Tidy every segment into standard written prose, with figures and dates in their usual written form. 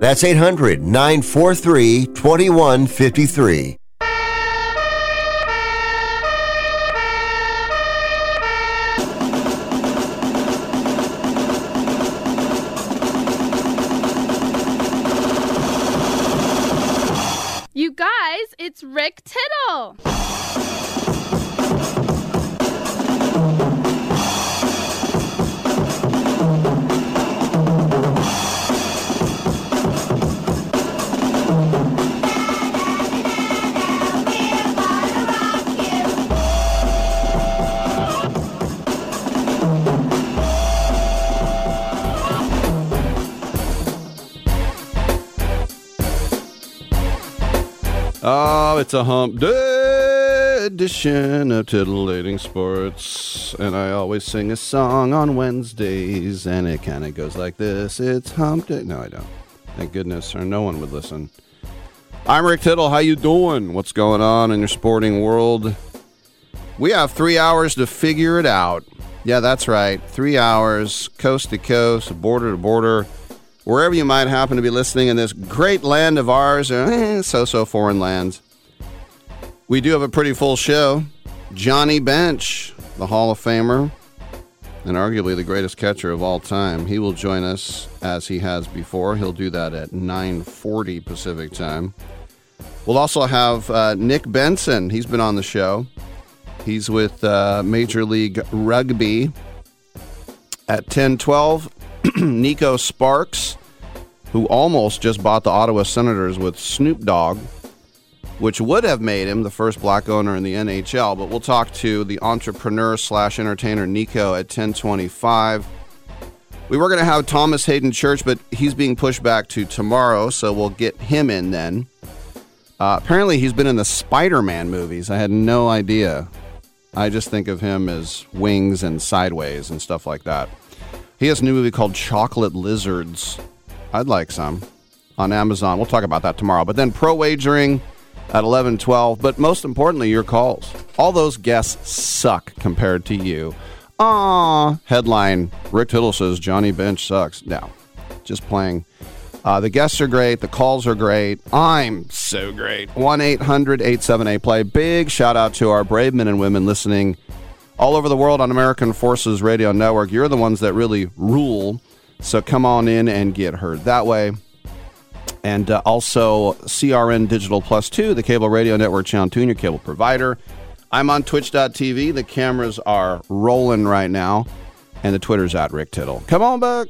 That's 800-943-2153. You guys, it's Rick Tittle. Oh, it's a hump day edition of Titillating Sports, and I always sing a song on Wednesdays, and it kind of goes like this. It's hump day. No, I don't. Thank goodness, or no one would listen. I'm Rick Tittle. How you doing? What's going on in your sporting world? We have 3 hours to figure it out. Yeah, that's right. 3 hours, coast to coast, border to border. Wherever you might happen to be listening in this great land of ours, so foreign lands. We do have a pretty full show. Johnny Bench, the Hall of Famer, and arguably the greatest catcher of all time. He will join us as he has before. He'll do that at 9:40 Pacific time. We'll also have Nick Benson. He's been on the show. He's with Major League Rugby at 10:12. Nico Sparks, who almost just bought the Ottawa Senators with Snoop Dogg, which would have made him the first black owner in the NHL, but we'll talk to the entrepreneur/entertainer Nico at 10:25. We were going to have Thomas Hayden Church, but he's being pushed back to tomorrow, so we'll get him in then. Apparently he's been in the Spider-Man movies. I had no idea. I just think of him as Wings and Sideways and stuff like that. He has a new movie called Chocolate Lizards. I'd like some on Amazon. We'll talk about that tomorrow. But then pro wagering at 11:12. But most importantly, your calls. All those guests suck compared to you. Aww. Headline, Rick Tittle says Johnny Bench sucks. No, just playing. The guests are great. The calls are great. I'm so great. 1-800-878-PLAY. Big shout out to our brave men and women listening all over the world on American Forces Radio Network. You're the ones that really rule, so come on in and get heard that way. And also CRN Digital Plus 2, the cable radio network channel 2, your cable provider. I'm on twitch.tv. The cameras are rolling right now, and the Twitter's at Rick Tittle. Come on back.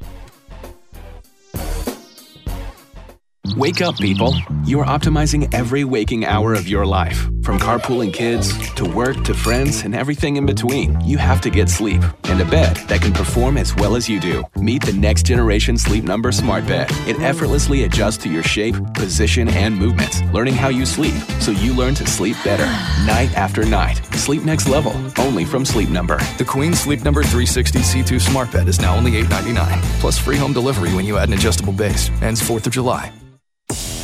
Wake up, people. You're optimizing every waking hour of your life. From carpooling kids, to work, to friends, and everything in between. You have to get sleep, and a bed that can perform as well as you do. Meet the next generation Sleep Number smart bed. It effortlessly adjusts to your shape, position, and movements, learning how you sleep, so you learn to sleep better, night after night. Sleep next level, only from Sleep Number. The Queen Sleep Number 360 C2 smart bed is now only $899, plus free home delivery when you add an adjustable base. Ends 4th of July.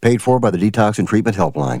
Paid for by the Detox and Treatment Helpline.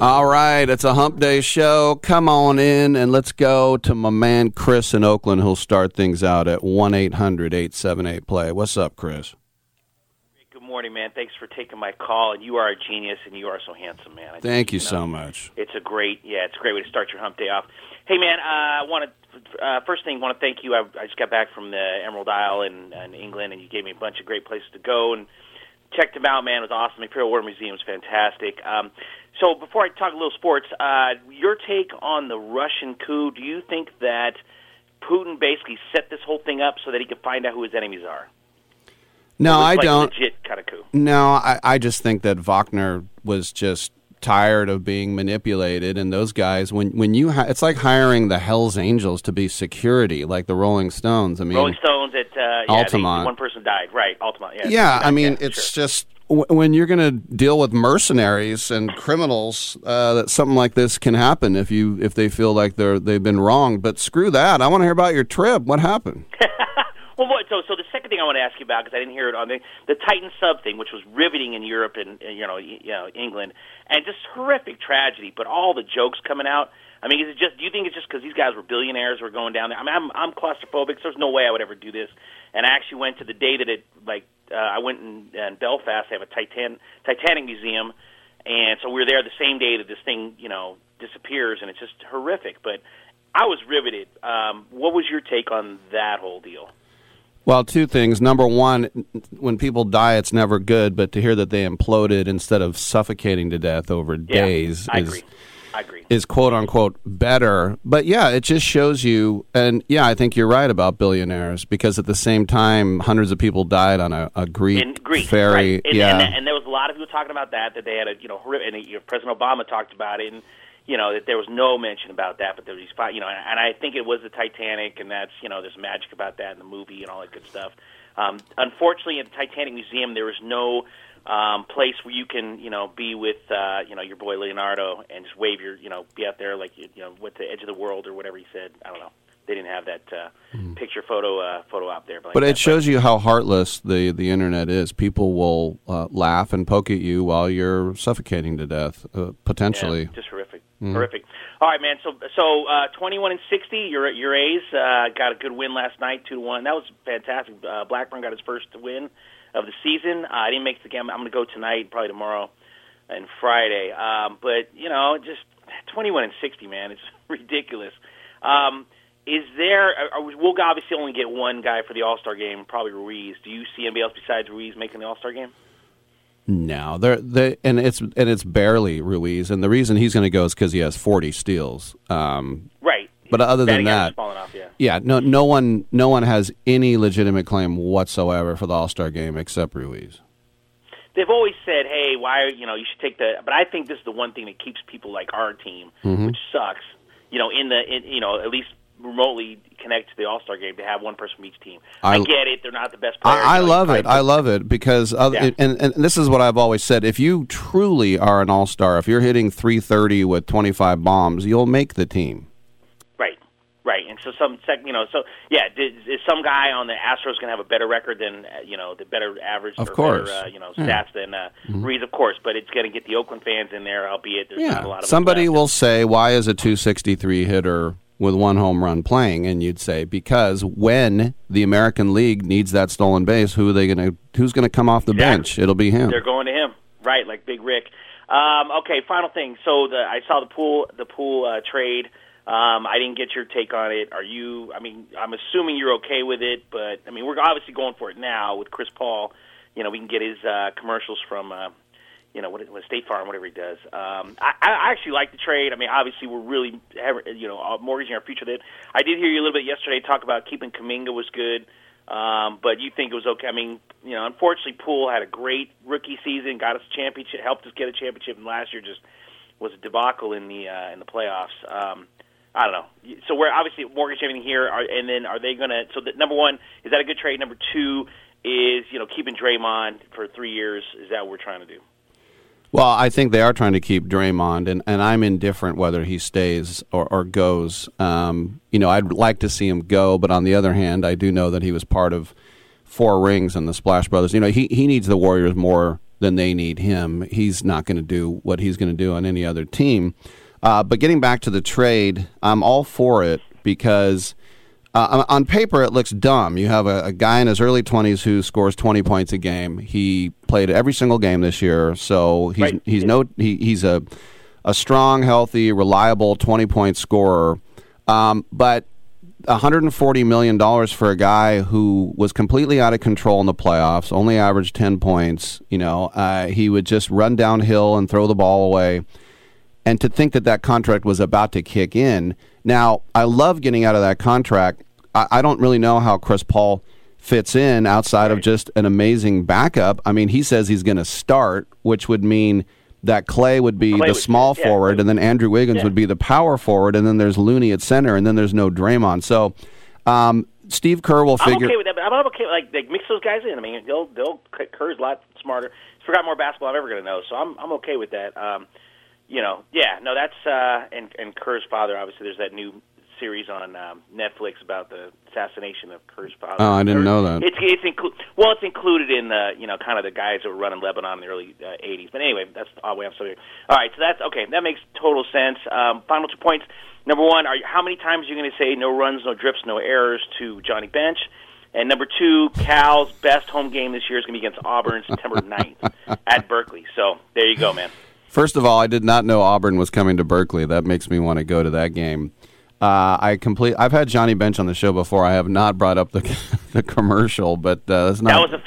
All right, it's a hump day show. Come on in, and let's go to my man Chris in Oakland, who'll start things out at 1-800-878-PLAY. What's up, Chris? Good morning, man. Thanks for taking my call. And you are a genius, and you are so handsome, man. Thank you so much. It's a great way to start your hump day off. Hey, man, I want to first thing, want to thank you. I just got back from the Emerald Isle in England, and you gave me a bunch of great places to go, and checked them out, man. It was awesome. The Imperial War Museum is fantastic. So before I talk a little sports, your take on the Russian coup, do you think that Putin basically set this whole thing up so that he could find out who his enemies are? No, I don't. Legit kind of coup. No, I just think that Wagner was just tired of being manipulated, and those guys, when you it's like hiring the Hells Angels to be security, like the Rolling Stones. I mean, Rolling Stones at Altamont. One person died, right? Altamont. Yeah, I mean, it's just. When you're going to deal with mercenaries and criminals, that something like this can happen if they feel like they've been wronged. But screw that. I want to hear about your trip. What happened? Well, so the second thing I want to ask you about, because I didn't hear it on the Titan sub thing, which was riveting in Europe and England, and just horrific tragedy. But all the jokes coming out. I mean, is it just? Do you think it's just because these guys were billionaires who were going down there? I mean, I'm claustrophobic, so there's no way I would ever do this. And I actually went to the day that it I went in Belfast. They have a Titanic museum, and so we were there the same day that this thing disappears, and it's just horrific. But I was riveted. What was your take on that whole deal? Well, two things. Number one, when people die, it's never good. But to hear that they imploded instead of suffocating to death over days, I agree, is quote-unquote better. But, yeah, it just shows you, and, yeah, I think you're right about billionaires, because at the same time, hundreds of people died on a Greek ferry. Right. And there was a lot of people talking about that they had a horrific, and President Obama talked about it, and you know, that there was no mention about that, but there was these five, you know, and I think it was the Titanic, and that's, you know, there's magic about that in the movie and all that good stuff. Unfortunately, at the Titanic Museum, there is no place where you can, you know, be with, you know, your boy Leonardo and just wave your, you know, be out there like, you know, with the edge of the world or whatever he said. I don't know. They didn't have that picture photo op there. But it shows you how heartless the Internet is. People will laugh and poke at you while you're suffocating to death, potentially. Yeah, just horrific. Mm. Horrific. All right, man. So 21-60. Your A's got a good win last night, 2-1. That was fantastic. Blackburn got his first win of the season. I didn't make the game. I'm going to go tonight, probably tomorrow, and Friday. But you know, just 21-60, man. It's ridiculous. Is there – we'll obviously only get one guy for the All-Star game, probably Ruiz. Do you see anybody else besides Ruiz making the All-Star game? No. It's barely Ruiz, and the reason he's going to go is because he has 40 steals. Right. But other than that, no one has any legitimate claim whatsoever for the All-Star game except Ruiz. They've always said, hey, you should take the – but I think this is the one thing that keeps people like our team, mm-hmm. which sucks, you know, at least – remotely connect to the All-Star game to have one person from each team. I get it. They're not the best players. I love it because and this is what I've always said. If you truly are an All-Star, if you're hitting 330 with 25 bombs, you'll make the team. Right. And so is some guy on the Astros going to have a better record than, you know, the better average of course. Better, stats than Reed, of course, but it's going to get the Oakland fans in there, albeit there's a lot of somebody will say, why is a 263 hitter with one home run playing, and you'd say because when the American League needs that stolen base, who's going to come off the bench? It'll be him. They're going to him, right? Like Big Rick. Okay, final thing. So I saw the pool trade. I didn't get your take on it. I'm assuming you're okay with it, but I mean, we're obviously going for it now with Chris Paul. You know, we can get his commercials from. State Farm, whatever he does. I actually like the trade. I mean, obviously, we're really, mortgaging our future. I did hear you a little bit yesterday talk about keeping Kuminga was good, but you think it was okay. I mean, you know, unfortunately, Poole had a great rookie season, got us a championship, helped us get a championship, and last year just was a debacle in the playoffs. I don't know. So we're obviously mortgaging here, and then are they going to? So number one, is that a good trade? Number two is keeping Draymond for 3 years. Is that what we're trying to do? Well, I think they are trying to keep Draymond, and I'm indifferent whether he stays or goes. I'd like to see him go, but on the other hand, I do know that he was part of 4 rings and the Splash Brothers. You know, he needs the Warriors more than they need him. He's not going to do what he's going to do on any other team. But getting back to the trade, I'm all for it because on paper it looks dumb. You have a guy in his early 20s who scores 20 points a game. He played every single game this year, so he's a strong, healthy, reliable 20-point scorer. But $140 million for a guy who was completely out of control in the playoffs, only averaged 10 points. He would just run downhill and throw the ball away. And to think that contract was about to kick in. Now, I love getting out of that contract. I don't really know how Chris Paul fits in outside of just an amazing backup. I mean, he says he's going to start, which would mean that Clay would be the small forward, and then Andrew Wiggins would be the power forward, and then there's Looney at center, and then there's no Draymond. So Steve Kerr will figure... I'm okay with that, but I'm okay with, like mix those guys in. I mean, they'll Kerr's a lot smarter. He's forgotten more basketball I'm ever going to know, so I'm okay with that. That's... And Kerr's father, obviously, there's that new series on Netflix about the assassination of Kerr's father. Oh, I didn't know that. It's included in the kind of the guys that were running Lebanon in the early '80s. But anyway, that's all we have. So all right, so that's okay. That makes total sense. Final 2 points. Number one, how many times are you going to say no runs, no drips, no errors to Johnny Bench? And number two, Cal's best home game this year is going to be against Auburn September 9th at Berkeley. So there you go, man. First of all, I did not know Auburn was coming to Berkeley. That makes me want to go to that game. I've had Johnny Bench on the show before. I have not brought up the commercial, but that's not. That was a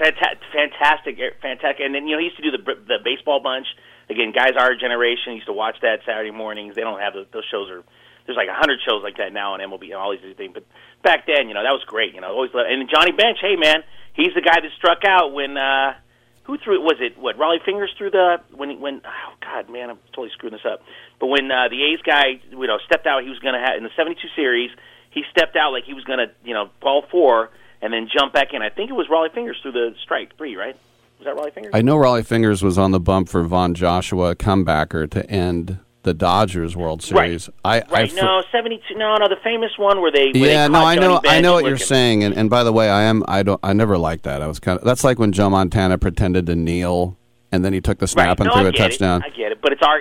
fantastic. And then he used to do the baseball bunch. Again, guys our generation used to watch that Saturday mornings. They don't have those shows. There's like 100 shows like that now on MLB and all these things. But back then, that was great. Always. And Johnny Bench, hey man, he's the guy that struck out when Who threw it? Was it what? Raleigh Fingers threw the when oh God, man, I'm totally screwing this up. But when the A's guy, you know, stepped out, he was going to have in the 72 series. He stepped out like he was going to, you know, ball four and then jump back in. I think it was Raleigh Fingers through the strike three, right? Was that Raleigh Fingers? I know Raleigh Fingers was on the bump for Von Joshua, comebacker to end the Dodgers World Series. Right. No, 72. No, the famous one where they. I know what you're saying. And by the way, I never liked that. I was kind of. That's like when Joe Montana pretended to kneel, and then he took the snap and threw a touchdown. I get it, but it's our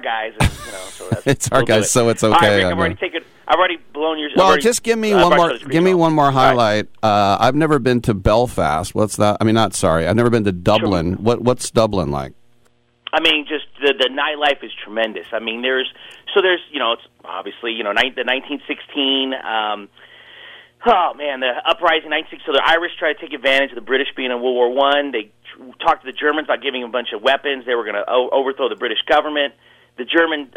guys. And, you know, so that's, it's our guys, so it's okay. All right, Rick, I've already blown yours. Well, just give me one more. Give me one more highlight. Right. I've never been to Belfast. What's that? I mean, not sorry. I've never been to Dublin. Sure. What's Dublin like? I mean, just the nightlife is tremendous. I mean, there's you know, it's obviously, you know, the 1916. Oh man, the uprising 1916. So the Irish tried to take advantage of the British being in World War One. They talked to the Germans about giving them a bunch of weapons. They were going to overthrow the British government. The German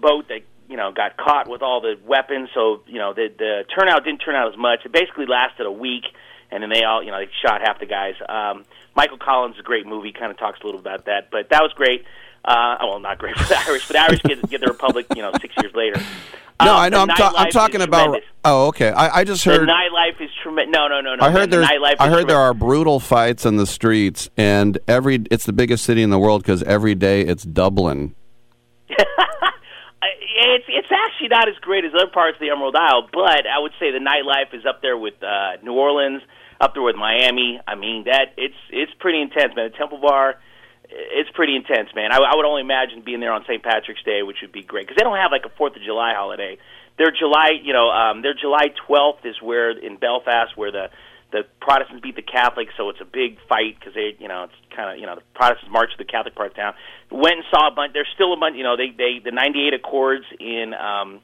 boat that, you know, got caught with all the weapons. So, you know, the turnout didn't turn out as much. It basically lasted a week, and then they all, you know, they shot half the guys. Michael Collins is a great movie, kind of talks a little about that, but that was great. Well, not great for the Irish, but the Irish get the Republic, you know, 6 years later. No, I know. I'm talking about. Tremendous. Oh, okay. I just heard. The nightlife is tremendous. No. I heard there are brutal fights in the streets, and it's the biggest city in the world because every day it's Dublin. It's actually not as great as other parts of the Emerald Isle, but I would say the nightlife is up there with New Orleans, up there with Miami. I mean, that it's pretty intense, man. The Temple Bar, it's pretty intense, man. I would only imagine being there on St. Patrick's Day, which would be great because they don't have like a 4th of July holiday. Their July 12th is where in Belfast where the Protestants beat the Catholics, so it's a big fight because they, you know, it's kind of, you know, the Protestants march to the Catholic part of town. Went and saw a bunch. There's still a bunch, you know, the 98 Accords in, what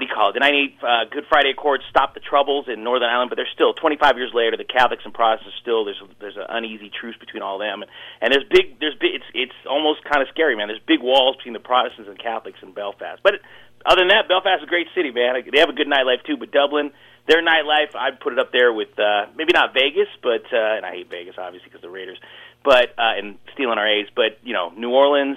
do you call it? The 98 Good Friday Accords stopped the troubles in Northern Ireland, but there's still 25 years later, the Catholics and Protestants still there's an uneasy truce between all of them, and there's big it's almost kind of scary, man. There's big walls between the Protestants and Catholics in Belfast, but other than that, Belfast is a great city, man. They have a good nightlife too, but Dublin. Their nightlife, I'd put it up there with maybe not Vegas, but and I hate Vegas obviously because the Raiders, but and stealing our A's. But you know, New Orleans,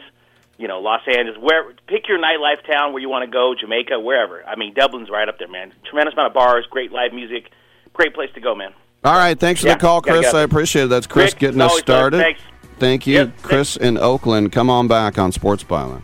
you know, Los Angeles, where pick your nightlife town where you want to go, Jamaica, wherever. I mean, Dublin's right up there, man. Tremendous amount of bars, great live music, great place to go, man. All right, thanks for the call, Chris. I appreciate it. That's Chris getting us started. Thanks. Thank you, Chris in Oakland. Come on back on Sports Byline.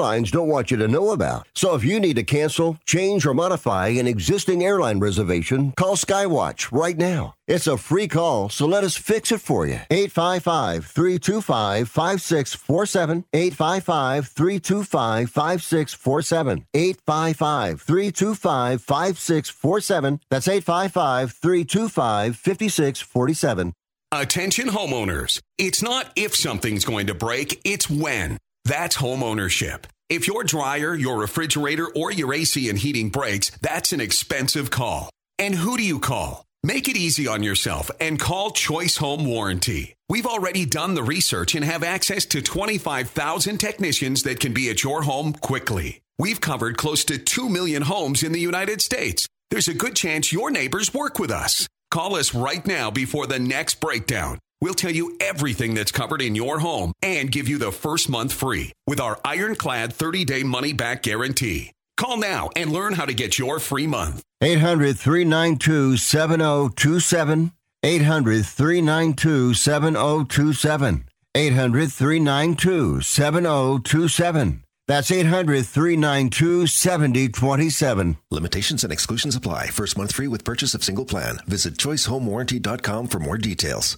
airlines don't want you to know about. So if you need to cancel, change, or modify an existing airline reservation, call Skywatch right now. It's a free call, so let us fix it for you. 855-325-5647. 855-325-5647. 855-325-5647. That's 855-325-5647. Attention homeowners. It's not if something's going to break, it's when. That's homeownership. If your dryer, your refrigerator, or your AC and heating breaks, that's an expensive call. And who do you call? Make it easy on yourself and call Choice Home Warranty. We've already done the research and have access to 25,000 technicians that can be at your home quickly. We've covered close to 2 million homes in the United States. There's a good chance your neighbors work with us. Call us right now before the next breakdown. We'll tell you everything that's covered in your home and give you the first month free with our ironclad 30-day money-back guarantee. Call now and learn how to get your free month. 800-392-7027. 800-392-7027. 800-392-7027. That's 800-392-7027. Limitations and exclusions apply. First month free with purchase of single plan. Visit choicehomewarranty.com for more details.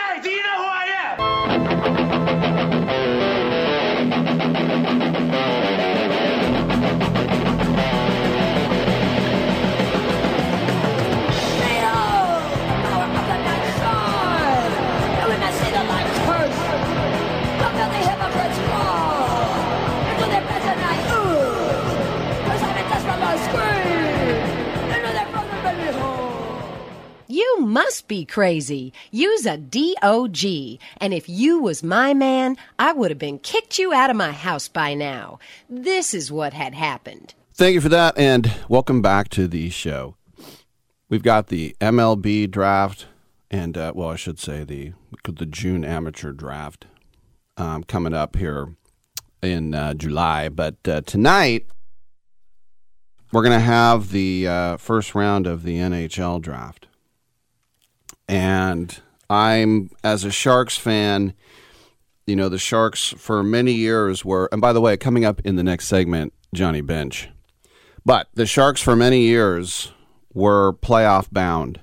Do you know who I am? You must be crazy. You's a D.O.G. And if you was my man, I would have been kicked you out of my house by now. This is what had happened. Thank you for that, and welcome back to the show. We've got the MLB draft, and, well, I should say the June amateur draft coming up here in July. But tonight, we're going to have the first round of the NHL draft. And I'm, as a Sharks fan, you know, the Sharks for many years were, and by the way, coming up in the next segment, Johnny Bench. But the Sharks for many years were playoff bound.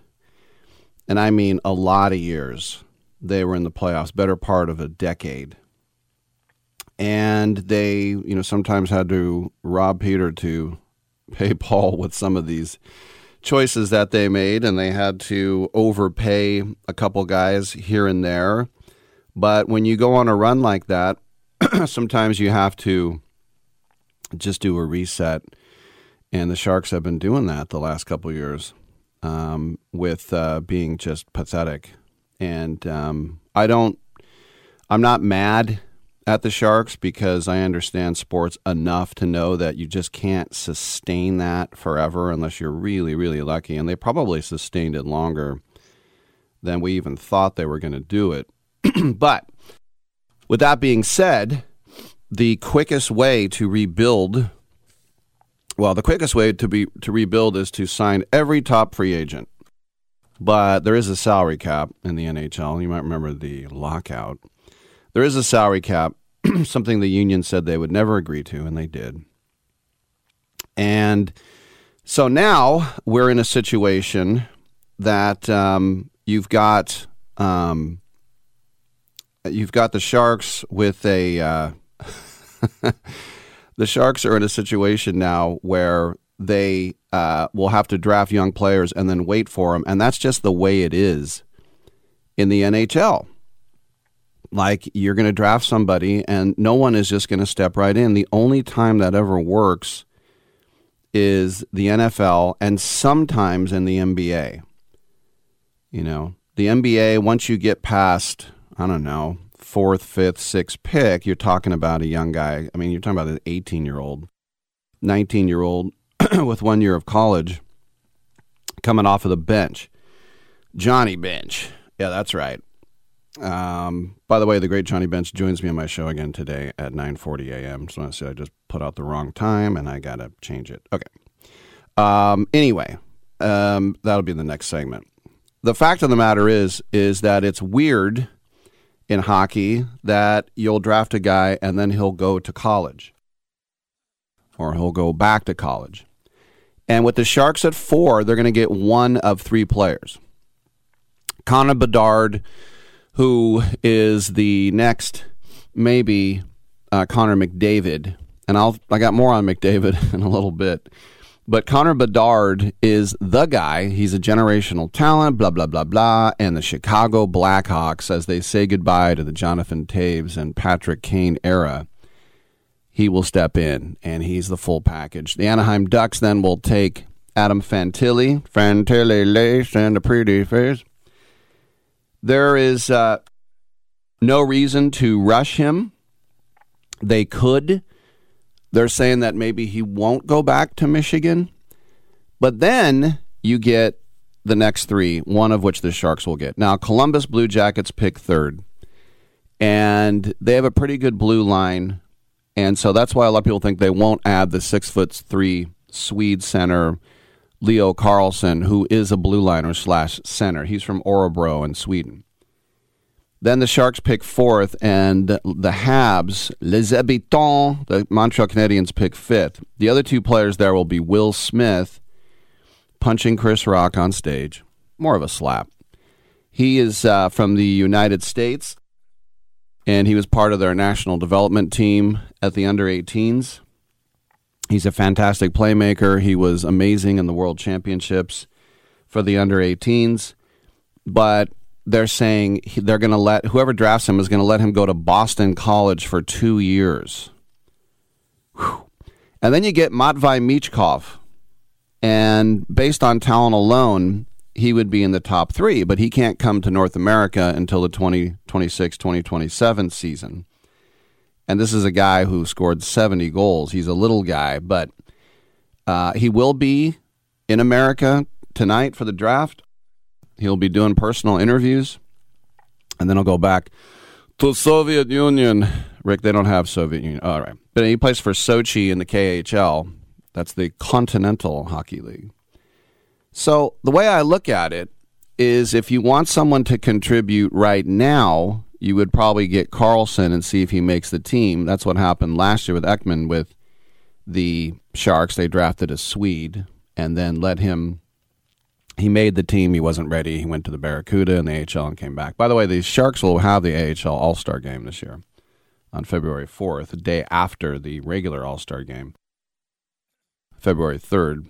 And I mean a lot of years. They were in the playoffs, better part of a decade. And they, you know, sometimes had to rob Peter to pay Paul with some of these choices that they made, and they had to overpay a couple guys here and there. But when you go on a run like that, sometimes you have to just do a reset, and the Sharks have been doing that the last couple of years with being just pathetic. And I'm not mad at the Sharks because I understand sports enough to know that you just can't sustain that forever unless you're really, really lucky. And they probably sustained it longer than we even thought they were going to do it. But with that being said, the quickest way to rebuild, well, the quickest way to rebuild is to sign every top free agent. But there is a salary cap in the NHL. You might remember the lockout. There is a salary cap, something the union said they would never agree to, and they did. And so now we're in a situation that you've got the Sharks with a the Sharks are in a situation now where they will have to draft young players and then wait for them, and that's just the way it is in the NHL. Like, you're going to draft somebody, and no one is just going to step right in. The only time that ever works is the NFL and sometimes in the NBA. You know, the NBA, once you get past, I don't know, fourth, fifth, sixth pick, you're talking about a young guy. I mean, you're talking about an 18-year-old, 19-year-old with 1 year of college coming off of the bench. Johnny Bench. Yeah, that's right. By the way, the great Johnny Bench joins me on my show again today at 9:40 a.m. So I said I just put out the wrong time, and I got to change it. Okay. Anyway, That'll be the next segment. The fact of the matter is that it's weird in hockey that you'll draft a guy and then he'll go to college or he'll go back to college. And with the Sharks at 4, they're going to get one of 3 players. Connor Bedard, who is the next maybe Connor McDavid, and I got more on McDavid in a little bit. But Connor Bedard is the guy. He's a generational talent, blah, blah, blah, blah. And the Chicago Blackhawks, as they say goodbye to the Jonathan Taves and Patrick Kane era, he will step in, and he's the full package. The Anaheim Ducks then will take Adam Fantilli. Fantilli lace and a pretty face. There is no reason to rush him. They could. They're saying that maybe he won't go back to Michigan. But then you get the next 3, one of which the Sharks will get. Now, Columbus Blue Jackets pick 3rd. And they have a pretty good blue line. And so that's why a lot of people think they won't add the 6'3" Swede center, Leo Carlsson, who is a blue liner / center. He's from Örebro in Sweden. Then the Sharks pick 4th, and the Habs, Les Habitants, the Montreal Canadiens pick 5th. The other 2 players there will be Will Smith punching Chris Rock on stage. More of a slap. He is from the United States, and he was part of their national development team at the under-18s. He's a fantastic playmaker. He was amazing in the World Championships for the under-18s, but they're saying they're going to let whoever drafts him is going to let him go to Boston College for 2 years. Whew. And then you get Matvei Michkov. And based on talent alone, he would be in the top 3, but he can't come to North America until the 2026-2027 season. And this is a guy who scored 70 goals. He's a little guy, but he will be in America tonight for the draft. He'll be doing personal interviews, and then he'll go back to Soviet Union. Rick, they don't have Soviet Union. All right. But he plays for Sochi in the KHL. That's the Continental Hockey League. So the way I look at it is if you want someone to contribute right now, you would probably get Carlsson and see if he makes the team. That's what happened last year with Ekman with the Sharks. They drafted a Swede and then let him. He made the team. He wasn't ready. He went to the Barracuda in the AHL and came back. By the way, the Sharks will have the AHL All-Star Game this year on February 4th, the day after the regular All-Star Game, February 3rd.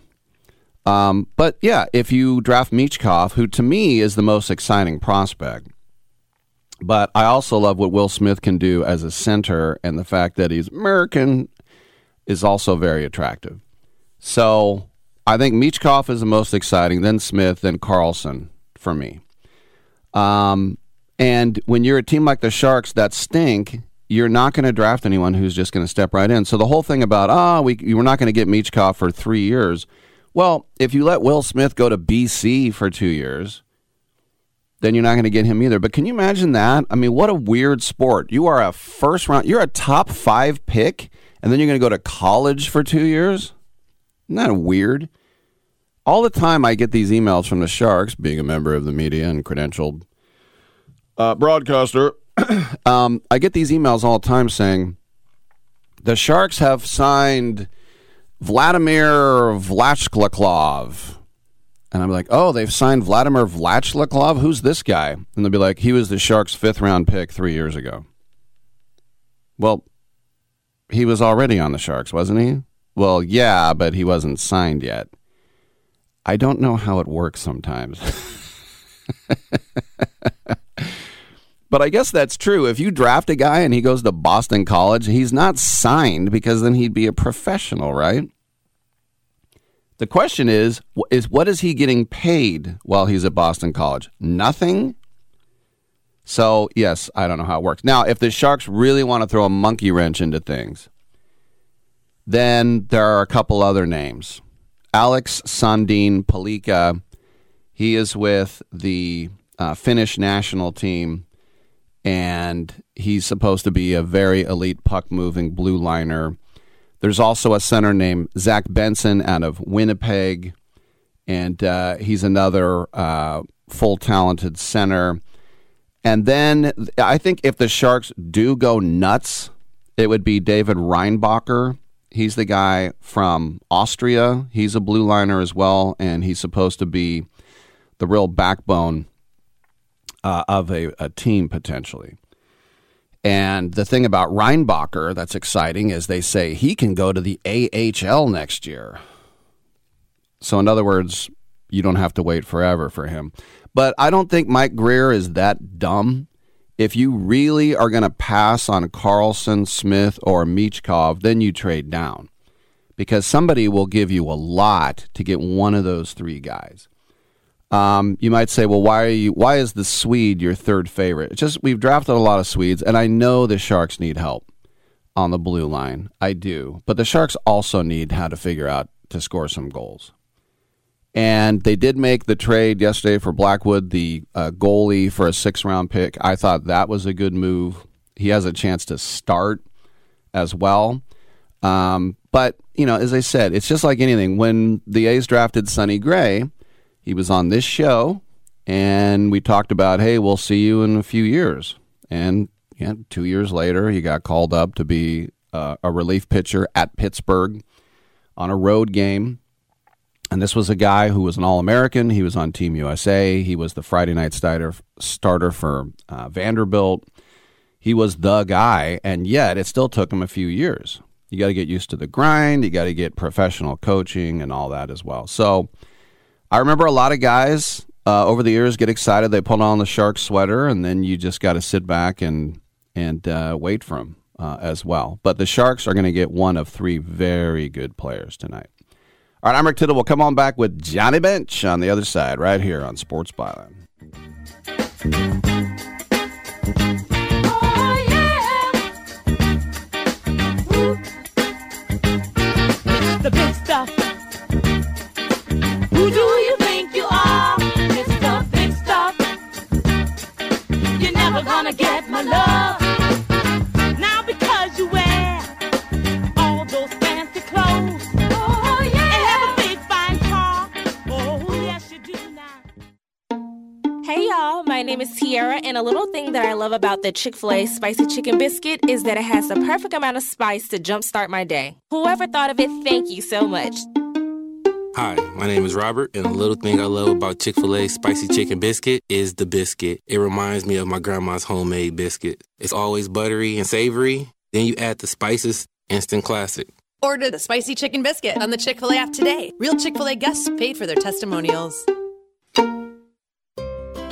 But, yeah, if you draft Michkov, who to me is the most exciting prospect, but I also love what Will Smith can do as a center, and the fact that he's American is also very attractive. So I think Michkov is the most exciting, then Smith, then Carlsson for me. And when you're a team like the Sharks that stink, you're not going to draft anyone who's just going to step right in. So the whole thing about, we're not going to get Michkov for 3 years. Well, if you let Will Smith go to BC for 2 years, then you're not going to get him either. But can you imagine that? I mean, what a weird sport. You are a you're a top 5 pick, and then you're going to go to college for 2 years? Isn't that weird? All the time I get these emails from the Sharks, being a member of the media and credentialed broadcaster, I get these emails all the time saying, the Sharks have signed Vladimir Vlatchkov. And I'm like, oh, they've signed Vladimir Vlatchkov? Who's this guy? And they'll be like, he was the Sharks' 5th-round pick 3 years ago. Well, he was already on the Sharks, wasn't he? Well, yeah, but he wasn't signed yet. I don't know how it works sometimes. But I guess that's true. If you draft a guy and he goes to Boston College, he's not signed because then he'd be a professional, right? The question is what is he getting paid while he's at Boston College? Nothing? So, yes, I don't know how it works. Now, if the Sharks really want to throw a monkey wrench into things, then there are a couple other names. Alex Sandin Palika, he is with the Finnish national team, and he's supposed to be a very elite puck-moving blue liner. There's also a center named Zach Benson out of Winnipeg, And he's another full talented center. And then I think if the Sharks do go nuts, it would be David Reinbacher. He's the guy from Austria. He's a blue liner as well, and he's supposed to be the real backbone of a team potentially. And the thing about Reinbacher that's exciting is they say he can go to the AHL next year. So in other words, you don't have to wait forever for him. But I don't think Mike Greer is that dumb. If you really are going to pass on Carlsson, Smith, or Michkov, then you trade down, because somebody will give you a lot to get one of those three guys. You might say, well, why is the Swede your third favorite? It's just we've drafted a lot of Swedes, and I know the Sharks need help on the blue line. I do. But the Sharks also need how to figure out to score some goals. And they did make the trade yesterday for Blackwood, the goalie, for a 6th-round pick. I thought that was a good move. He has a chance to start as well. But, you know, as I said, it's just like anything. When the A's drafted Sonny Gray, he was on this show, and we talked about, hey, we'll see you in a few years. And yeah, 2 years later, he got called up to be a relief pitcher at Pittsburgh on a road game. And this was a guy who was an All-American. He was on Team USA. He was the Friday night starter for Vanderbilt. He was the guy, and yet it still took him a few years. You got to get used to the grind. You got to get professional coaching and all that as well. So I remember a lot of guys over the years get excited. They put on the Shark sweater, and then you just got to sit back and wait for them as well. But the Sharks are going to get one of three very good players tonight. All right, I'm Rick Tittle. We'll come on back with Johnny Bench on the other side right here on Sports Byline. Oh, yeah. Ooh. The big stuff. Who do you think you are? It's the big stuff. You're never gonna get my love. Now because you wear all those fancy clothes. Hey y'all, my name is Tiara, and a little thing that I love about the Chick-fil-A Spicy Chicken Biscuit is that it has the perfect amount of spice to jumpstart my day. Whoever thought of it, thank you so much. Hi, my name is Robert, and a little thing I love about Chick-fil-A Spicy Chicken Biscuit is the biscuit. It reminds me of my grandma's homemade biscuit. It's always buttery and savory. Then you add the spices, instant classic. Order the Spicy Chicken Biscuit on the Chick-fil-A app today. Real Chick-fil-A guests paid for their testimonials.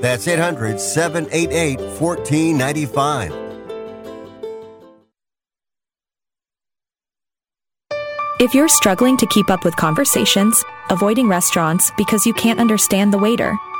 That's 800-788-1495. If you're struggling to keep up with conversations, avoiding restaurants because you can't understand the waiter,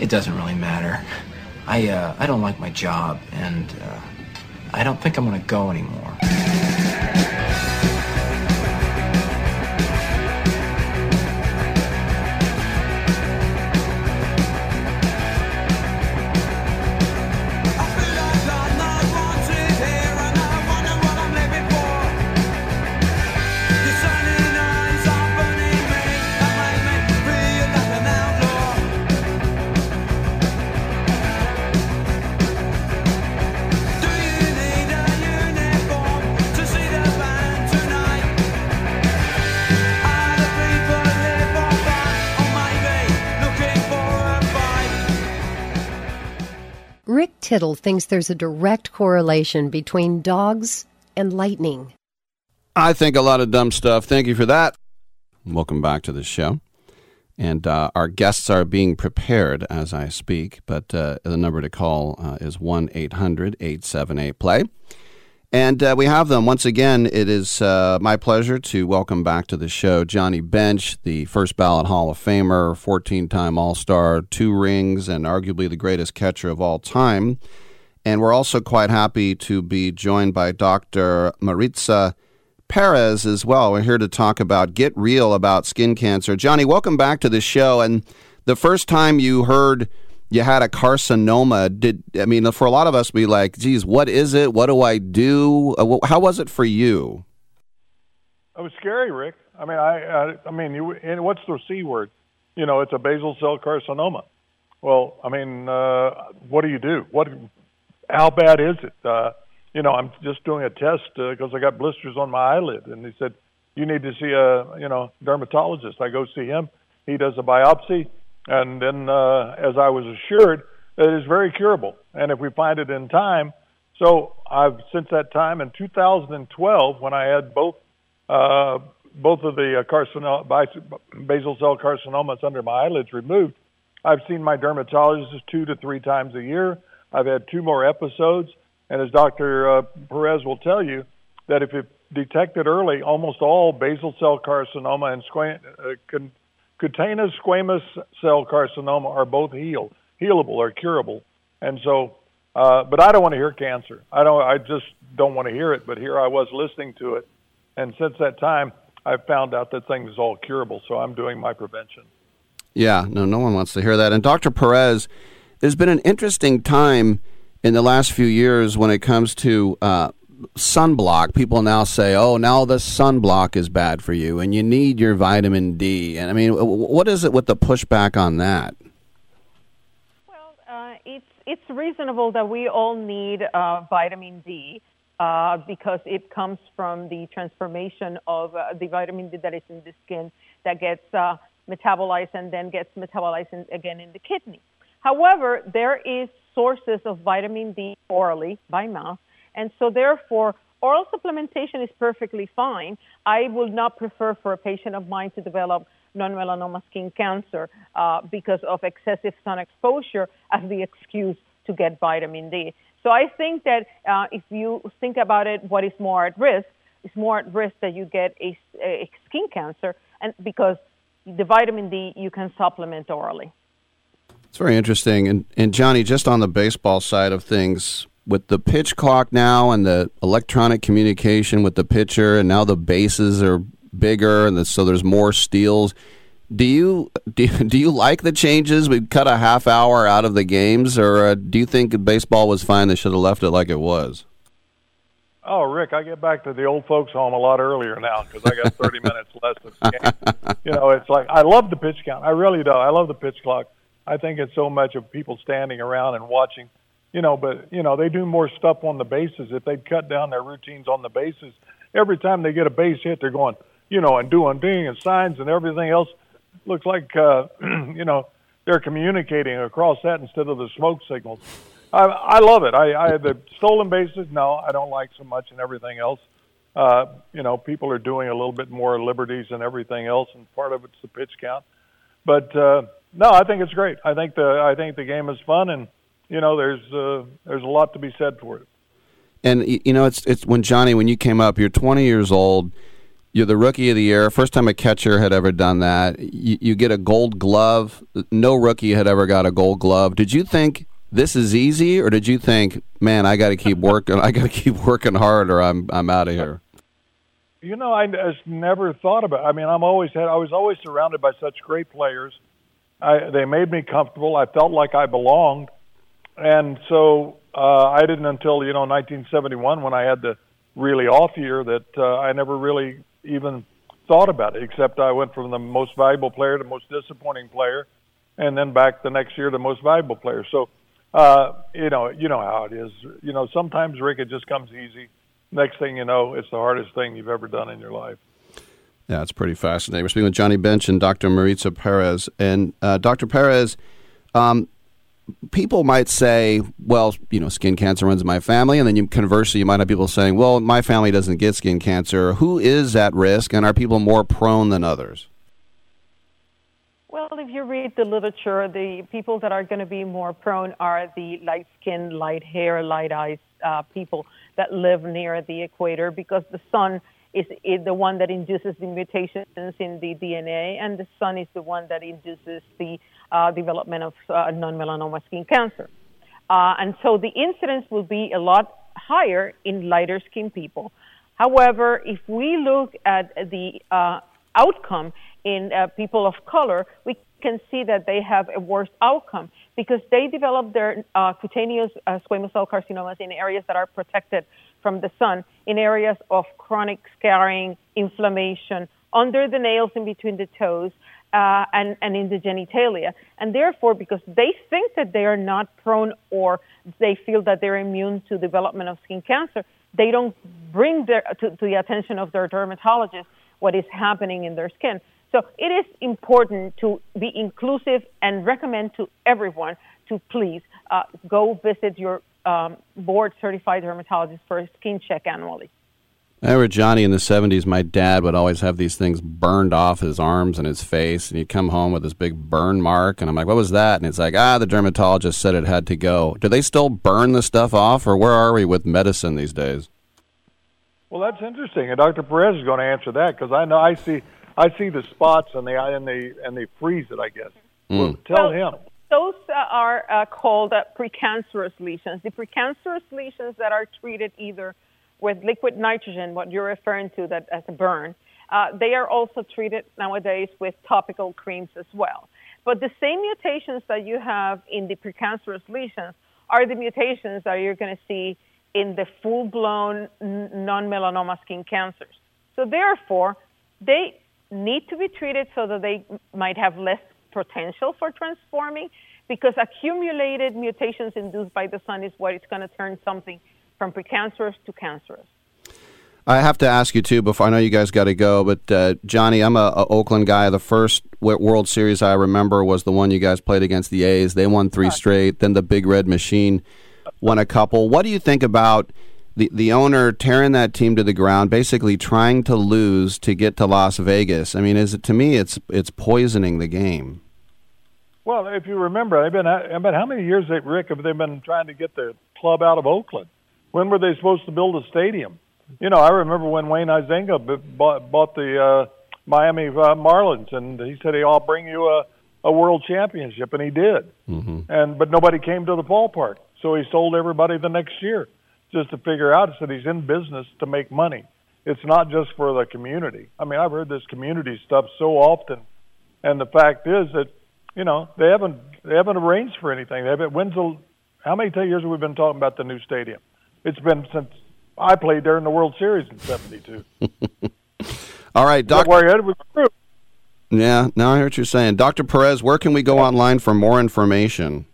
It doesn't really matter. I don't like my job, and I don't think I'm going to go anymore. Rick Tittle thinks there's a direct correlation between dogs and lightning. I think a lot of dumb stuff. Thank you for that. Welcome back to the show. And our guests are being prepared as I speak, but the number to call is 1-800-878-PLAY. And we have them. Once again, it is my pleasure to welcome back to the show Johnny Bench, the first ballot Hall of Famer, 14-time All-Star, 2 rings, and arguably the greatest catcher of all time. And we're also quite happy to be joined by Dr. Maritza Perez as well. We're here to talk about Get Real About Skin Cancer. Johnny, welcome back to the show. And the first time you heard you had a carcinoma. For a lot of us, we like, geez, what is it? What do I do? How was it for you? It was scary, Rick. And what's the C word? You know, it's a basal cell carcinoma. Well, what do you do? How bad is it? I'm just doing a test because I got blisters on my eyelid, and they said you need to see a dermatologist. I go see him. He does a biopsy. And then, as I was assured, it is very curable, and if we find it in time. So I've since that time, in 2012, when I had both of the basal cell carcinomas under my eyelids removed, I've seen my dermatologist 2 to 3 times a year. I've had 2 more episodes, and as Dr. Perez will tell you, that if it detected early, almost all basal cell carcinoma and cutaneous squamous cell carcinoma are both healable or curable. And so, but I don't want to hear cancer. I just don't want to hear it, but here I was listening to it. And since that time, I've found out that things is all curable. So I'm doing my prevention. Yeah, no one wants to hear that. And Dr. Perez, there's been an interesting time in the last few years when it comes to, sunblock. People now say, oh, now the sunblock is bad for you and you need your vitamin D. And what is it with the pushback on that? Well, it's reasonable that we all need vitamin D because it comes from the transformation of the vitamin D that is in the skin that gets metabolized and then gets metabolized again in the kidney. However, there is sources of vitamin D orally by mouth. And so, therefore, oral supplementation is perfectly fine. I would not prefer for a patient of mine to develop non-melanoma skin cancer because of excessive sun exposure as the excuse to get vitamin D. So I think that if you think about it, what is more at risk? It's more at risk that you get a skin cancer, and because the vitamin D you can supplement orally. It's very interesting. And Johnny, just on the baseball side of things, with the pitch clock now and the electronic communication with the pitcher, and now the bases are bigger, and so there's more steals. Do you like the changes? We've cut a half hour out of the games, or do you think baseball was fine? They should have left it like it was. Oh, Rick, I get back to the old folks' home a lot earlier now because I got 30 minutes less of the game. It's like I love the pitch count. I really do. I love the pitch clock. I think it's so much of people standing around and watching. But they do more stuff on the bases. If they'd cut down their routines on the bases, every time they get a base hit, they're going, and doing ding and signs and everything else. Looks like, they're communicating across that instead of the smoke signals. I love it. I the stolen bases, no, I don't like so much and everything else. People are doing a little bit more liberties and everything else, and part of it's the pitch count. But no, I think it's great. I think the game is fun, and there's a lot to be said for it. And it's when Johnny, when you came up, you're 20 years old. You're the Rookie of the Year, first time a catcher had ever done that. You get a Gold Glove. No rookie had ever got a Gold Glove. Did you think this is easy, or did you think, man, I got to keep working? I got to keep working hard, or I'm out of here. I just never thought about it. I was always surrounded by such great players. They made me comfortable. I felt like I belonged, and so I didn't until 1971 when I had the really off year that I never really even thought about it, except I went from the most valuable player to most disappointing player, and then back the next year to most valuable player. So, you know how it is. Sometimes, Rick, it just comes easy. Next thing you know, it's the hardest thing you've ever done in your life. Yeah, it's pretty fascinating. We're speaking with Johnny Bench and Dr. Maritza Perez. And Dr. Perez, people might say, well, skin cancer runs in my family, and then conversely, you might have people saying, well, my family doesn't get skin cancer. Who is at risk, and are people more prone than others? Well, if you read the literature, the people that are going to be more prone are the light skin, light hair, light eyes people that live near the equator, because the sun is the one that induces the mutations in the DNA, and the sun is the one that induces the development of non-melanoma skin cancer. And so the incidence will be a lot higher in lighter-skinned people. However, if we look at the outcome in people of color, we can see that they have a worse outcome because they develop their cutaneous squamous cell carcinomas in areas that are protected from the sun, in areas of chronic scarring, inflammation, under the nails, in between the toes, and in the genitalia. And therefore, because they think that they are not prone or they feel that they're immune to development of skin cancer, they don't bring to the attention of their dermatologist what is happening in their skin. So it is important to be inclusive and recommend to everyone to please go visit your board-certified dermatologist for a skin check annually. I remember, Johnny, in the 70s, my dad would always have these things burned off his arms and his face, and he'd come home with this big burn mark, and I'm like, what was that? And it's like, the dermatologist said it had to go. Do they still burn the stuff off, or where are we with medicine these days? Well, that's interesting, and Dr. Perez is going to answer that, because I know I see the spots and they freeze it, I guess. Well, tell him. Those are called precancerous lesions. The precancerous lesions that are treated either with liquid nitrogen, what you're referring to that as a burn, they are also treated nowadays with topical creams as well. But the same mutations that you have in the precancerous lesions are the mutations that you're going to see in the full-blown non-melanoma skin cancers. So therefore, they need to be treated so that they might have less potential for transforming, because accumulated mutations induced by the sun is what it's going to turn something from precancerous to cancerous. I have to ask you, too, before I know you guys got to go, but Johnny, I'm a Oakland guy. The first World Series I remember was the one you guys played against the A's. They won 3 straight, then the Big Red Machine won a couple. What do you think about the owner tearing that team to the ground, basically trying to lose to get to Las Vegas? I mean, to me, it's poisoning the game. Well, if you remember, how many years, Rick, have they been trying to get the club out of Oakland? When were they supposed to build a stadium? I remember when Wayne Huizenga bought the Miami Marlins, and he said, "Hey, I'll bring you a world championship," and he did. Mm-hmm. But nobody came to the ballpark, so he sold everybody the next year, just to figure out that he's in business to make money. It's not just for the community. I mean, I've heard this community stuff so often, and the fact is that they haven't arranged for anything. They haven't. How many years have we been talking about the new stadium? It's been since I played there in the World Series in '72. All right, Doc. Yeah, now I hear what you're saying, Dr. Perez. Where can we go online for more information?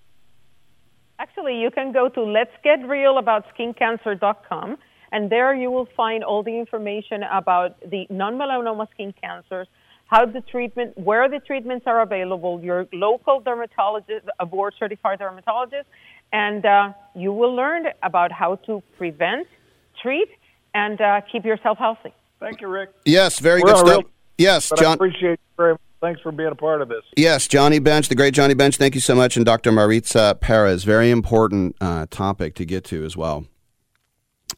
actually, you can go to letsgetrealaboutskinncancer.com, and there you will find all the information about the non-melanoma skin cancers, how the treatment, where the treatments are available, your local dermatologist, a board-certified dermatologist, and you will learn about how to prevent, treat, and keep yourself healthy. Thank you, Rick. Yes, very good stuff. Yes, John. I appreciate it very much. Thanks for being a part of this. Yes, Johnny Bench, the great Johnny Bench. Thank you so much. And Dr. Maritza Perez, very important topic to get to as well.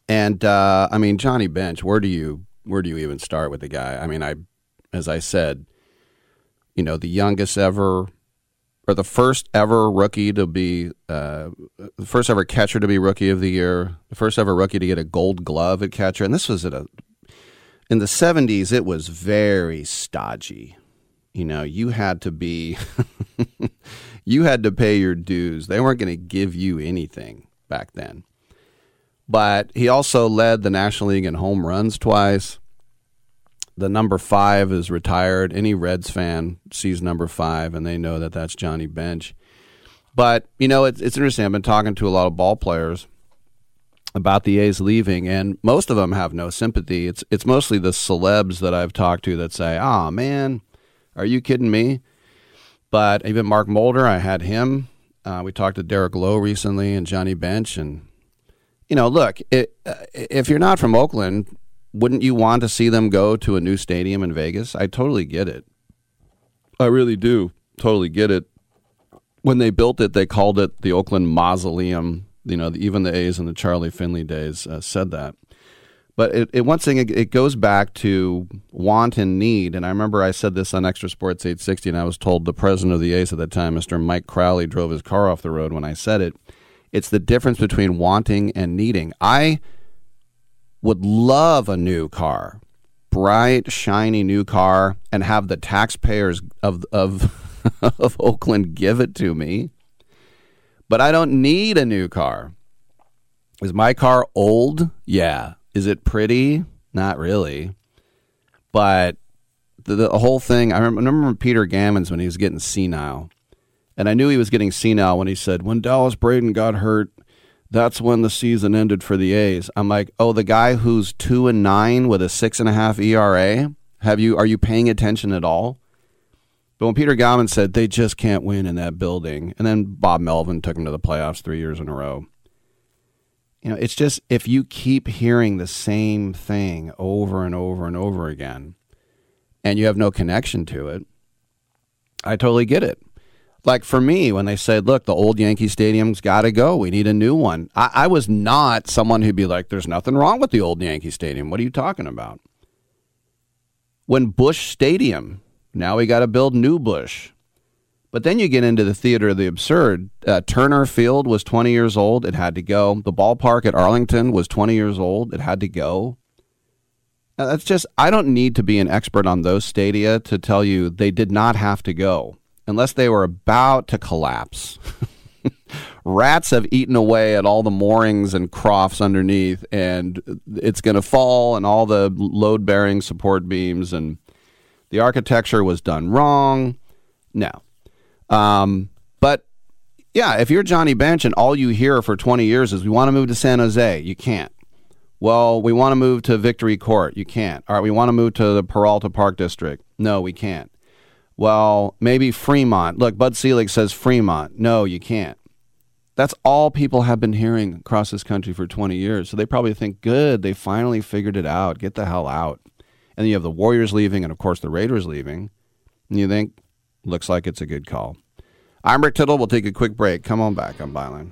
And, I mean, Johnny Bench, where do you even start with the guy? I mean, as I said, you know, the youngest ever, or the first ever rookie to be, the first ever catcher to be Rookie of the Year, the first ever rookie to get a Gold Glove at catcher. And this was in the 70s, it was very stodgy. You know, you had to be, you had to pay your dues. They weren't going to give you anything back then. But he also led the National League in home runs twice. The number 5 is retired. Any Reds fan sees number 5, and they know that that's Johnny Bench. But, you know, it's interesting. I've been talking to a lot of ball players about the A's leaving, and most of them have no sympathy. It's mostly the celebs that I've talked to that say, oh, man, are you kidding me? But even Mark Mulder, I had him. We talked to Derek Lowe recently and Johnny Bench. And, you know, look, if you're not from Oakland, wouldn't you want to see them go to a new stadium in Vegas? I totally get it. I really do totally get it. When they built it, they called it the Oakland Mausoleum. You know, even the A's in the Charlie Finley days said that. But it goes back to want and need. And I remember I said this on Extra Sports 860, and I was told the president of the A's at that time, Mr. Mike Crowley, drove his car off the road when I said it. It's the difference between wanting and needing. I would love a new car, bright, shiny new car, and have the taxpayers of of Oakland give it to me. But I don't need a new car. Is my car old? Yeah. Is it pretty? Not really. But the whole thing, I remember Peter Gammons when he was getting senile. And I knew he was getting senile when he said, when Dallas Braden got hurt, that's when the season ended for the A's. I'm like, oh, the guy who's 2-9 with a 6.5 ERA? Are you paying attention at all? But when Peter Gammons said, they just can't win in that building, and then Bob Melvin took him to the playoffs 3 years in a row. You know, it's just if you keep hearing the same thing over and over and over again and you have no connection to it, I totally get it. Like for me, when they said, look, the old Yankee Stadium's got to go. We need a new one. I was not someone who'd be like, there's nothing wrong with the old Yankee Stadium. What are you talking about? When Busch Stadium, now we got to build new Busch. But then you get into the theater of the absurd. Turner Field was 20 years old. It had to go. The ballpark at Arlington was 20 years old. It had to go. Now, that's just, I don't need to be an expert on those stadia to tell you they did not have to go unless they were about to collapse. Rats have eaten away at all the moorings and crofts underneath, and it's going to fall and all the load-bearing support beams, and the architecture was done wrong. No. But yeah, if you're Johnny Bench and all you hear for 20 years is we want to move to San Jose, you can't. Well, we want to move to Victory Court, you can't. All right, we want to move to the Peralta Park District. No, we can't. Well, maybe Fremont. Look, Bud Selig says Fremont. No, you can't. That's all people have been hearing across this country for 20 years. So they probably think, good, they finally figured it out. Get the hell out. And then you have the Warriors leaving and, of course, the Raiders leaving. And you think, looks like it's a good call. I'm Rick Tittle. We'll take a quick break. Come on back on Byline.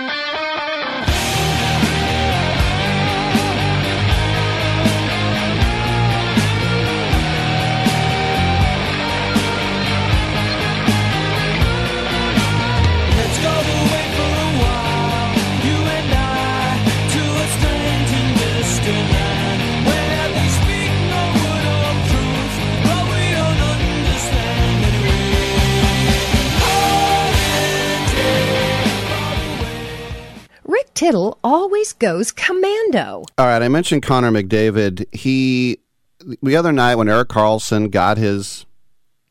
Tittle always goes commando. All right, I mentioned Connor McDavid. The other night when Rick Tittle got his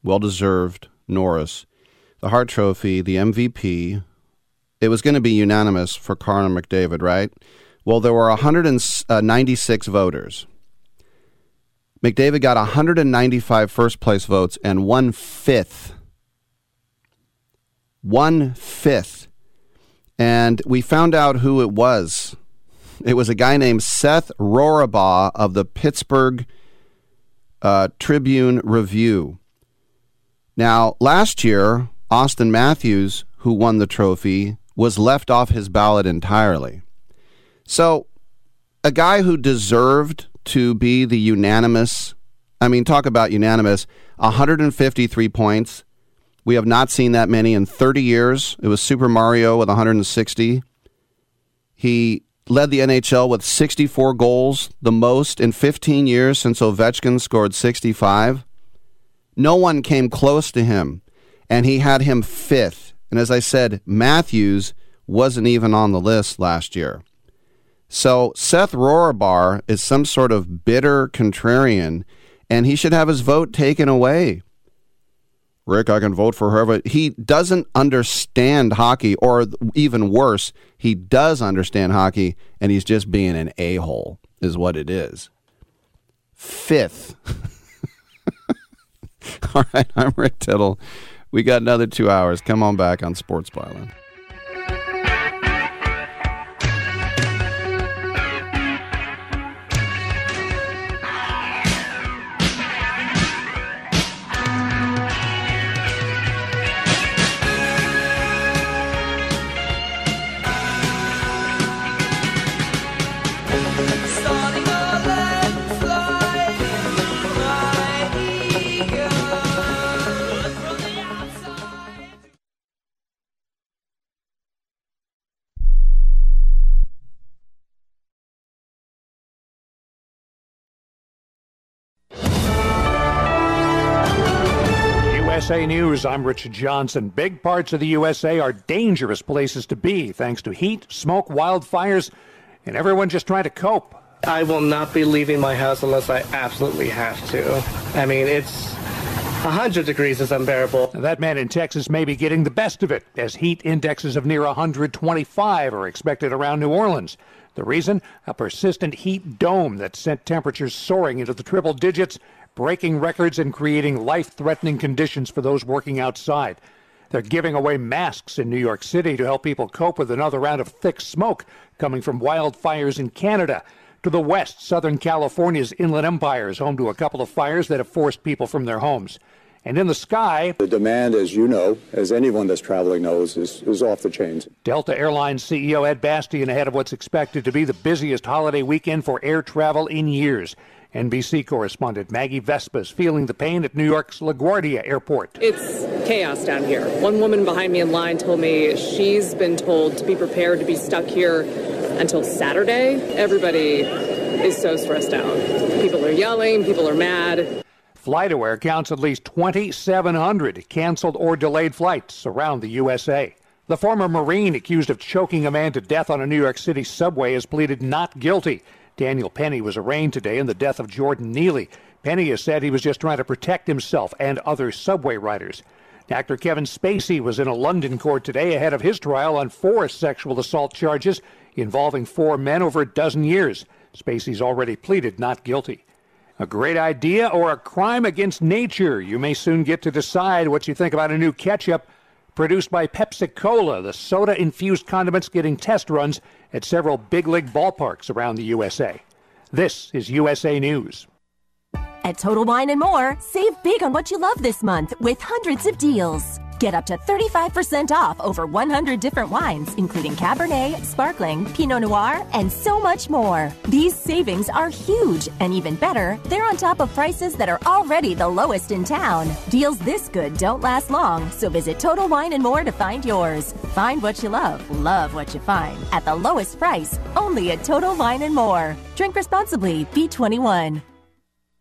well-deserved Norris, the Hart Trophy, the MVP, it was going to be unanimous for Connor McDavid, right? Well, there were 196 voters. McDavid got 195 first-place votes and one-fifth. And we found out who it was. It was a guy named Seth Rohrabaugh of the Pittsburgh Tribune-Review. Now, last year, Austin Matthews, who won the trophy, was left off his ballot entirely. So, a guy who deserved to be the unanimous, talk about unanimous, 153 points. We have not seen that many in 30 years. It was Super Mario with 160. He led the NHL with 64 goals, the most in 15 years since Ovechkin scored 65. No one came close to him, and he had him fifth. And as I said, Matthews wasn't even on the list last year. So Seth Rohrabaugh is some sort of bitter contrarian, and he should have his vote taken away. Rick, I can vote for whoever. He doesn't understand hockey, or even worse, he does understand hockey, and he's just being an a-hole is what it is. Fifth. All right, I'm Rick Tittle. We got another 2 hours. Come on back on Sports Byline. USA News, I'm Richard Johnson. Big parts of the USA are dangerous places to be thanks to heat, smoke, wildfires, and everyone just trying to cope. I will not be leaving my house unless I absolutely have to. I mean, it's 100 degrees is unbearable. That man in Texas may be getting the best of it, as heat indexes of near 125 are expected around New Orleans. The reason? A persistent heat dome that sent temperatures soaring into the triple digits, breaking records and creating life-threatening conditions for those working outside. They're giving away masks in New York City to help people cope with another round of thick smoke coming from wildfires in Canada. To the west, Southern California's Inland Empire is home to a couple of fires that have forced people from their homes. And in the sky, the demand, as you know, as anyone that's traveling knows, is off the chains. Delta Airlines CEO Ed Bastian ahead of what's expected to be the busiest holiday weekend for air travel in years. NBC correspondent Maggie Vespas feeling the pain at New York's LaGuardia Airport. It's chaos down here. One woman behind me in line told me she's been told to be prepared to be stuck here until Saturday. Everybody is so stressed out. People are yelling, people are mad. FlightAware counts at least 2,700 canceled or delayed flights around the USA. The former Marine accused of choking a man to death on a New York City subway has pleaded not guilty. Daniel Penny was arraigned today in the death of Jordan Neely. Penny has said he was just trying to protect himself and other subway riders. Actor Kevin Spacey was in a London court today ahead of his trial on 4 sexual assault charges involving 4 men over a dozen years. Spacey's already pleaded not guilty. A great idea or a crime against nature? You may soon get to decide what you think about a new ketchup produced by Pepsi-Cola, the soda-infused condiments getting test runs at several big-league ballparks around the USA. This is USA News. At Total Wine & More, save big on what you love this month with hundreds of deals. Get up to 35% off over 100 different wines, including Cabernet, Sparkling, Pinot Noir, and so much more. These savings are huge, and even better, they're on top of prices that are already the lowest in town. Deals this good don't last long, so visit Total Wine & More to find yours. Find what you love what you find, at the lowest price, only at Total Wine & More. Drink responsibly. B21.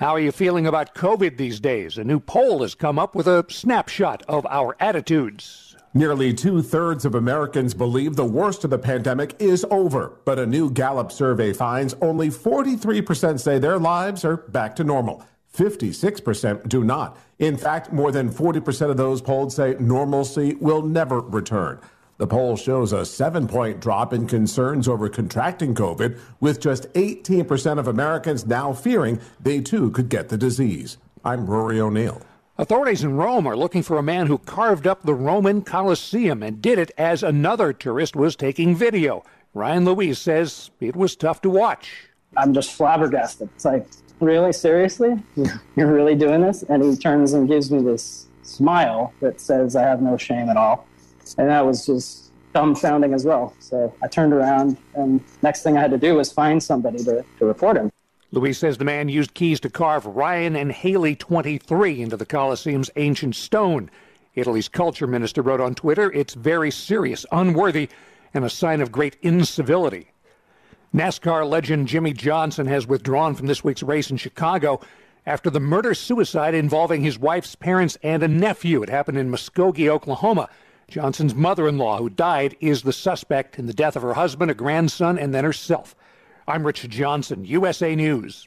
How are you feeling about COVID these days? A new poll has come up with a snapshot of our attitudes. Nearly 2/3 of Americans believe the worst of the pandemic is over, but a new Gallup survey finds only 43% say their lives are back to normal. 56% do not. In fact, more than 40% of those polled say normalcy will never return. The poll shows a 7-point drop in concerns over contracting COVID, with just 18% of Americans now fearing they too could get the disease. I'm Rory O'Neill. Authorities in Rome are looking for a man who carved up the Roman Colosseum and did it as another tourist was taking video. Ryan Louise says it was tough to watch. I'm just flabbergasted. It's like, really? Seriously? You're really doing this? And he turns and gives me this smile that says I have no shame at all. And that was just dumb sounding as well. So I turned around, and next thing I had to do was find somebody to report him. Luis says the man used keys to carve Ryan and Haley 23 into the Colosseum's ancient stone. Italy's culture minister wrote on Twitter, "It's very serious, unworthy, and a sign of great incivility." NASCAR legend Jimmy Johnson has withdrawn from this week's race in Chicago after the murder-suicide involving his wife's parents and a nephew. It happened in Muskogee, Oklahoma. Johnson's mother-in-law, who died, is the suspect in the death of her husband, a grandson, and then herself. I'm Rich Johnson, USA News.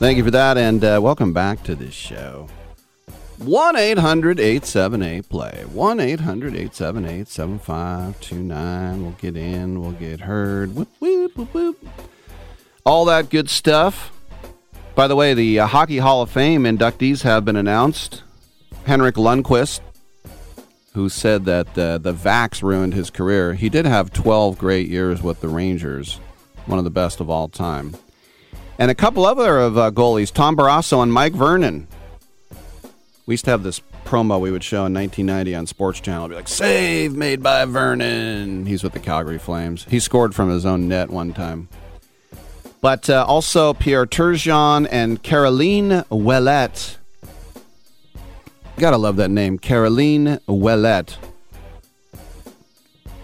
Thank you for that, and welcome back to this show. 1-800-878-PLAY. 1-800-878-7529. We'll get in. We'll get heard. Whoop, whoop, whoop, whoop. All that good stuff. By the way, the Hockey Hall of Fame inductees have been announced. Henrik Lundqvist, who said that the vax ruined his career. He did have 12 great years with the Rangers, one of the best of all time. And a couple other of goalies, Tom Barrasso and Mike Vernon. We used to have this promo we would show in 1990 on Sports Channel. It'd be like, save made by Vernon. He's with the Calgary Flames. He scored from his own net one time. But also Pierre Turgeon and Caroline Ouellette. Gotta love that name, Caroline Ouellette.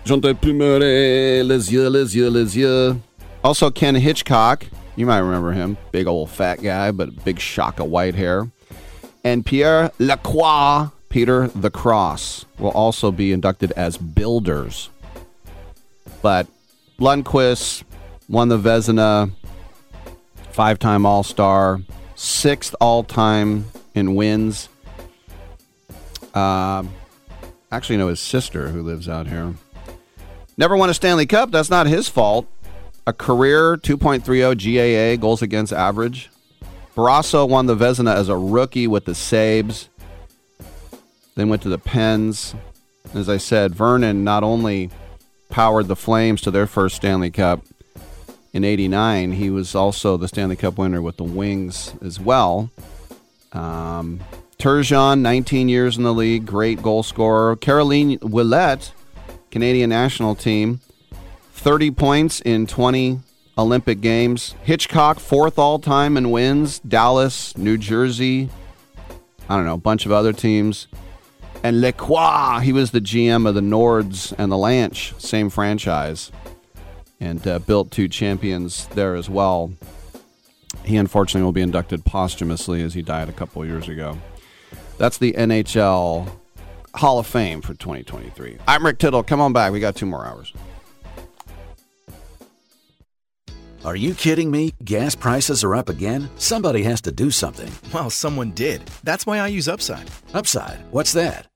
J'entends plus mourir, les yeux, les yeux, les yeux. Also Ken Hitchcock. You might remember him. Big old fat guy, but a big shock of white hair. And Pierre Lacroix, Peter the Cross, will also be inducted as builders. But Lundqvist won the Vezina, 5-time All-Star, 6th all-time in wins. Actually, no, his sister who lives out here. Never won a Stanley Cup. That's not his fault. A career 2.30 GAA, goals against average. Barrasso won the Vezina as a rookie with the Sabres. Then went to the Pens. As I said, Vernon not only powered the Flames to their first Stanley Cup in '89, he was also the Stanley Cup winner with the Wings as well. Turgeon, 19 years in the league, great goal scorer. Caroline Ouellette, Canadian national team. 30 points in 20 Olympic Games. Hitchcock, 4th all-time in wins. Dallas, New Jersey, I don't know, a bunch of other teams. And Lacroix, he was the GM of the Nords and the Lanch, same franchise, and built two champions there as well. He, unfortunately, will be inducted posthumously as he died a couple years ago. That's the NHL Hall of Fame for 2023. I'm Rick Tittle. Come on back. We got 2 more hours. Are you kidding me? Gas prices are up again? Somebody has to do something. Well, someone did. That's why I use Upside. Upside? What's that?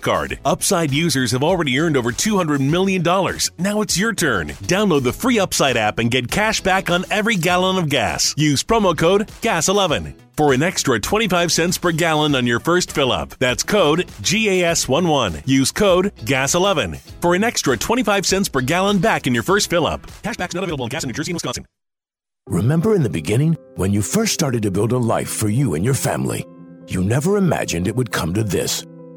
card. Upside users have already earned over $200 million. Now it's your turn. Download the free Upside app and get cash back on every gallon of gas. Use promo code GAS11. For an extra 25 cents per gallon on your first fill-up. That's code GAS11. Use code GAS11 for an extra 25 cents per gallon back in your first fill-up. Cashback's not available on gas in New Jersey and Wisconsin. Remember in the beginning, when you first started to build a life for you and your family, you never imagined it would come to this.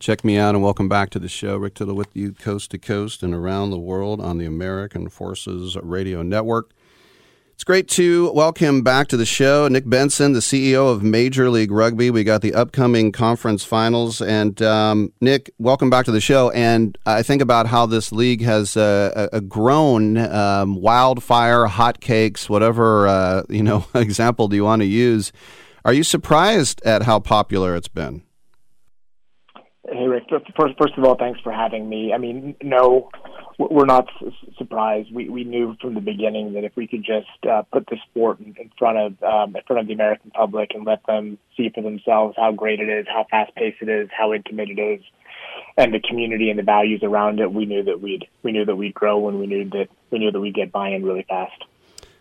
Check me out and welcome back to the show. Rick Tittle with you coast to coast and around the world on the American Forces Radio Network. It's great to welcome back to the show Nick Benson, the CEO of Major League Rugby. We got the upcoming conference finals. And Nick, welcome back to the show. And I think about how this league has grown wildfire, hotcakes, whatever example do you want to use. Are you surprised at how popular it's been? Hey, Rick, first of all, thanks for having me. I mean, no, we're not surprised. We knew from the beginning that if we could just put the sport in front of the American public and let them see for themselves how great it is, how fast-paced it is, how intimate it is, and the community and the values around it, we knew that we'd grow, and we knew that we'd get buy-in really fast.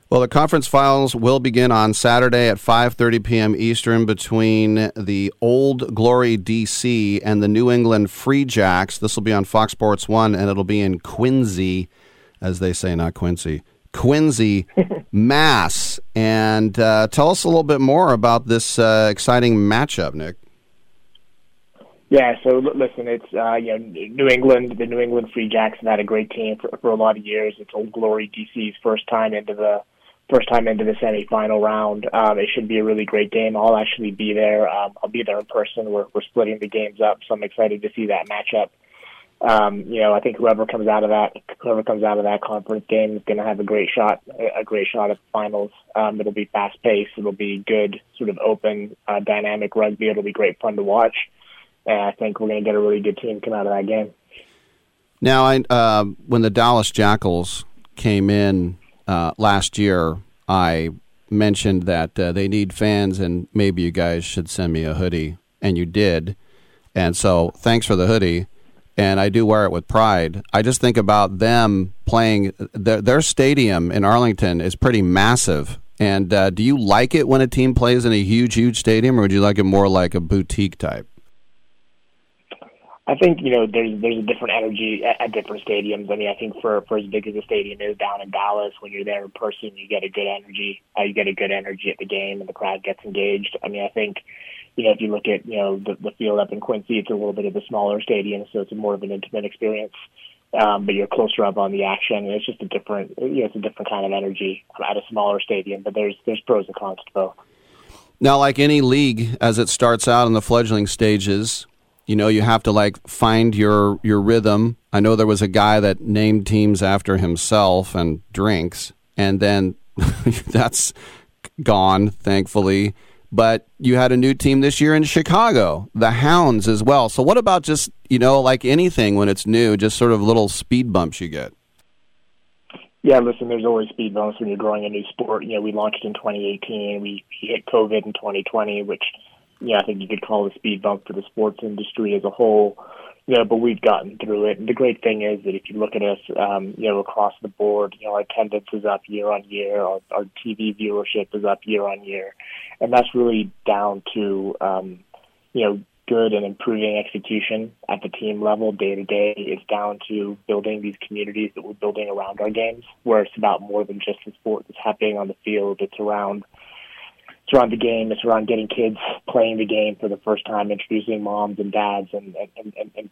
Well, the conference finals will begin on Saturday at 5:30 p.m. Eastern between the Old Glory DC and the New England Free Jacks. This will be on Fox Sports 1, and it'll be in Quincy, as they say, not Quincy. Quincy, Mass. And tell us a little bit more about this exciting matchup, Nick. Yeah, so listen, it's New England. The New England Free Jackson had a great team for a lot of years. It's Old Glory DC's first time into the semifinal round. It should be a really great game. I'll actually be there. I'll be there in person. We're splitting the games up, so I'm excited to see that matchup. I think whoever comes out of that conference game is going to have a great shot at the finals. It'll be fast paced. It'll be good, sort of open, dynamic rugby. It'll be great fun to watch. And I think we're going to get a really good team come out of that game. Now, when the Dallas Jackals came in last year, I mentioned that they need fans, and maybe you guys should send me a hoodie, and you did. And so, thanks for the hoodie. And I do wear it with pride. I just think about them playing. Their stadium in Arlington is pretty massive. And do you like it when a team plays in a huge, huge stadium, or would you like it more like a boutique type? I think, there's a different energy at different stadiums. I mean, I think for as big as the stadium is down in Dallas, when you're there in person, you get a good energy. You get a good energy at the game, and the crowd gets engaged. I mean, I think... if you look at, the field up in Quincy, it's a little bit of a smaller stadium, so it's more of an intimate experience. But you're closer up on the action, and it's just a different, it's a different kind of energy at a smaller stadium. But there's pros and cons to both. Now, like any league, as it starts out in the fledgling stages, you have to find your rhythm. I know there was a guy that named teams after himself and drinks, and then that's gone, thankfully. But you had a new team this year in Chicago, the Hounds as well. So what about just, like anything when it's new, just sort of little speed bumps you get? Yeah, listen, there's always speed bumps when you're growing a new sport. We launched in 2018. We hit COVID in 2020, which, I think you could call a speed bump for the sports industry as a whole. But we've gotten through it. And the great thing is that if you look at us, across the board, our attendance is up year on year. Our TV viewership is up year on year. And that's really down to, good and improving execution at the team level day to day. It's down to building these communities that we're building around our games, where it's about more than just the sport that's happening on the field. It's around the game. It's around getting kids playing the game for the first time, introducing moms and dads and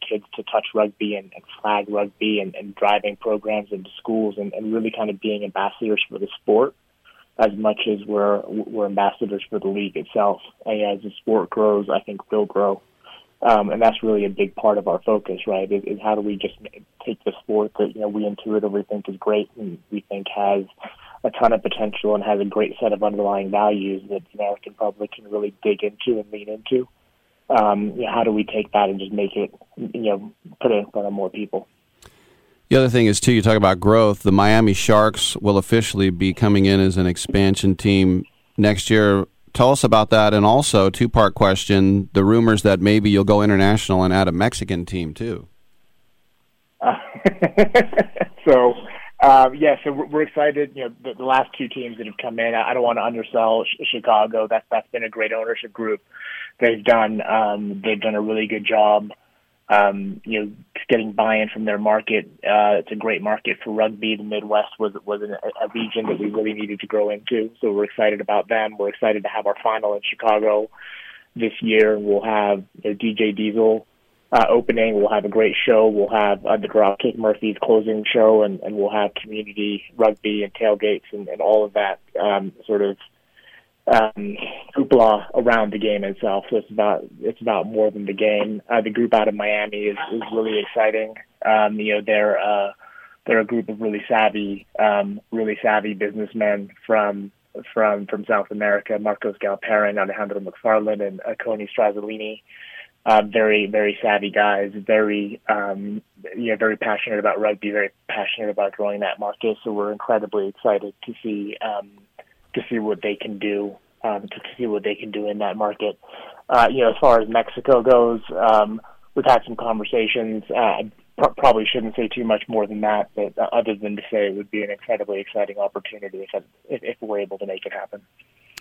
kids to touch rugby and flag rugby and driving programs into schools and really kind of being ambassadors for the sport as much as we're ambassadors for the league itself. And as the sport grows, I think we'll grow. And that's really a big part of our focus, right, is how do we just take the sport that, we intuitively think is great and we think has a ton of potential and has a great set of underlying values that the American public can really dig into and lean into. How do we take that and just make it, put it in front of more people? The other thing is, too, you talk about growth. The Miami Sharks will officially be coming in as an expansion team next year. Tell us about that. And also, two-part question, the rumors that maybe you'll go international and add a Mexican team, too. So... So we're excited. The last two teams that have come in, I don't want to undersell Chicago. That's been a great ownership group. They've done a really good job, getting buy-in from their market. It's a great market for rugby. The Midwest was a region that we really needed to grow into. So we're excited about them. We're excited to have our final in Chicago this year. We'll have DJ Diesel opening. We'll have a great show. We'll have the Dropkick Murphys closing show, and we'll have community rugby and tailgates and all of that hoopla around the game itself. So it's about more than the game. The group out of Miami is really exciting. They're a group of really savvy businessmen from South America. Marcos Galperin, Alejandro McFarland, and Connie Strazzolini. Very, very savvy guys, very passionate about rugby, very passionate about growing that market. So we're incredibly excited to see what they can do, in that market. As far as Mexico goes, we've had some conversations. Probably shouldn't say too much more than that, but other than to say it would be an incredibly exciting opportunity if we're able to make it happen.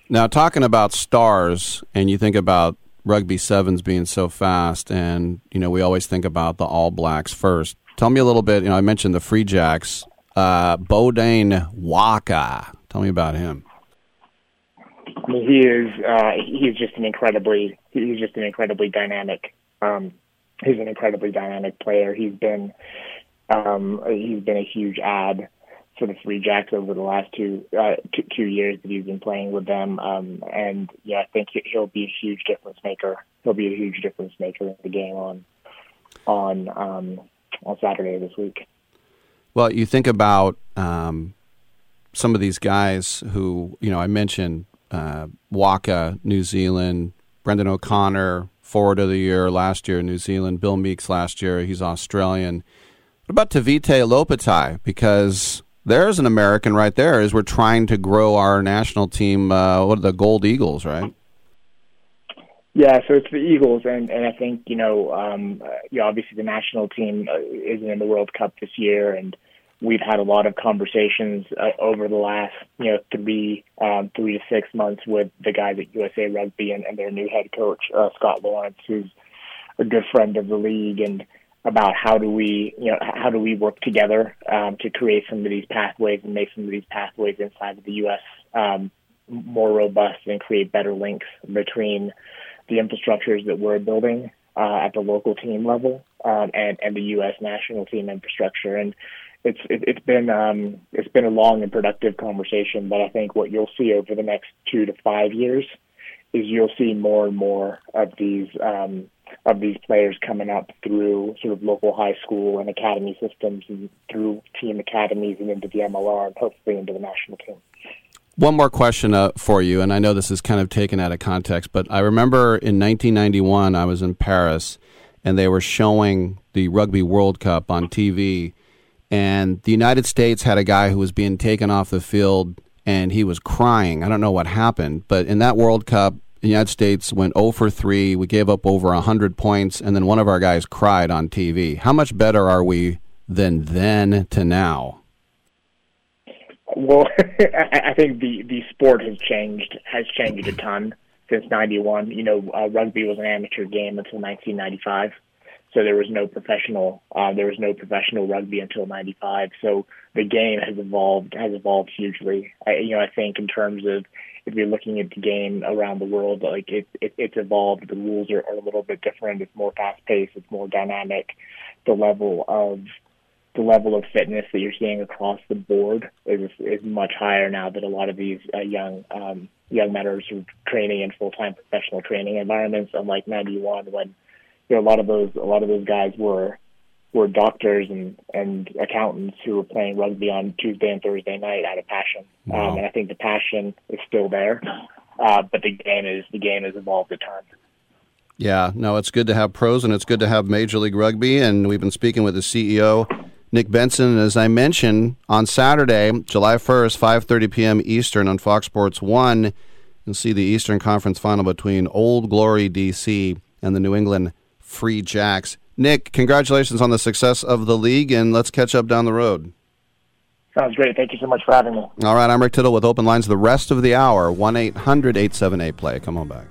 Now, talking about stars, and you think about rugby sevens being so fast, and we always think about the All Blacks first. Tell me a little bit. I mentioned the Free Jacks. Bodane Waka. Tell me about him. I mean, he's just an incredibly dynamic he's an incredibly dynamic player. He's been a huge add for the Free Jacks over the last two years that he's been playing with them. And yeah, I think he'll be a huge difference maker. He'll be a huge difference maker in the game on Saturday this week. Well, you think about some of these guys who, you know, I mentioned Waka, New Zealand, Brendan O'Connor, forward of the year last year, New Zealand, Bill Meeks last year, he's Australian. What about Tavite Lopatai? Because there's an American right there as we're trying to grow our national team, the Gold Eagles, right? Yeah, so it's the Eagles, and I think, obviously the national team isn't in the World Cup this year, and we've had a lot of conversations over the last, 3 to 6 months with the guys at USA Rugby and their new head coach, Scott Lawrence, who's a good friend of the league, and about how do we work together to create some of these pathways and make some of these pathways inside of the U.S. More robust and create better links between the infrastructures that we're building at the local team level and the U.S. national team infrastructure. And it's been a long and productive conversation, but I think what you'll see over the next 2 to 5 years is you'll see more and more of these players coming up through sort of local high school and academy systems and through team academies and into the MLR and hopefully into the national team. One more question for you, and I know this is kind of taken out of context, but I remember in 1991 I was in Paris and they were showing the Rugby World Cup on TV. And the United States had a guy who was being taken off the field, and he was crying. I don't know what happened, but in that World Cup, the United States went 0 for 3. We gave up over 100 points, and then one of our guys cried on TV. How much better are we than then to now? Well, I think the sport has changed a ton since 91. Rugby was an amateur game until 1995. So there was no professional. Rugby until '95. So the game has evolved hugely. I think in terms of if you're looking at the game around the world, like it's evolved. The rules are a little bit different. It's more fast paced. It's more dynamic. The level of fitness that you're seeing across the board is much higher now that a lot of these young men are sort of training in full time professional training environments. Unlike '91 when a lot of those guys were doctors and accountants who were playing rugby on Tuesday and Thursday night out of passion. Wow. And I think the passion is still there, but the game has evolved a ton. Yeah, no, it's good to have pros and it's good to have Major League Rugby. And we've been speaking with the CEO, Nick Benson. And as I mentioned, on Saturday, July 1st, 5:30 p.m. Eastern on Fox Sports 1, you can see the Eastern Conference Final between Old Glory D.C. and the New England Free Jacks. Nick, congratulations on the success of the league, and let's catch up down the road. Sounds great. Thank you so much for having me. All right, I'm Rick Tittle with Open Lines the rest of the hour, 1-800-878-PLAY. Come on back.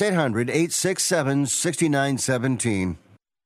800-867-6917.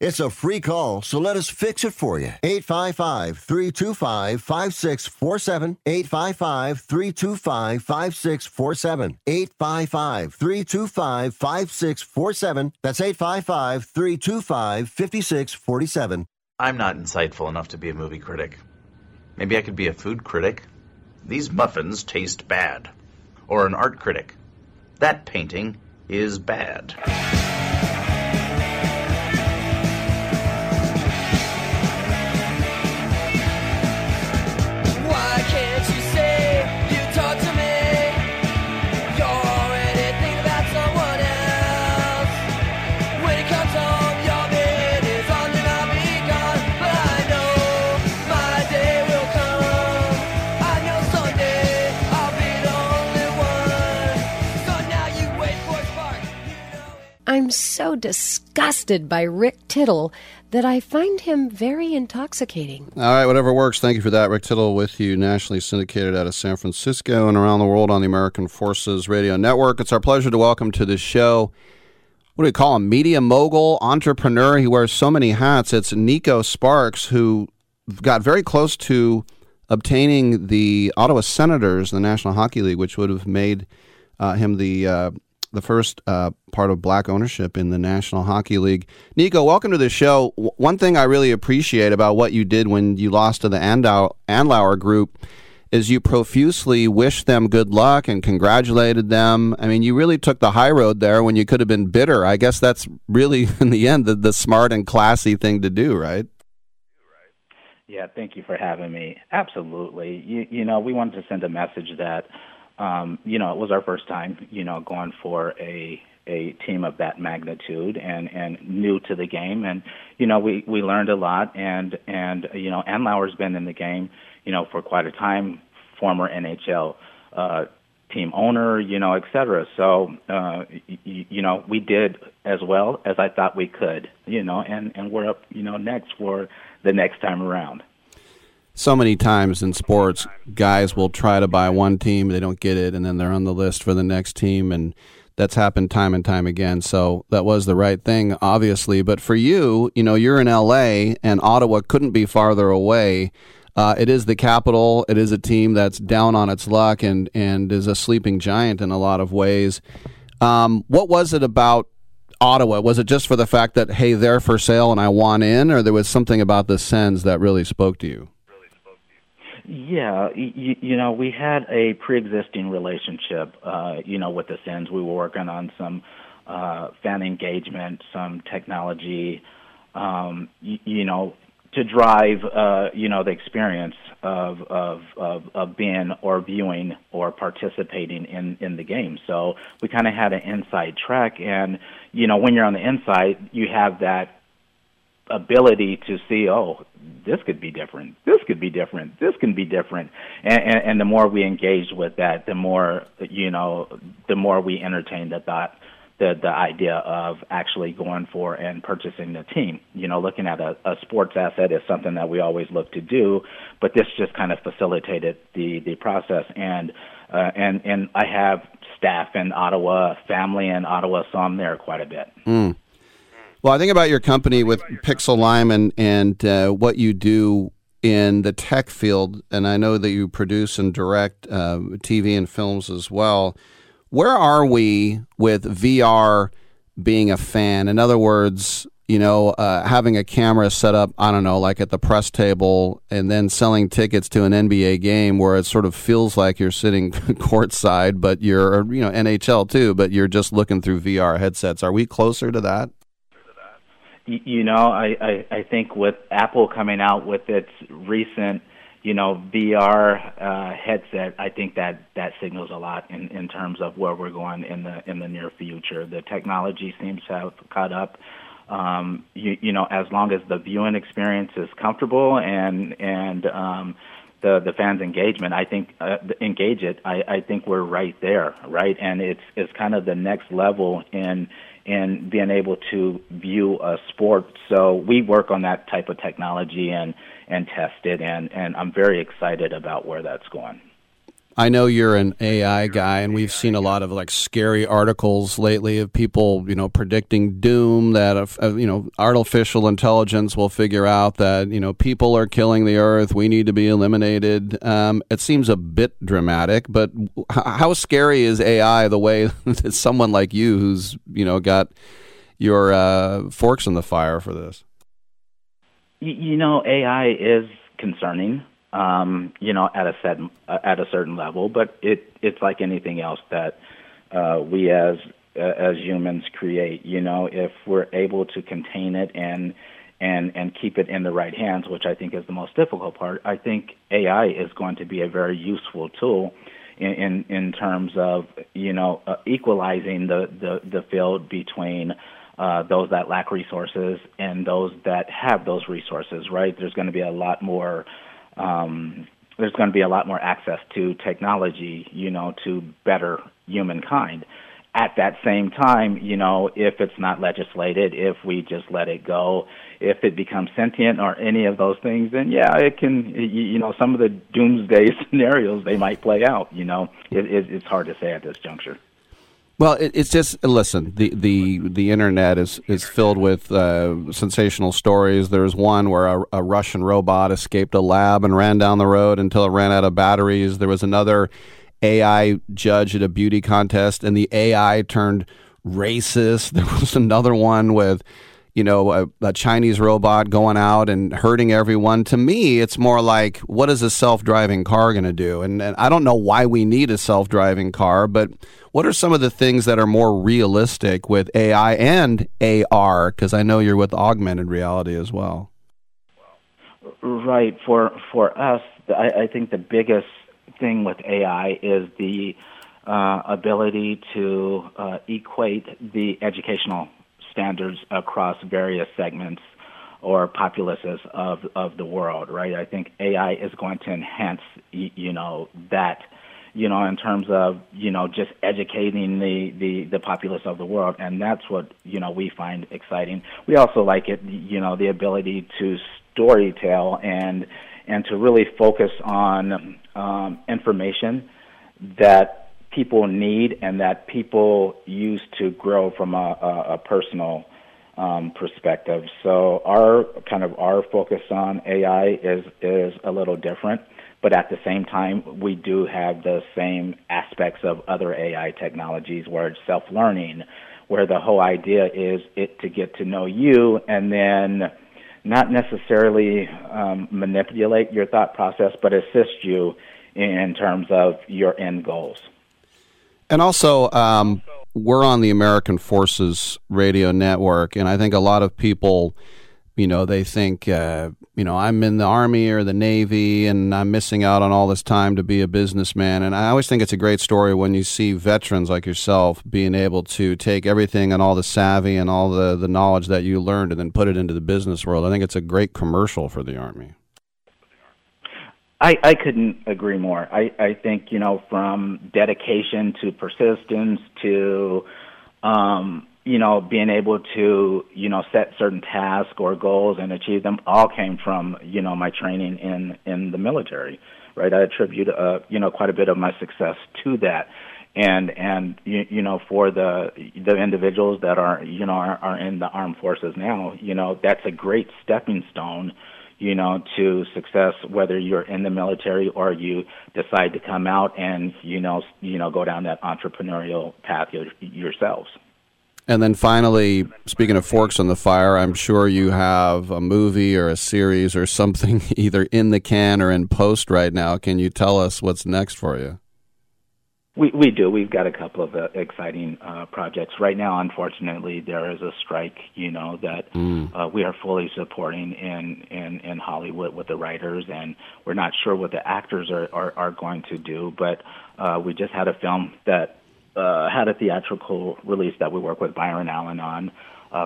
It's a free call, so let us fix it for you. 855-325-5647. 855-325-5647. 855-325-5647. That's 855-325-5647. I'm not insightful enough to be a movie critic. Maybe I could be a food critic. These muffins taste bad. Or an art critic. That painting is bad. I'm so disgusted by Rick Tittle that I find him very intoxicating. All right, whatever works. Thank you for that. Rick Tittle with you, nationally syndicated out of San Francisco and around the world on the American Forces Radio Network. It's our pleasure to welcome to the show, what do we call him, media mogul, entrepreneur. He wears so many hats. It's Nico Sparks, who got very close to obtaining the Ottawa Senators in the National Hockey League, which would have made him the first part of black ownership in the National Hockey League. Nico, welcome to the show. One thing I really appreciate about what you did when you lost to the Andlauer group is you profusely wished them good luck and congratulated them. I mean, you really took the high road there when you could have been bitter. I guess that's really, in the end, the smart and classy thing to do, right? Yeah, thank you for having me. Absolutely. You know, we wanted to send a message that it was our first time, going for a team of that magnitude and new to the game. And, we learned a lot and Andlauer's been in the game, for quite a time, former NHL, team owner, et cetera. So, we did as well as I thought we could, and we're up, next for the next time around. So many times in sports, guys will try to buy one team, they don't get it, and then they're on the list for the next team, and that's happened time and time again. So that was the right thing, obviously. But for you, you're in L.A., and Ottawa couldn't be farther away. It is the capital. It is a team that's down on its luck and is a sleeping giant in a lot of ways. What was it about Ottawa? Was it just for the fact that, hey, they're for sale and I want in, or there was something about the Sens that really spoke to you? Yeah, we had a pre-existing relationship, with the Sens. We were working on some fan engagement, some technology, to drive, the experience of being or viewing or participating in the game. So we kind of had an inside track, and when you're on the inside, you have that ability to see, oh, this could be different, this could be different, this can be different. And the more we engage with that, the more, you know, the more we entertain the thought, the idea of actually going for and purchasing the team. You know, looking at a sports asset is something that we always look to do, but this just kind of facilitated the process. And I have staff in Ottawa, family in Ottawa, so I'm there quite a bit. Mm. Well, I think about your company with Pixel Lime and what you do in the tech field, and I know that you produce and direct TV and films as well. Where are we with VR being a fan? In other words, you know, having a camera set up, I don't know, like at the press table, and then selling tickets to an NBA game where it sort of feels like you're sitting courtside, but you're, you know, NHL too, but you're just looking through VR headsets. Are we closer to that? You know, I think with Apple coming out with its recent, you know, VR headset, I think that signals a lot in terms of where we're going in the near future. The technology seems to have caught up. You know, as long as the viewing experience is comfortable and the fans' engagement, I think engage it. I think we're right there, right? And it's kind of the next level in being able to view a sport. So we work on that type of technology and test it, and I'm very excited about where that's going. I know you're an AI guy, and we've seen a lot of like scary articles lately of people, you know, predicting doom, that you know, artificial intelligence will figure out that, you know, people are killing the earth, we need to be eliminated. It seems a bit dramatic, but how scary is AI the way that someone like you, who's, you know, got your forks in the fire for this? You know, AI is concerning. You know, at a certain level, but it's like anything else that we as humans create. You know, if we're able to contain it and keep it in the right hands, which I think is the most difficult part, I think AI is going to be a very useful tool in terms of, you know, equalizing the field between those that lack resources and those that have those resources. Right? There's going to be a lot more. There's going to be a lot more access to technology, you know, to better humankind. At that same time, you know, if it's not legislated, if we just let it go, if it becomes sentient or any of those things, then yeah, it can, you know, some of the doomsday scenarios, they might play out, you know. It's hard to say at this juncture. Well, it's just, listen, the internet is filled with sensational stories. There's one where a Russian robot escaped a lab and ran down the road until it ran out of batteries. There was another AI judge at a beauty contest, and the AI turned racist. There was another one with, you know, a Chinese robot going out and hurting everyone. To me, it's more like, what is a self-driving car going to do? And I don't know why we need a self-driving car, but what are some of the things that are more realistic with AI and AR? Because I know you're with augmented reality as well. Right. For us, I think the biggest thing with AI is the ability to equate the educational standards across various segments or populaces of the world, right? I think AI is going to enhance, you know, that, you know, in terms of, you know, just educating the populace of the world. And that's what, you know, we find exciting. We also like it, you know, the ability to storytell and to really focus on information that people need and that people use to grow from a personal perspective. So our focus on AI is a little different, but at the same time, we do have the same aspects of other AI technologies where it's self-learning, where the whole idea is it to get to know you and then not necessarily manipulate your thought process, but assist you in terms of your end goals. And also, we're on the American Forces Radio Network, and I think a lot of people You know, they think, you know, I'm in the Army or the Navy and I'm missing out on all this time to be a businessman. And I always think it's a great story when you see veterans like yourself being able to take everything and all the savvy and all the knowledge that you learned and then put it into the business world. I think it's a great commercial for the Army. I couldn't agree more. I think, you know, from dedication to persistence to, you know, being able to, you know, set certain tasks or goals and achieve them all came from, you know, my training in the military, right? I attribute, you know, quite a bit of my success to that. And you know, for the individuals that are, you know, are in the armed forces now, you know, that's a great stepping stone, you know, to success, whether you're in the military or you decide to come out and, you know, go down that entrepreneurial path yourselves. And then finally, speaking of forks on the fire, I'm sure you have a movie or a series or something either in the can or in post right now. Can you tell us what's next for you? We do. We've got a couple of exciting projects. Right now, unfortunately, there is a strike, you know, that we are fully supporting in Hollywood with the writers, and we're not sure what the actors are going to do, but we just had a film that had a theatrical release that we work with Byron Allen on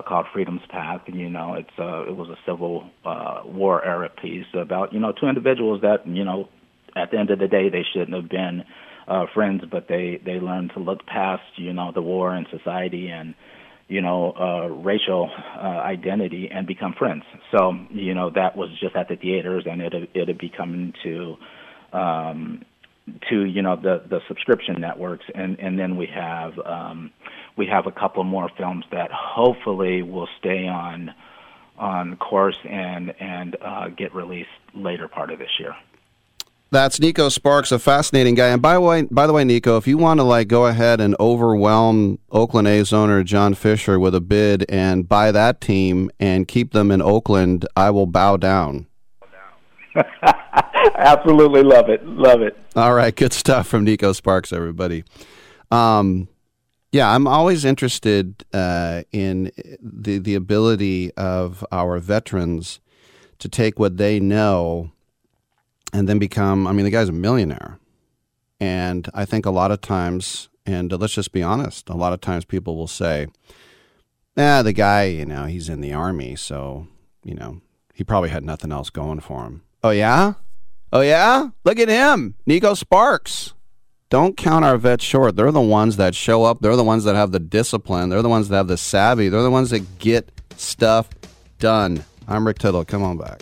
called Freedom's Path. And, you know, it was a Civil War era piece about, you know, two individuals that, you know, at the end of the day, they shouldn't have been friends, but they learned to look past, you know, the war and society and, you know, racial identity and become friends. So, you know, that was just at the theaters, and it'd be coming to you know, the subscription networks, and then we have a couple more films that hopefully will stay on course and get released later part of this year. That's Nico Sparks, a fascinating guy. And by the way, Nico, if you want to like go ahead and overwhelm Oakland A's owner John Fisher with a bid and buy that team and keep them in Oakland, I will bow down. Absolutely love it. Love it. All right. Good stuff from Nico Sparks, everybody. Yeah, I'm always interested in the ability of our veterans to take what they know and then become, I mean, the guy's a millionaire. And I think a lot of times, and let's just be honest, a lot of times people will say, the guy, you know, he's in the Army, so, you know, he probably had nothing else going for him. Oh, yeah? Oh, yeah? Look at him, Nico Sparks. Don't count our vets short. They're the ones that show up. They're the ones that have the discipline. They're the ones that have the savvy. They're the ones that get stuff done. I'm Rick Tittle. Come on back.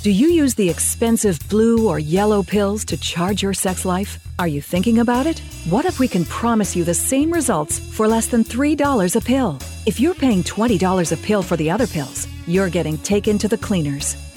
Do you use the expensive blue or yellow pills to charge your sex life? Are you thinking about it? What if we can promise you the same results for less than $3 a pill? If you're paying $20 a pill for the other pills, you're getting taken to the cleaners.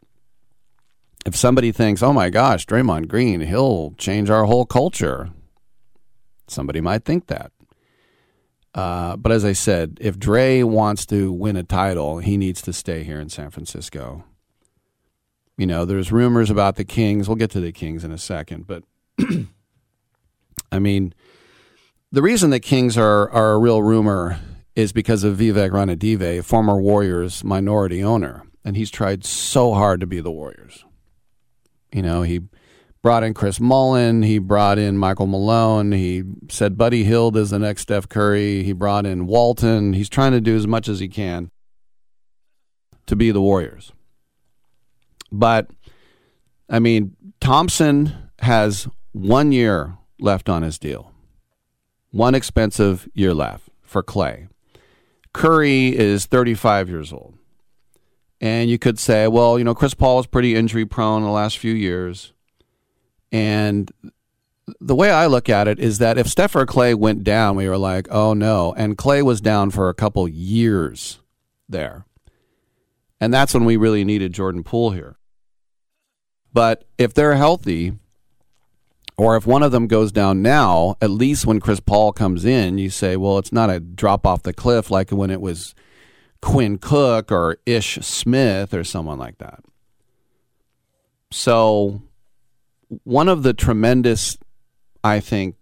If somebody thinks, oh my gosh, Draymond Green, he'll change our whole culture. Somebody might think that. But as I said, if Dre wants to win a title, he needs to stay here in San Francisco. You know, there's rumors about the Kings. We'll get to the Kings in a second, but I mean, the reason the Kings are a real rumor is because of Vivek Ranadive, former Warriors minority owner, and he's tried so hard to be the Warriors. You know, he brought in Chris Mullin, he brought in Michael Malone, he said Buddy Hield is the next Steph Curry, he brought in Walton. He's trying to do as much as he can to be the Warriors. But, I mean, Thompson has 1 year left on his deal. One expensive year left for Clay. Curry is 35 years old. And you could say, well, you know, Chris Paul was pretty injury prone in the last few years. And the way I look at it is that if Steph or Clay went down, we were like, oh no. And Clay was down for a couple years there. And that's when we really needed Jordan Poole here. But if they're healthy, or if one of them goes down now, at least when Chris Paul comes in, you say, well, it's not a drop off the cliff like when it was Quinn Cook or Ish Smith or someone like that. So one of the tremendous, I think,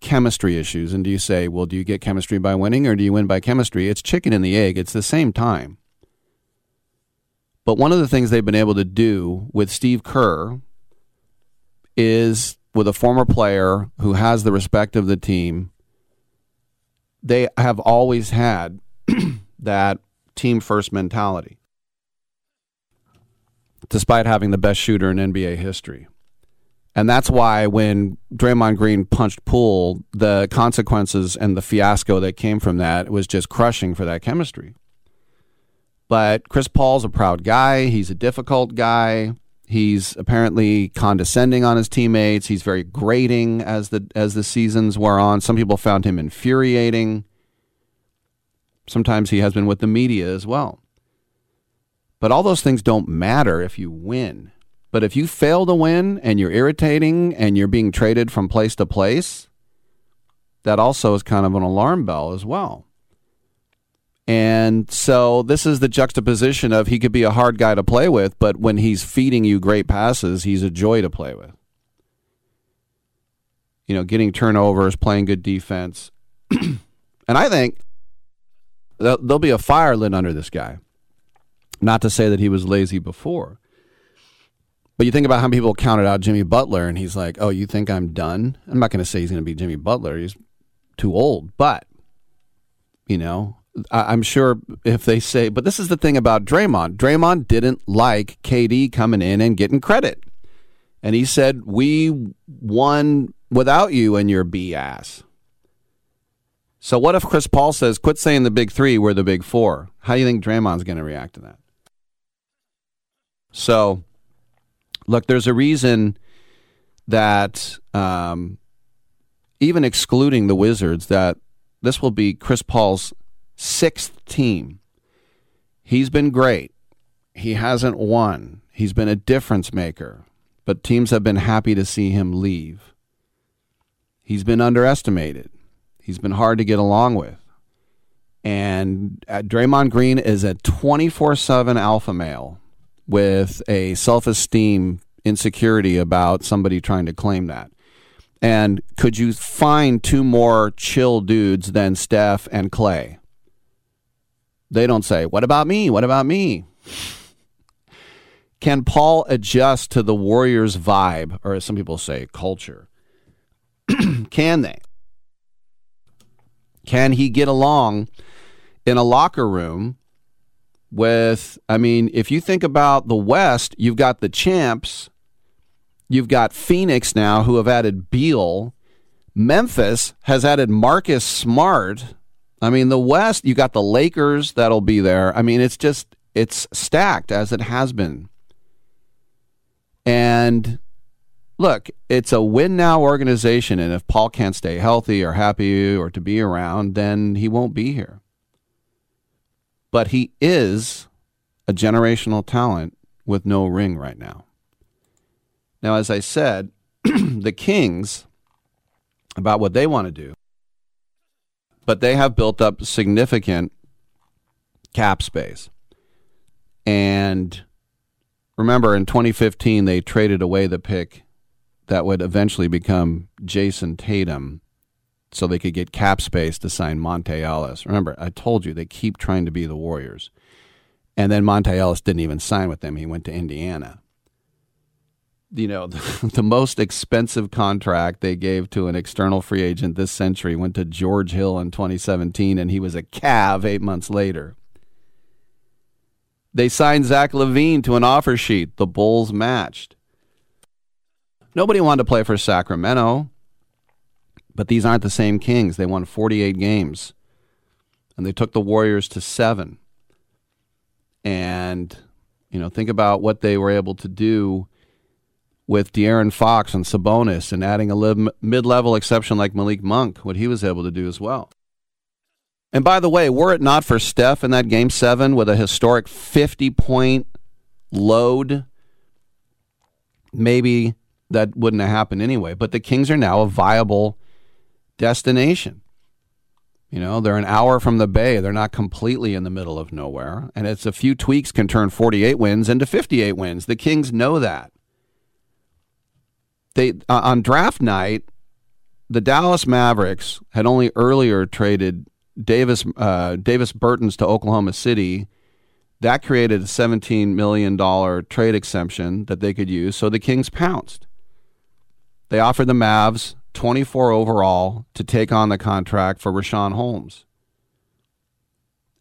chemistry issues, and do you say, well, do you get chemistry by winning or do you win by chemistry? It's chicken and the egg. It's the same time. But one of the things they've been able to do with Steve Kerr is with a former player who has the respect of the team, they have always had that team-first mentality, despite having the best shooter in NBA history. And that's why when Draymond Green punched Poole, the consequences and the fiasco that came from that was just crushing for that chemistry. But Chris Paul's a proud guy. He's a difficult guy. He's apparently condescending on his teammates. He's very grating as the seasons wore on. Some people found him infuriating. Sometimes he has been with the media as well. But all those things don't matter if you win. But if you fail to win and you're irritating and you're being traded from place to place, that also is kind of an alarm bell as well. And so this is the juxtaposition of he could be a hard guy to play with, but when he's feeding you great passes, he's a joy to play with. You know, getting turnovers, playing good defense. And I think there'll be a fire lit under this guy. Not to say that he was lazy before. But you think about how people counted out Jimmy Butler, and he's like, oh, you think I'm done? I'm not going to say he's going to be Jimmy Butler. He's too old. But, you know, I'm sure if they say, but this is the thing about Draymond. Draymond didn't like KD coming in and getting credit. And he said, we won without you and your BS. So what if Chris Paul says, quit saying the big three, we're the big four? How do you think Draymond's going to react to that? So, look, there's a reason that even excluding the Wizards, that this will be Chris Paul's sixth team. He's been great. He hasn't won. He's been a difference maker, but teams have been happy to see him leave. He's been underestimated. He's been hard to get along with. And Draymond Green is a 24/7 alpha male with a self-esteem insecurity about somebody trying to claim that. And could you find two more chill dudes than Steph and Clay? They don't say, what about me? What about me? Can Paul adjust to the Warriors' vibe, or as some people say, culture? Can they? Can he get along in a locker room with, I mean, if you think about the West, you've got the champs, you've got Phoenix now, who have added Beal, Memphis has added Marcus Smart. I mean, the West, you got the Lakers that'll be there. I mean, it's just, it's stacked as it has been. And look, it's a win now organization, and if Paul can't stay healthy or happy or to be around, then he won't be here. But he is a generational talent with no ring right now. Now, as I said, the Kings, about what they want to do, but they have built up significant cap space. And remember, in 2015, they traded away the pick that would eventually become Jason Tatum, so they could get cap space to sign Monte Ellis. Remember, I told you, they keep trying to be the Warriors. And then Monte Ellis didn't even sign with them. He went to Indiana. You know, the most expensive contract they gave to an external free agent this century went to George Hill in 2017, and he was a Cav 8 months later. They signed Zach LaVine to an offer sheet. The Bulls matched. Nobody wanted to play for Sacramento. But these aren't the same Kings. They won 48 games, and they took the Warriors to 7. And, you know, think about what they were able to do with De'Aaron Fox and Sabonis, and adding a mid-level exception like Malik Monk, what he was able to do as well. And by the way, were it not for Steph in that Game 7 with a historic 50-point load, maybe that wouldn't have happened anyway. But the Kings are now a viable destination. You know, they're an hour from the bay. They're not completely in the middle of nowhere. And it's a few tweaks can turn 48 wins into 58 wins. The Kings know that. They on draft night, the Dallas Mavericks had only earlier traded Davis Bertans to Oklahoma City. That created a $17 million trade exemption that they could use, so the Kings pounced. They offered the Mavs 24 overall to take on the contract for Richaun Holmes.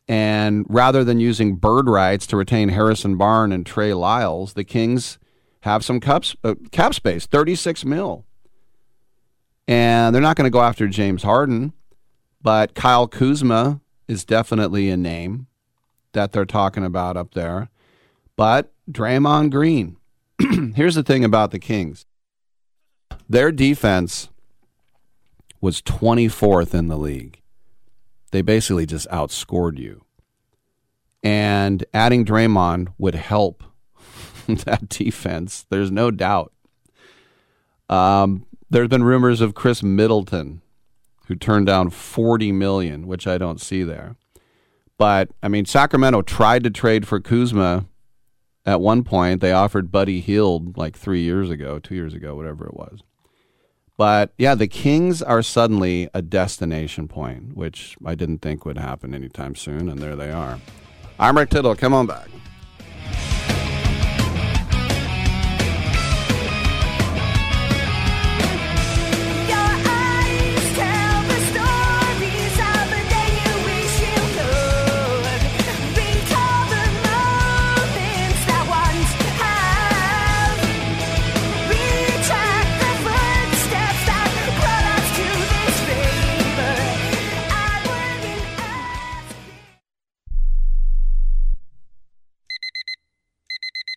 And rather than using bird rights to retain Harrison Barnes and Trey Lyles, the Kings have some cap space, $36 million. And they're not going to go after James Harden, but Kyle Kuzma is definitely a name that they're talking about up there. But Draymond Green. Here's the thing about the Kings. Their defense was 24th in the league. They basically just outscored you. And adding Draymond would help that defense. There's no doubt. There's been rumors of Chris Middleton, who turned down $40 million, which I don't see there. But, I mean, Sacramento tried to trade for Kuzma at one point. They offered Buddy Hield like 2 years ago, whatever it was. But, yeah, the Kings are suddenly a destination point, which I didn't think would happen anytime soon, and there they are. I'm Rick Tittle. Come on back.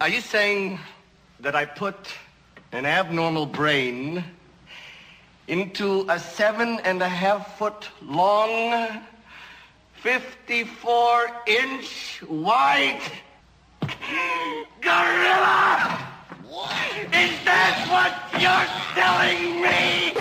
Are you saying that I put an abnormal brain into a 7.5-foot-long, 54-inch-wide gorilla? Is that what you're telling me?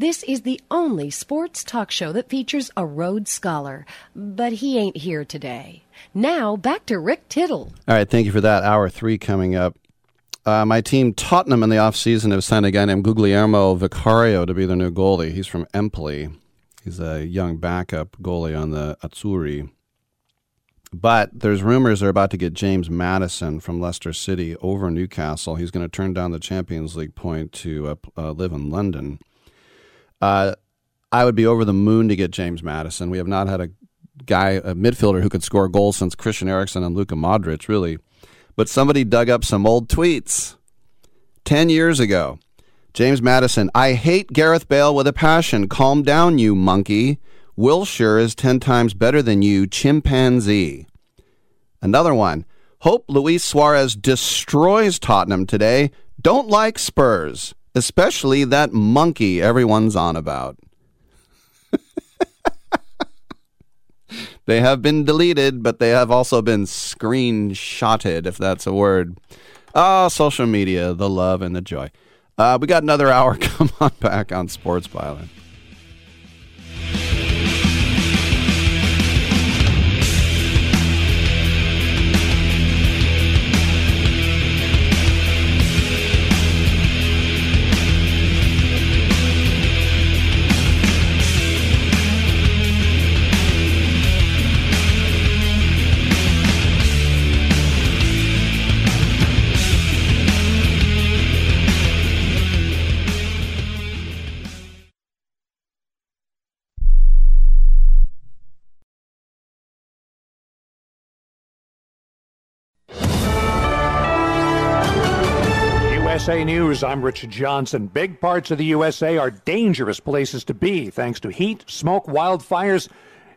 This is the only sports talk show that features a Rhodes Scholar, but he ain't here today. Now, back to Rick Tittle. All right, thank you for that. Hour three coming up. My team, Tottenham, in the offseason have signed a guy named Guglielmo Vicario to be their new goalie. He's from Empoli. He's a young backup goalie on the Azzurri. But there's rumors they're about to get James Maddison from Leicester City over Newcastle. He's going to turn down the Champions League point to live in London. I would be over the moon to get James Maddison. We have not had a midfielder who could score goals since Christian Eriksen and Luka Modric, really. But somebody dug up some old tweets 10 years ago. James Maddison, I hate Gareth Bale with a passion. Calm down, you monkey. Wilshire is 10 times better than you, chimpanzee. Another one. Hope Luis Suarez destroys Tottenham today. Don't like Spurs, especially that monkey everyone's on about. They have been deleted, but they have also been screenshotted, if that's a word. Oh, social media, the love and the joy. We got another hour. Come on back on Sports Byline. USA News, I'm Richard Johnson. Big parts of the USA are dangerous places to be thanks to heat, smoke, wildfires,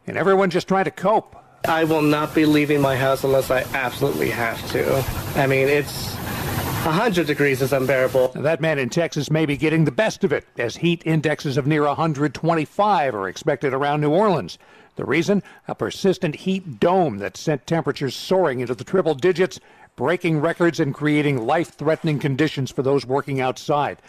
and everyone just trying to cope. I will not be leaving my house unless I absolutely have to. I mean, it's 100 degrees is unbearable. That man in Texas may be getting the best of it, as heat indexes of near 125 are expected around New Orleans. The reason? A persistent heat dome that sent temperatures soaring into the triple digits, breaking records and creating life-threatening conditions for those working outside.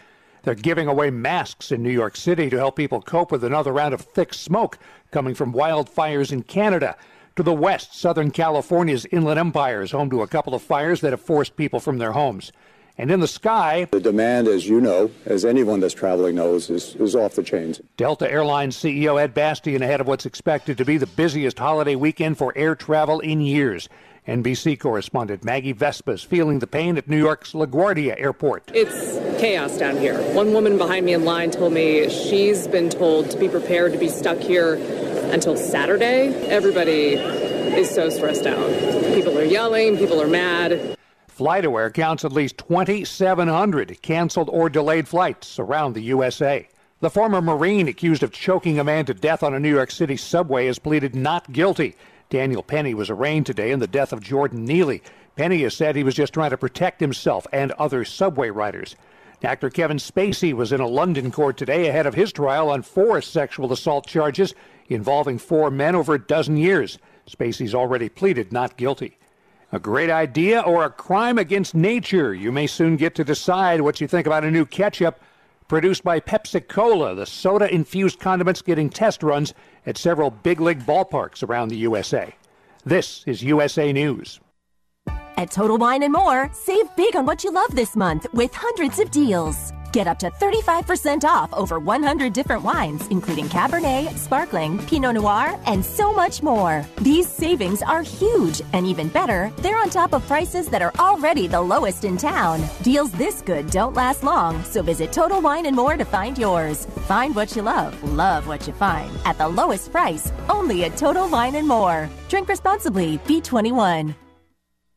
They're giving away masks in New York City to help people cope with another round of thick smoke coming from wildfires in Canada. To the west, Southern California's Inland Empire is home to a couple of fires that have forced people from their homes. And in the sky, the demand, as you know, as anyone that's traveling knows, is off the chains. Delta Airlines CEO Ed Bastian ahead of what's expected to be the busiest holiday weekend for air travel in years. NBC correspondent Maggie Vespas feeling the pain at New York's LaGuardia Airport. It's chaos down here. One woman behind me in line told me she's been told to be prepared to be stuck here until Saturday. Everybody is so stressed out. People are yelling, people are mad. FlightAware counts at least 2,700 canceled or delayed flights around the USA. The former Marine accused of choking a man to death on a New York City subway has pleaded not guilty. Daniel Penny was arraigned today in the death of Jordan Neely. Penny has said he was just trying to protect himself and other subway riders. Actor Kevin Spacey was in a London court today ahead of his trial on 4 sexual assault charges involving 4 men over a dozen years. Spacey's already pleaded not guilty. A great idea or a crime against nature? You may soon get to decide what you think about a new ketchup produced by Pepsi-Cola, the soda-infused condiments getting test runs at several big-league ballparks around the USA. This is USA News. At Total Wine & More, save big on what you love this month with hundreds of deals. Get up to 35% off over 100 different wines, including Cabernet, Sparkling, Pinot Noir, and so much more. These savings are huge, and even better, they're on top of prices that are already the lowest in town. Deals this good don't last long, so visit Total Wine & More to find yours. Find what you love what you find, at the lowest price, only at Total Wine & More. Drink responsibly. B21.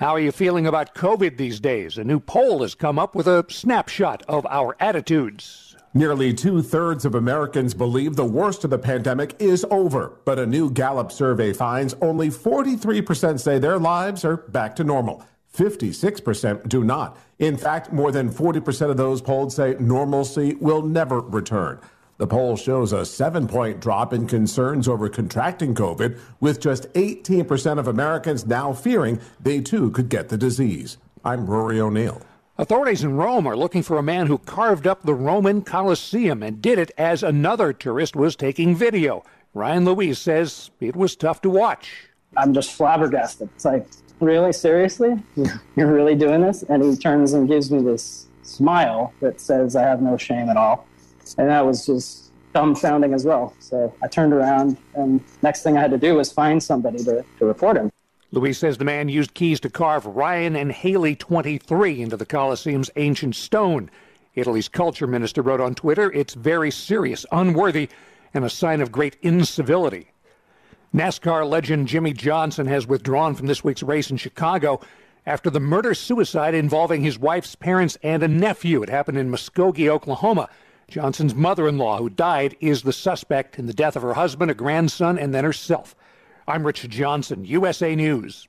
How are you feeling about COVID these days? A new poll has come up with a snapshot of our attitudes. Nearly two-thirds of Americans believe the worst of the pandemic is over, but a new Gallup survey finds only 43% say their lives are back to normal. 56% do not. In fact, more than 40% of those polled say normalcy will never return. The poll shows a 7-point drop in concerns over contracting COVID, with just 18% of Americans now fearing they too could get the disease. I'm Rory O'Neill. Authorities in Rome are looking for a man who carved up the Roman Colosseum and did it as another tourist was taking video. Ryan Louise says it was tough to watch. I'm just flabbergasted. It's like, really? Seriously? You're really doing this? And he turns and gives me this smile that says I have no shame at all. And that was just dumbfounding as well. So I turned around, and next thing I had to do was find somebody to report him. Louise says the man used keys to carve Ryan and Haley 23 into the Colosseum's ancient stone. Italy's culture minister wrote on Twitter, "It's very serious, unworthy, and a sign of great incivility." NASCAR legend Jimmy Johnson has withdrawn from this week's race in Chicago after the murder-suicide involving his wife's parents and a nephew. It happened in Muskogee, Oklahoma. Johnson's mother-in-law, who died, is the suspect in the death of her husband, a grandson, and then herself. I'm Rich Johnson, USA News.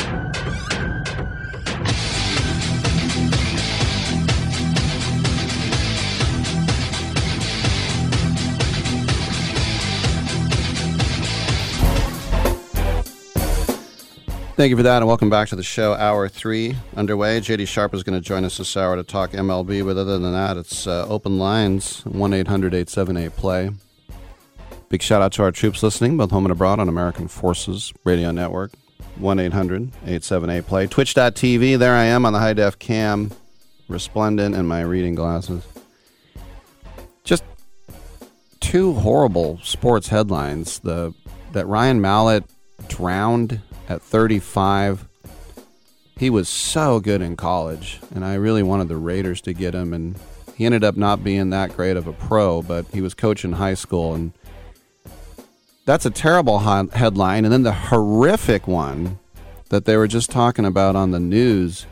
Thank you for that, and welcome back to the show. Hour 3 underway. J.D. Sharp is going to join us this hour to talk MLB, but other than that, it's open lines, 1-800-878-PLAY. Big shout-out to our troops listening, both home and abroad, on American Forces Radio Network, 1-800-878-PLAY. Twitch.tv, there I am on the high-def cam, resplendent in my reading glasses. Just two horrible sports headlines. That Ryan Mallett drowned at 35. He was so good in college, and I really wanted the Raiders to get him, and he ended up not being that great of a pro, but he was coaching high school, and that's a terrible headline. And then the horrific one that they were just talking about on the news,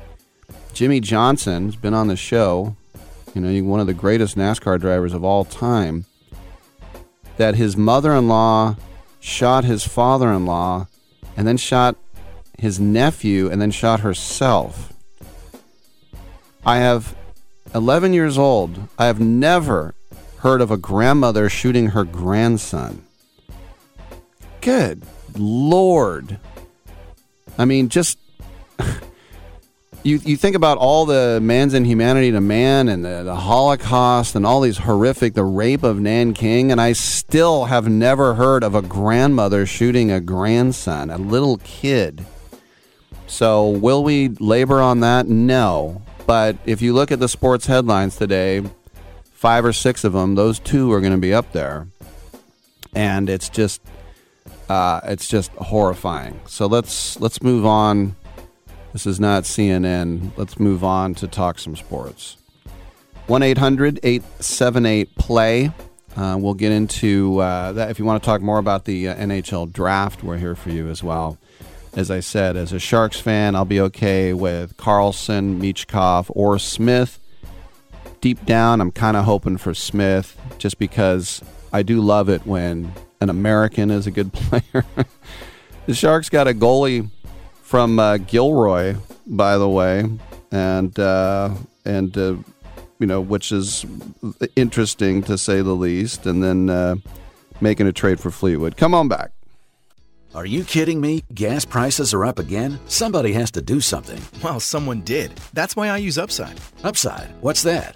Jimmy Johnson has been on the show, you know, one of the greatest NASCAR drivers of all time, that his mother-in-law shot his father-in-law and then shot his nephew, and then shot herself. I have 11 years old. I have never heard of a grandmother shooting her grandson. Good Lord. I mean, just... you think about all the man's inhumanity to man, and the Holocaust, and all these horrific... the rape of Nanking, and I still have never heard of a grandmother shooting a grandson, a little kid. So will we labor on that? No. But if you look at the sports headlines today, 5 or 6 of them, those two are going to be up there. And it's just horrifying. So let's move on. This is not CNN. Let's move on to talk some sports. 1-800-878-PLAY. We'll get into that. If you want to talk more about the NHL draft, we're here for you as well. As I said, as a Sharks fan, I'll be okay with Carlsson, Michkov, or Smith. Deep down, I'm kind of hoping for Smith just because I do love it when an American is a good player. The Sharks got a goalie from Gilroy, by the way, and you know, which is interesting to say the least. And then making a trade for Fleetwood. Come on back. Are you kidding me? Gas prices are up again? Somebody has to do something. Well, someone did. That's why I use Upside. Upside? What's that?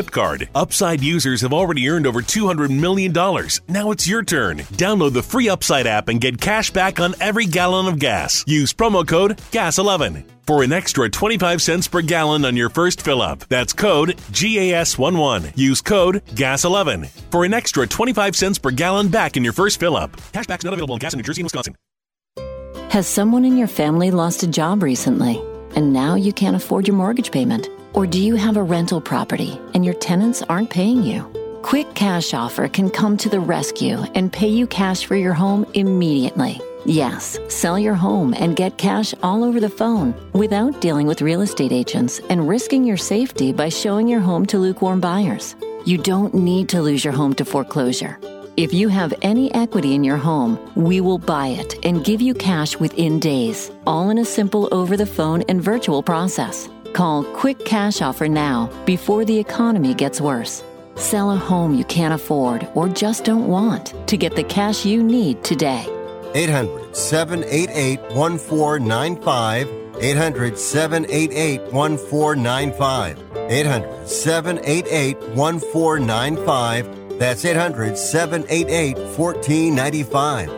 card. Upside users have already earned over $200 million. Now it's your turn. Download the free Upside app and get cash back on every gallon of gas. Use promo code GAS11 for an extra 25 cents per gallon on your first fill-up. That's code GAS11. Use code GAS11 for an extra 25 cents per gallon back in your first fill-up. Cashback's not available in gas in New Jersey and Wisconsin. Has someone in your family lost a job recently, and now you can't afford your mortgage payment? Or do you have a rental property and your tenants aren't paying you? Quick Cash Offer can come to the rescue and pay you cash for your home immediately. Yes, sell your home and get cash all over the phone without dealing with real estate agents and risking your safety by showing your home to lukewarm buyers. You don't need to lose your home to foreclosure. If you have any equity in your home, we will buy it and give you cash within days, all in a simple over-the-phone and virtual process. Call Quick Cash Offer now before the economy gets worse. Sell a home you can't afford or just don't want to get the cash you need today. 800-788-1495. 800-788-1495. 800-788-1495. That's 800-788-1495.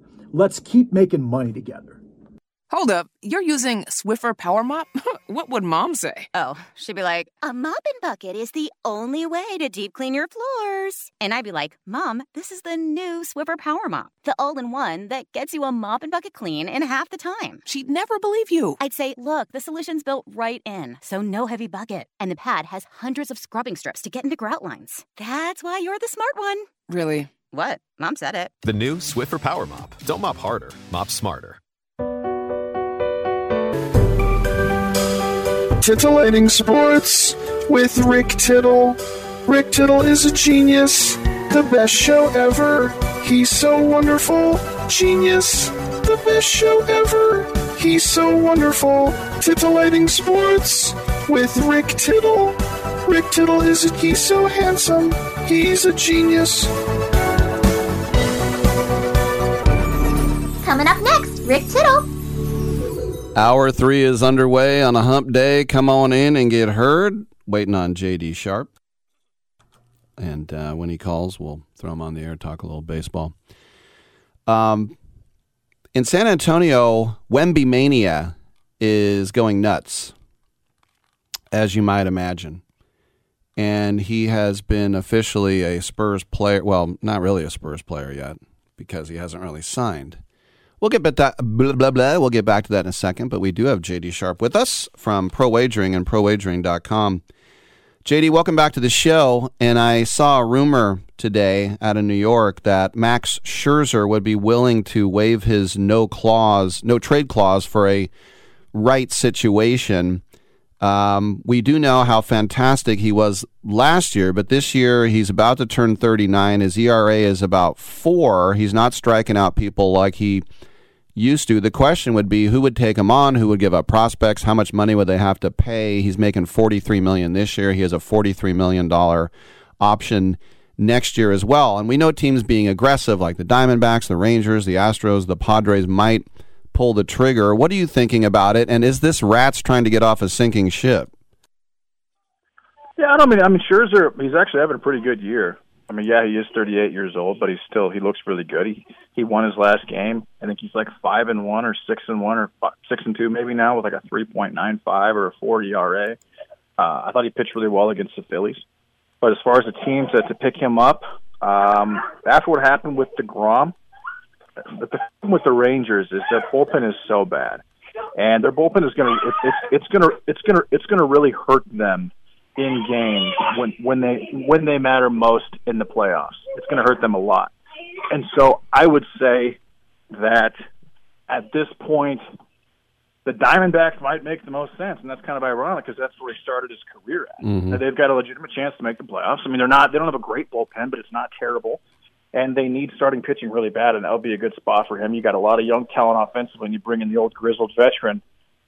Let's keep making money together. Hold up, you're using Swiffer Power Mop? What would mom say? Oh, she'd be like, a mop and bucket is the only way to deep clean your floors. And I'd be like, Mom, this is the new Swiffer Power Mop, the all-in-one that gets you a mop and bucket clean in half the time. She'd never believe you. I'd say, look, the solution's built right in, so no heavy bucket. And the pad has hundreds of scrubbing strips to get into grout lines. That's why you're the smart one. Really? What? Mom said it. The new Swiffer Power Mop. Don't mop harder, mop smarter. Titillating Sports with Rick Tittle. Rick Tittle is a genius, the best show ever. He's so wonderful. Genius, the best show ever. He's so wonderful. Titillating Sports with Rick Tittle. Rick Tittle is a, he's so handsome. He's a genius. Coming up next, Rick Tittle. Hour 3 is underway on a hump day. Come on in and get heard. Waiting on J.D. Sharp. And when he calls, we'll throw him on the air, talk a little baseball. In San Antonio, Wemby Mania is going nuts, as you might imagine. And he has been officially a Spurs player. Well, not really a Spurs player yet because he hasn't really signed. We'll get We'll get back to that in a second, but we do have J.D. Sharp with us from Pro Wagering and ProWagering.com. J.D., welcome back to the show, and I saw a rumor today out of New York that Max Scherzer would be willing to waive his no trade clause for a right situation. We do know how fantastic he was last year, but this year he's about to turn 39. His ERA is about 4. He's not striking out people like he used to. The question would be, who would take him on? Who would give up prospects? How much money would they have to pay? He's making $43 million this year. He has a $43 million option next year as well. And we know teams being aggressive like the Diamondbacks, the Rangers, the Astros, the Padres might pull the trigger. What are you thinking about it? And is this rats trying to get off a sinking ship? Yeah, I mean, Scherzer, he's actually having a pretty good year. I mean, yeah, he is 38 years old, but he looks really good. He won his last game. I think he's like 5-1 or 6-1 or 6-2 maybe now with like a 3.95 or a 4 ERA. I thought he pitched really well against the Phillies. But as far as the teams to pick him up, after what happened with DeGrom, the problem with the Rangers is their bullpen is so bad, and their bullpen is gonna really hurt them in games when they matter most in the playoffs. It's gonna hurt them a lot, and so I would say that at this point, the Diamondbacks might make the most sense, and that's kind of ironic because that's where he started his career at. Mm-hmm. They've got a legitimate chance to make the playoffs. I mean, they don't have a great bullpen, but it's not terrible. And they need starting pitching really bad, and that would be a good spot for him. You got a lot of young talent offensively, and you bring in the old grizzled veteran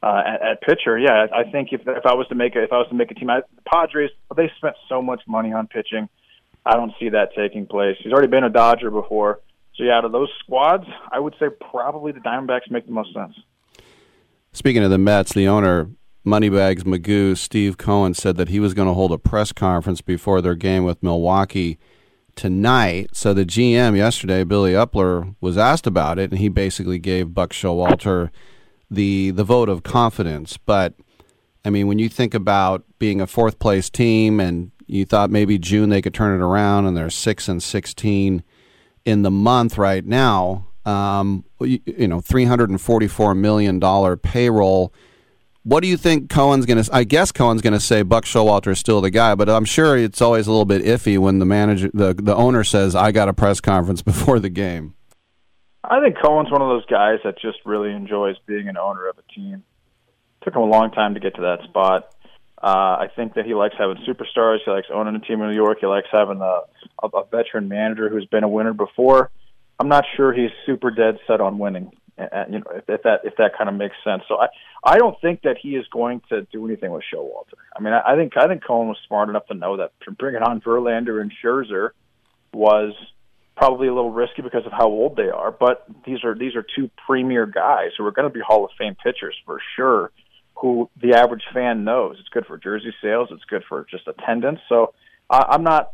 at pitcher. Yeah, I think if I was to make a team, the Padres, they spent so much money on pitching. I don't see that taking place. He's already been a Dodger before, so yeah, out of those squads, I would say probably the Diamondbacks make the most sense. Speaking of the Mets, the owner, Moneybags Magoo, Steve Cohen, said that he was going to hold a press conference before their game with Milwaukee tonight. So the GM yesterday, Billy Epler, was asked about it, and he basically gave Buck Showalter the vote of confidence. But I mean, when you think about being a fourth place team, and you thought maybe June they could turn it around, and they're 6-16 in the month right now. $344 million payroll. What do you think Cohen's going to say Buck Showalter is still the guy, but I'm sure it's always a little bit iffy when the owner says, I got a press conference before the game. I think Cohen's one of those guys that just really enjoys being an owner of a team. Took him a long time to get to that spot. I think that he likes having superstars. He likes owning a team in New York. He likes having a veteran manager who's been a winner before. I'm not sure he's super dead set on winning. And, if that kind of makes sense. So I don't think that he is going to do anything with Showalter. I mean, I think Cohen was smart enough to know that bringing on Verlander and Scherzer was probably a little risky because of how old they are. But these are two premier guys who are going to be Hall of Fame pitchers for sure, who the average fan knows. It's good for jersey sales. It's good for just attendance. So I'm not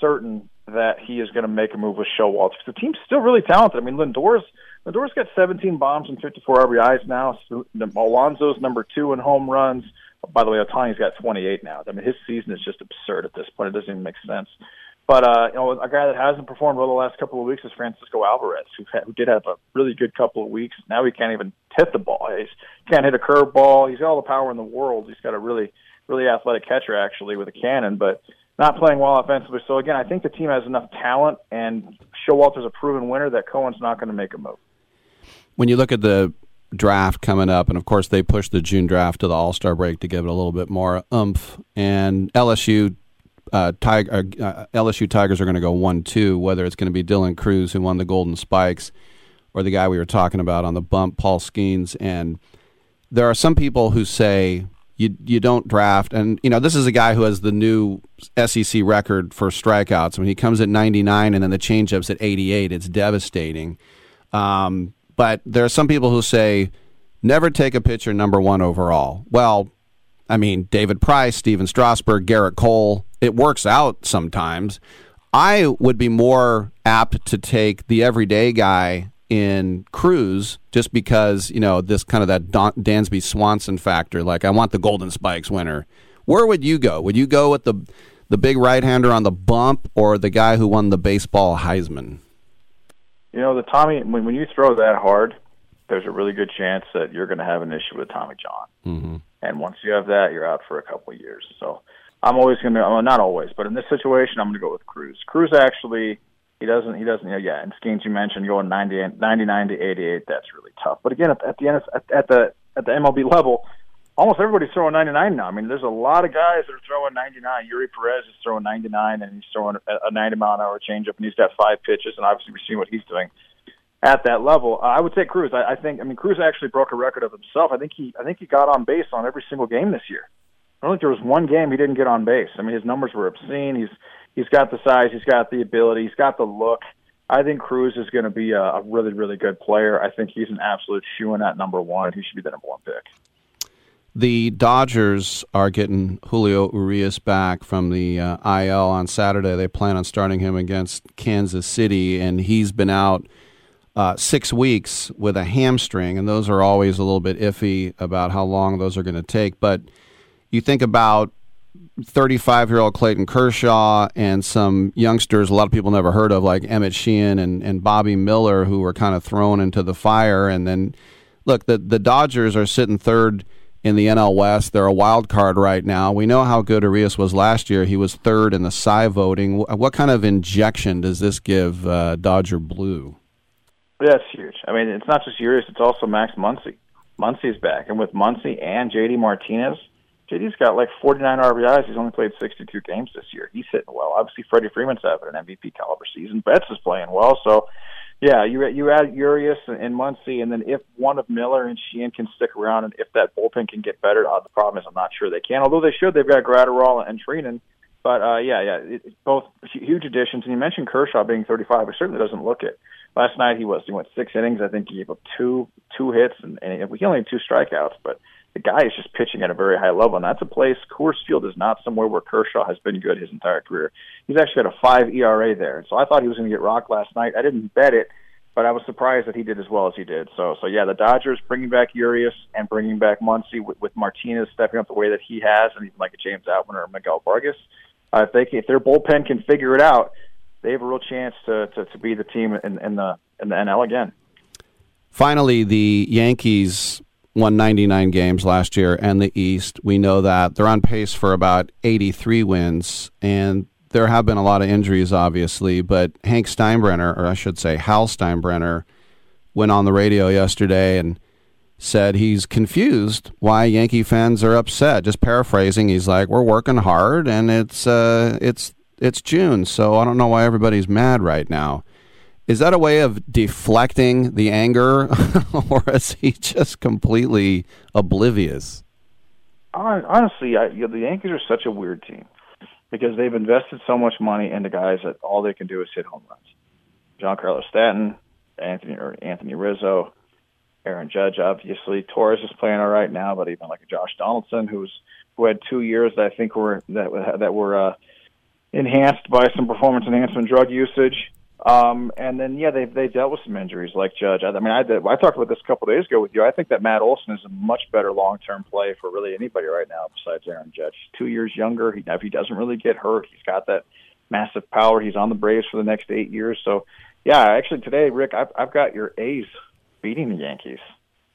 certain that he is going to make a move with Showalter. The team's still really talented. I mean, Lindor's got 17 bombs and 54 RBIs now. Alonso's number 2 in home runs. By the way, Ohtani's got 28 now. I mean, his season is just absurd at this point. It doesn't even make sense. But a guy that hasn't performed well the last couple of weeks is Francisco Alvarez, who did have a really good couple of weeks. Now he can't even hit the ball. He can't hit a curveball. He's got all the power in the world. He's got a really, really athletic catcher, actually, with a cannon, but not playing well offensively. So, again, I think the team has enough talent, and Showalter's a proven winner that Cohen's not going to make a move. When you look at the draft coming up, and of course they pushed the June draft to the All-Star break to give it a little bit more oomph, and LSU Tigers are going to go 1-2, whether it's going to be Dylan Crews, who won the Golden Spikes, or the guy we were talking about on the bump, Paul Skeens. And there are some people who say you don't draft, and this is a guy who has the new SEC record for strikeouts. When he comes at 99 and then the changeup's at 88, it's devastating. But there are some people who say, never take a pitcher number 1 overall. Well, I mean, David Price, Steven Strasburg, Gerrit Cole, it works out sometimes. I would be more apt to take the everyday guy in Crews just because, this kind of that Dansby Swanson factor, like I want the Golden Spikes winner. Where would you go? Would you go with the big right-hander on the bump or the guy who won the baseball Heisman? The Tommy, when you throw that hard, there's a really good chance that you're going to have an issue with Tommy John. Mm-hmm. And once you have that, you're out for a couple of years. So I'm always going to, well, not always, but in this situation, I'm going to go with Crews. Crews actually, he doesn't, yeah. And Skeens, you mentioned going 99 to 88, that's really tough. But again, at the end, at the MLB level, almost everybody's throwing 99 now. I mean, there's a lot of guys that are throwing 99. Yuri Perez is throwing 99, and he's throwing a 90-mile-an-hour changeup, and he's got 5 pitches, and obviously we've seen what he's doing at that level. I would say Crews. I think Crews actually broke a record of himself. I think he got on base on every single game this year. I don't think there was one game he didn't get on base. I mean, his numbers were obscene. He's got the size. He's got the ability. He's got the look. I think Crews is going to be a really, really good player. I think he's an absolute shoo-in at number one. He should be the number one pick. The Dodgers are getting Julio Urias back from the IL on Saturday. They plan on starting him against Kansas City, and he's been out 6 weeks with a hamstring, and those are always a little bit iffy about how long those are going to take. But you think about 35-year-old Clayton Kershaw and some youngsters a lot of people never heard of, like Emmett Sheehan and Bobby Miller, who were kind of thrown into the fire. And then, look, the Dodgers are sitting third in the NL West. They're a wild card right now. We know how good Urias was last year. He was third in the Cy voting. What kind of injection does this give Dodger Blue? That's huge. I mean, it's not just Urias. It's also Max Muncy. Muncy's back. And with Muncy and J.D. Martinez, J.D.'s got like 49 RBIs. He's only played 62 games this year. He's hitting well. Obviously, Freddie Freeman's having an MVP-caliber season. Betts is playing well, so... yeah, you add Urias and Muncy, and then if one of Miller and Sheehan can stick around, and if that bullpen can get better, the problem is I'm not sure they can. Although they should, they've got Gratterall and Treanon. But both huge additions. And you mentioned Kershaw being 35, but certainly doesn't look it. Last night he went 6 innings. I think he gave up two hits, and he only had 2 strikeouts. But the guy is just pitching at a very high level, and that's a place. Coors Field is not somewhere where Kershaw has been good his entire career. He's actually had a 5 ERA there, so I thought he was going to get rocked last night. I didn't bet it, but I was surprised that he did as well as he did. So yeah, the Dodgers bringing back Urias and bringing back Muncy with Martinez stepping up the way that he has, and even like a James Outman or Miguel Vargas. If their bullpen can figure it out, they have a real chance to be the team in the NL again. Finally, the Yankees won 99 games last year and the East. We know that. They're on pace for about 83 wins, and there have been a lot of injuries, obviously, but Hal Steinbrenner, went on the radio yesterday and said he's confused why Yankee fans are upset. Just paraphrasing, he's like, we're working hard, and it's June, so I don't know why everybody's mad right now. Is that a way of deflecting the anger, or is he just completely oblivious? Honestly, the Yankees are such a weird team because they've invested so much money into guys that all they can do is hit home runs. Giancarlo Stanton, Anthony Rizzo, Aaron Judge, obviously. Torres is playing all right now, but even like a Josh Donaldson, who had 2 years that I think were enhanced by some performance enhancement drug usage. And then, yeah, they dealt with some injuries like Judge. I talked about this a couple of days ago with you. I think that Matt Olson is a much better long-term play for really anybody right now besides Aaron Judge. He's 2 years younger. If he doesn't really get hurt, he's got that massive power. He's on the Braves for the next 8 years. So, yeah, actually today, Rick, I've got your A's beating the Yankees.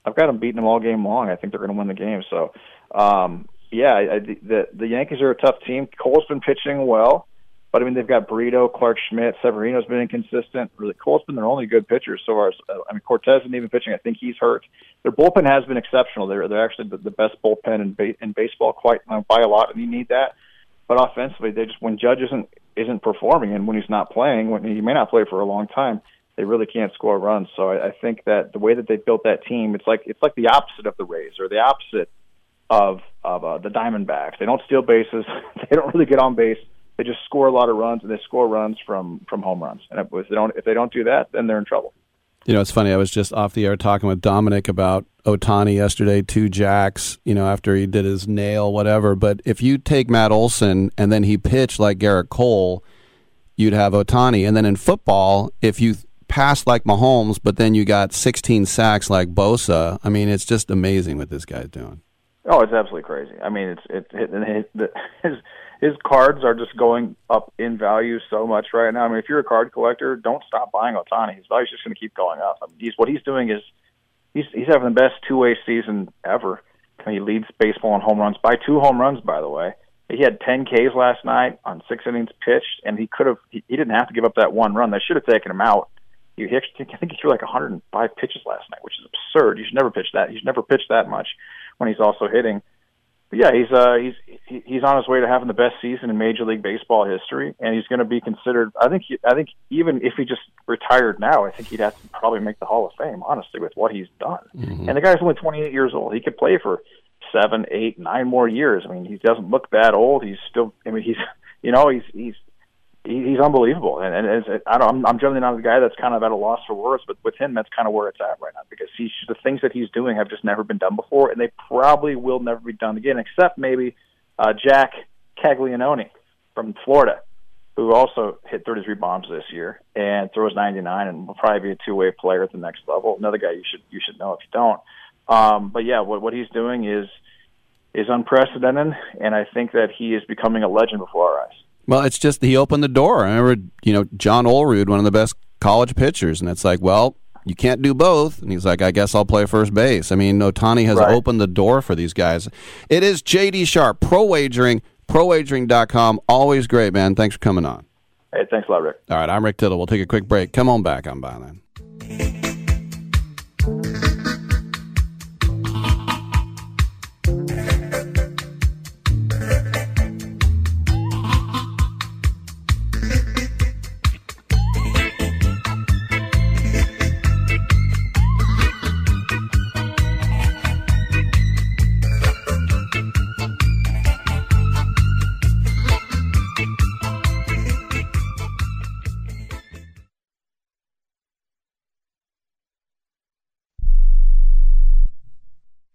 I've got them beating them all game long. I think they're going to win the game. So, the Yankees are a tough team. Cole's been pitching well. But, I mean, they've got Burrito, Clark Schmidt, Severino's been inconsistent. Really, Cole's been their only good pitcher so far. I mean, Cortez isn't even pitching. I think he's hurt. Their bullpen has been exceptional. They're actually the best bullpen in baseball by a lot, and you need that. But offensively, they just when Judge isn't performing and when he's not playing, when he may not play for a long time, they really can't score runs. So I think that the way that they built that team, it's like the opposite of the Rays or the opposite of the Diamondbacks. They don't steal bases. They don't really get on base. They just score a lot of runs, and they score runs from home runs. And if they don't do that, then they're in trouble. You know, it's funny. I was just off the air talking with Dominic about Ohtani yesterday, 2 jacks, you know, after he did his nail, whatever. But if you take Matt Olson and then he pitched like Gerrit Cole, you'd have Ohtani. And then in football, if you pass like Mahomes, but then you got 16 sacks like Bosa, I mean, it's just amazing what this guy's doing. Oh, it's absolutely crazy. I mean, his cards are just going up in value so much right now. I mean, if you're a card collector, don't stop buying Ohtani. His value's just going to keep going up. I mean, what he's doing is he's having the best two-way season ever. He leads baseball in home runs by 2 home runs, by the way. He had 10 Ks last night on 6 innings pitched, and he didn't have to give up that 1 run. They should have taken him out. He actually, I think he threw like 105 pitches last night, which is absurd. You should never pitch that. You should never pitch that much when he's also hitting. But yeah, he's on his way to having the best season in Major League Baseball history, and he's going to be considered. I think even if he just retired now, I think he'd have to probably make the Hall of Fame, honestly, with what he's done. Mm-hmm. And the guy's only 28 years old. He could play for 7, 8, 9 more years. I mean, he doesn't look that old. He's still. I mean, he's unbelievable. And I'm generally not the guy that's kind of at a loss for words, but with him, that's kind of where it's at right now, because the things that he's doing have just never been done before, and they probably will never be done again, except maybe Jack Caglianone from Florida, who also hit 33 bombs this year and throws 99 and will probably be a two-way player at the next level. Another guy you should know if you don't. But yeah, what he's doing is unprecedented, and I think that he is becoming a legend before our eyes. Well, it's just he opened the door. I remember, John Olerud, one of the best college pitchers, and it's like, well, you can't do both. And he's like, I guess I'll play first base. I mean, Ohtani has opened the door for these guys. It is J.D. Sharp, Pro Wagering, prowagering.com. Always great, man. Thanks for coming on. Hey, thanks a lot, Rick. All right, I'm Rick Tittle. We'll take a quick break. Come on back. I'm Byline.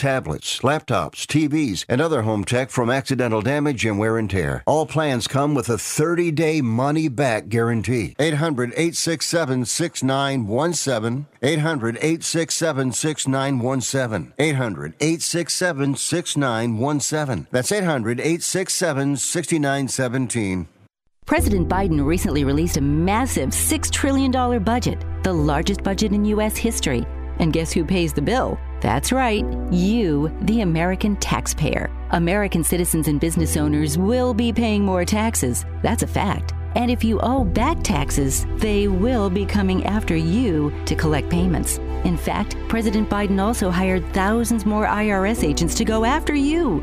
tablets, laptops, TVs, and other home tech from accidental damage and wear and tear. All plans come with a 30-day money-back guarantee. 800-867-6917. 800-867-6917. 800-867-6917. That's 800-867-6917. President Biden recently released a massive $6 trillion budget, the largest budget in U.S. history. And guess who pays the bill? That's right, you, the American taxpayer. American citizens and business owners will be paying more taxes. That's a fact. And if you owe back taxes, they will be coming after you to collect payments. In fact, President Biden also hired thousands more IRS agents to go after you.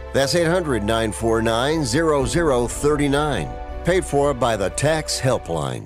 That's 800-949-0039. Paid for by the Tax Helpline.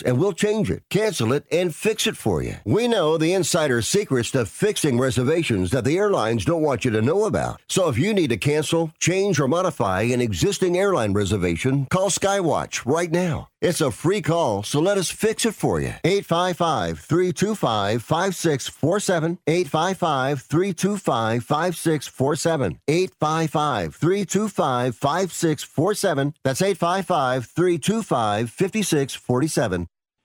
and we'll change it, cancel it, and fix it for you. We know the insider secrets to fixing reservations that the airline airlines don't want you to know about. So if you need to cancel, change, or modify an existing airline reservation, call Skywatch right now. It's a free call, so let us fix it for you. 855-325-5647. 855-325-5647. 855-325-5647. That's 855-325-5647.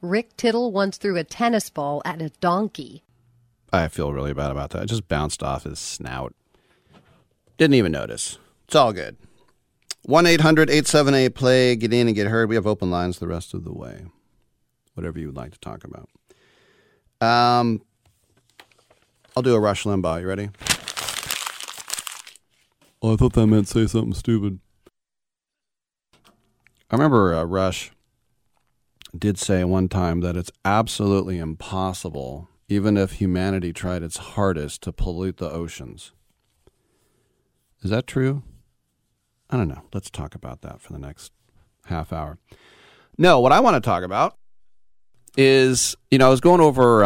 Rick Tittle once threw a tennis ball at a donkey. I feel really bad about that. It just bounced off his snout. Didn't even notice. It's all good. 1-800-878-PLAY. Get in and get heard. We have open lines the rest of the way. Whatever you would like to talk about. I'll do a Rush Limbaugh. You ready? Oh, I thought that meant say something stupid. I remember Rush did say one time that it's absolutely impossible, even if humanity tried its hardest, to pollute the oceans. Is that true? I don't know. Let's talk about that for the next half hour. No, what I want to talk about is, I was going over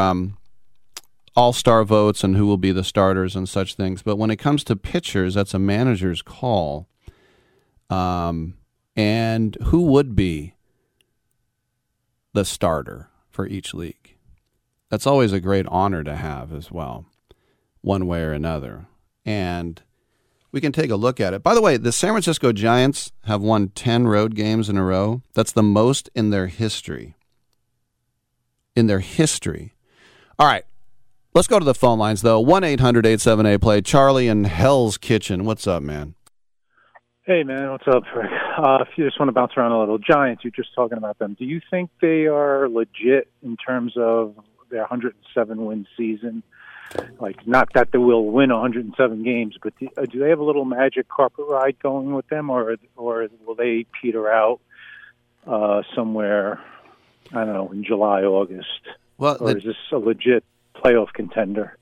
all-star votes and who will be the starters and such things, but when it comes to pitchers, that's a manager's call. And who would be the starter for each league? That's always a great honor to have as well, one way or another. And we can take a look at it. By the way, the San Francisco Giants have won 10 road games in a row. That's the most in their history. All right, let's go to the phone lines, though. 1-800-878-PLAY. Charlie in Hell's Kitchen. What's up, man? Hey, man, what's up, Rick? If you just want to bounce around a little, Giants, you're just talking about them. Do you think they are legit in terms of their 107-win season? Like, not that they will win 107 games, but do they have a little magic carpet ride going with them, or will they peter out somewhere, I don't know, in July, August? Well, or is this a legit playoff contender?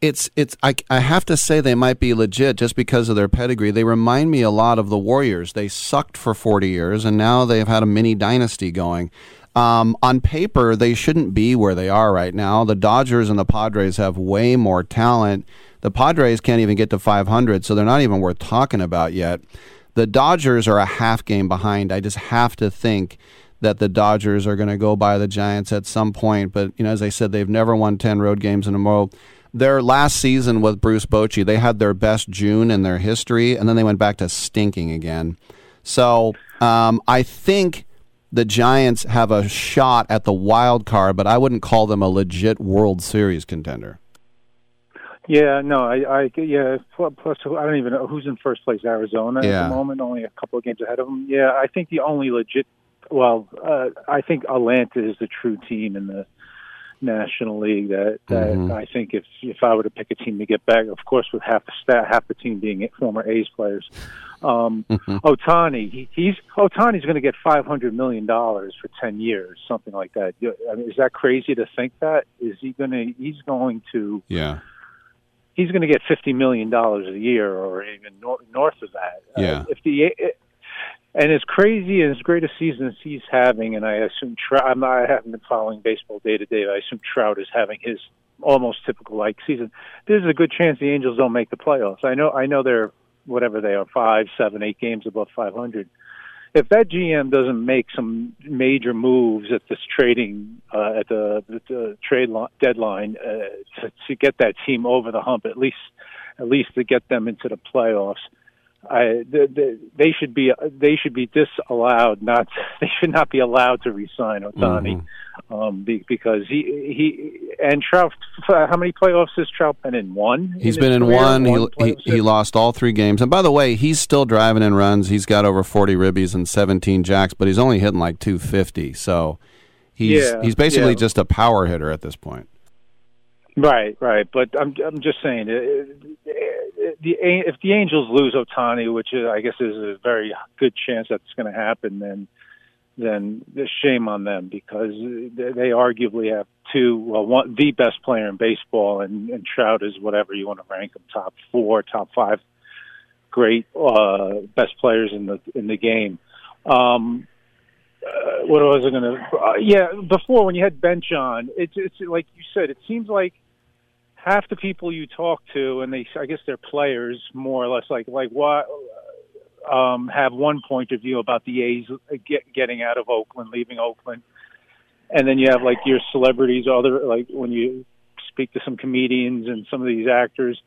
I have to say they might be legit just because of their pedigree. They remind me a lot of the Warriors. They sucked for 40 years, and now they've had a mini dynasty going. On paper, they shouldn't be where they are right now. The Dodgers and the Padres have way more talent. The Padres can't even get to 500, so they're not even worth talking about yet. The Dodgers are a half game behind. I just have to think that the Dodgers are going to go by the Giants at some point. But, as I said, they've never won 10 road games in a row. Their last season with Bruce Bochy, they had their best June in their history, and then they went back to stinking again. So I think the Giants have a shot at the wild card, but I wouldn't call them a legit World Series contender. Yeah, no, yeah. Plus, I don't even know who's in first place. Arizona at the moment, only a couple of games ahead of them. Yeah, I think the only legit. Well, I think Atlanta is the true team in the National League that mm-hmm. I think if I were to pick a team to get back, of course, with half the team being former A's players, Ohtani, Ohtani's going to get $500 million for 10 years, something like that. I mean, is that crazy to think that? Is he going to? He's going to. Yeah. He's going to get $50 million a year, or even north of that. Yeah. And as crazy and as great a season as he's having, and I assume I haven't been following baseball day to day, but I assume Trout is having his almost typical-like season. There's a good chance the Angels don't make the playoffs. I know they're, whatever they are, 5, 7, 8 games above 500. If that GM doesn't make some major moves at this trading at the trade deadline to get that team over the hump, at least to get them into the playoffs, They should be disallowed. They should not be allowed to re-sign Ohtani, because he and Trout. How many playoffs has Trout been in? One. He's been in one. He lost all three games. And by the way, he's still driving in runs. He's got over 40 ribbies and 17 jacks, but he's only hitting like 250. So he's basically just a power hitter at this point. Right. But I'm just saying, if the Angels lose Ohtani, which I guess is a very good chance that's going to happen, then shame on them, because they arguably have the best player in baseball, and Trout is whatever you want to rank him, top four, top five, great best players in the game. What was I going to? Before, when you had Bench on, it's like you said, it seems like half the people you talk to, and I guess they're players more or less, like what have one point of view about the A's getting out of Oakland, leaving Oakland, and then you have like your celebrities, other like when you speak to some comedians and some of these actors,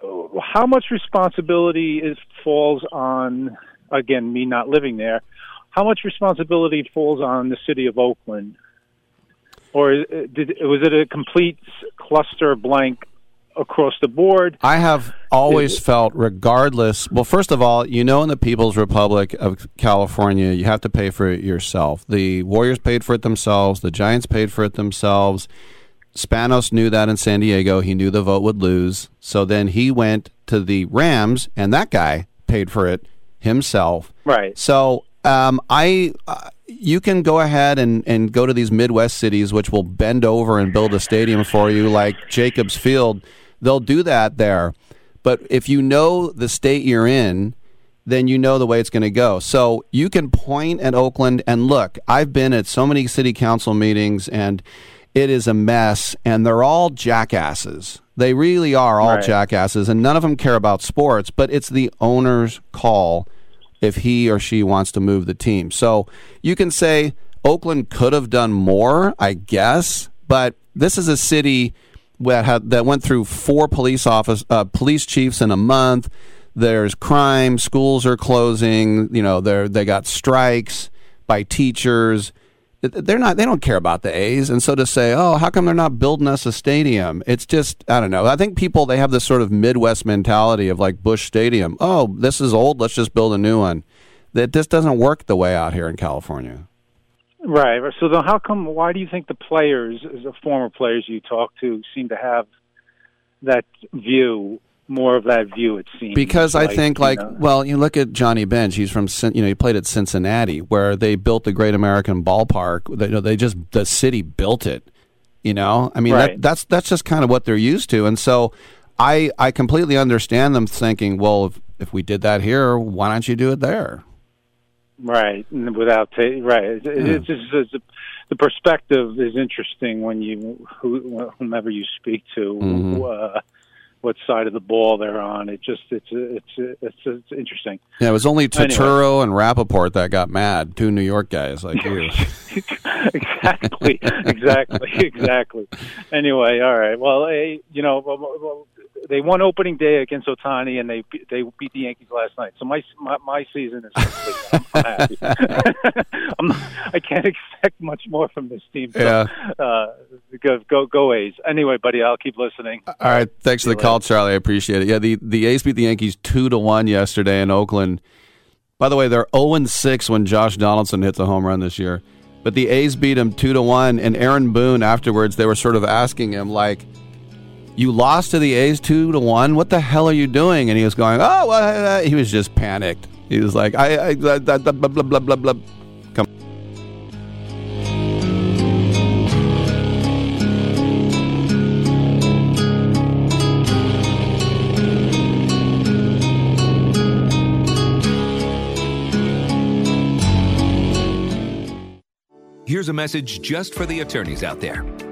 how much responsibility falls on, again, me not living there, how much responsibility falls on the city of Oakland? Or was it a complete cluster blank across the board? I have always felt, regardless... Well, first of all, in the People's Republic of California, you have to pay for it yourself. The Warriors paid for it themselves. The Giants paid for it themselves. Spanos knew that in San Diego. He knew the vote would lose. So then he went to the Rams, and that guy paid for it himself. Right. So... you can go ahead and go to these Midwest cities, which will bend over and build a stadium for you, like Jacobs Field. They'll do that there. But if you know the state you're in, then you know the way it's going to go. So you can point at Oakland, and look, I've been at so many city council meetings, and it is a mess, and they're all jackasses. They really are all jackasses, and none of them care about sports, but it's the owner's call if he or she wants to move the team. So you can say Oakland could have done more, I guess, but this is a city that went through four police chiefs in a month. There's crime. Schools are closing. They got strikes by teachers. They don't care about the A's, and so to say, oh, how come they're not building us a stadium? It's just, I don't know. I think they have this sort of Midwest mentality of like Busch Stadium. Oh, this is old. Let's just build a new one. That just doesn't work the way out here in California. Right. So then, why do you think the players, the former players you talk to, seem to have that view? More of that view, it seems. Because I think, you look at Johnny Bench. He's from, he played at Cincinnati, where they built the Great American Ballpark. The city built it. That's just kind of what they're used to. And so, I completely understand them thinking, well, if we did that here, why don't you do it there? Right. It's just the perspective is interesting when whomever you speak to. What side of the ball they're on. It's interesting. Yeah, it was only Totoro and Rappaport that got mad, two New York guys like you. Exactly. Anyway, all right. Well, they won opening day against Ohtani, and they beat the Yankees last night. So my season is complete. I'm happy. I can't expect much more from this team. So, yeah. Go A's. Anyway, buddy, I'll keep listening. All right. Thanks for the call, Charlie. I appreciate it. Yeah, the A's beat the Yankees 2-1 yesterday in Oakland. By the way, they're 0-6 when Josh Donaldson hits a home run this year. But the A's beat him 2-1, and Aaron Boone afterwards, they were sort of asking him, like, you lost to the A's 2-1. What the hell are you doing? And he was going, oh, well, he was just panicked. He was like, I blah, blah, blah, blah, blah, blah. Come. Here's a message just for the attorneys out there.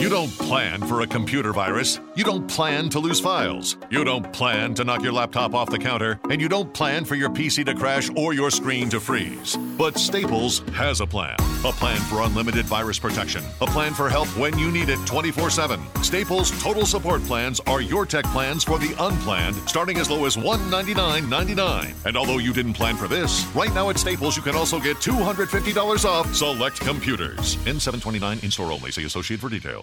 You don't plan for a computer virus. You don't plan to lose files. You don't plan to knock your laptop off the counter. And you don't plan for your PC to crash or your screen to freeze. But Staples has a plan. A plan for unlimited virus protection. A plan for help when you need it 24/7. Staples Total Support Plans are your tech plans for the unplanned, starting as low as $199.99. And although you didn't plan for this, right now at Staples you can also get $250 off select computers. N729 in-store only. See associate for details.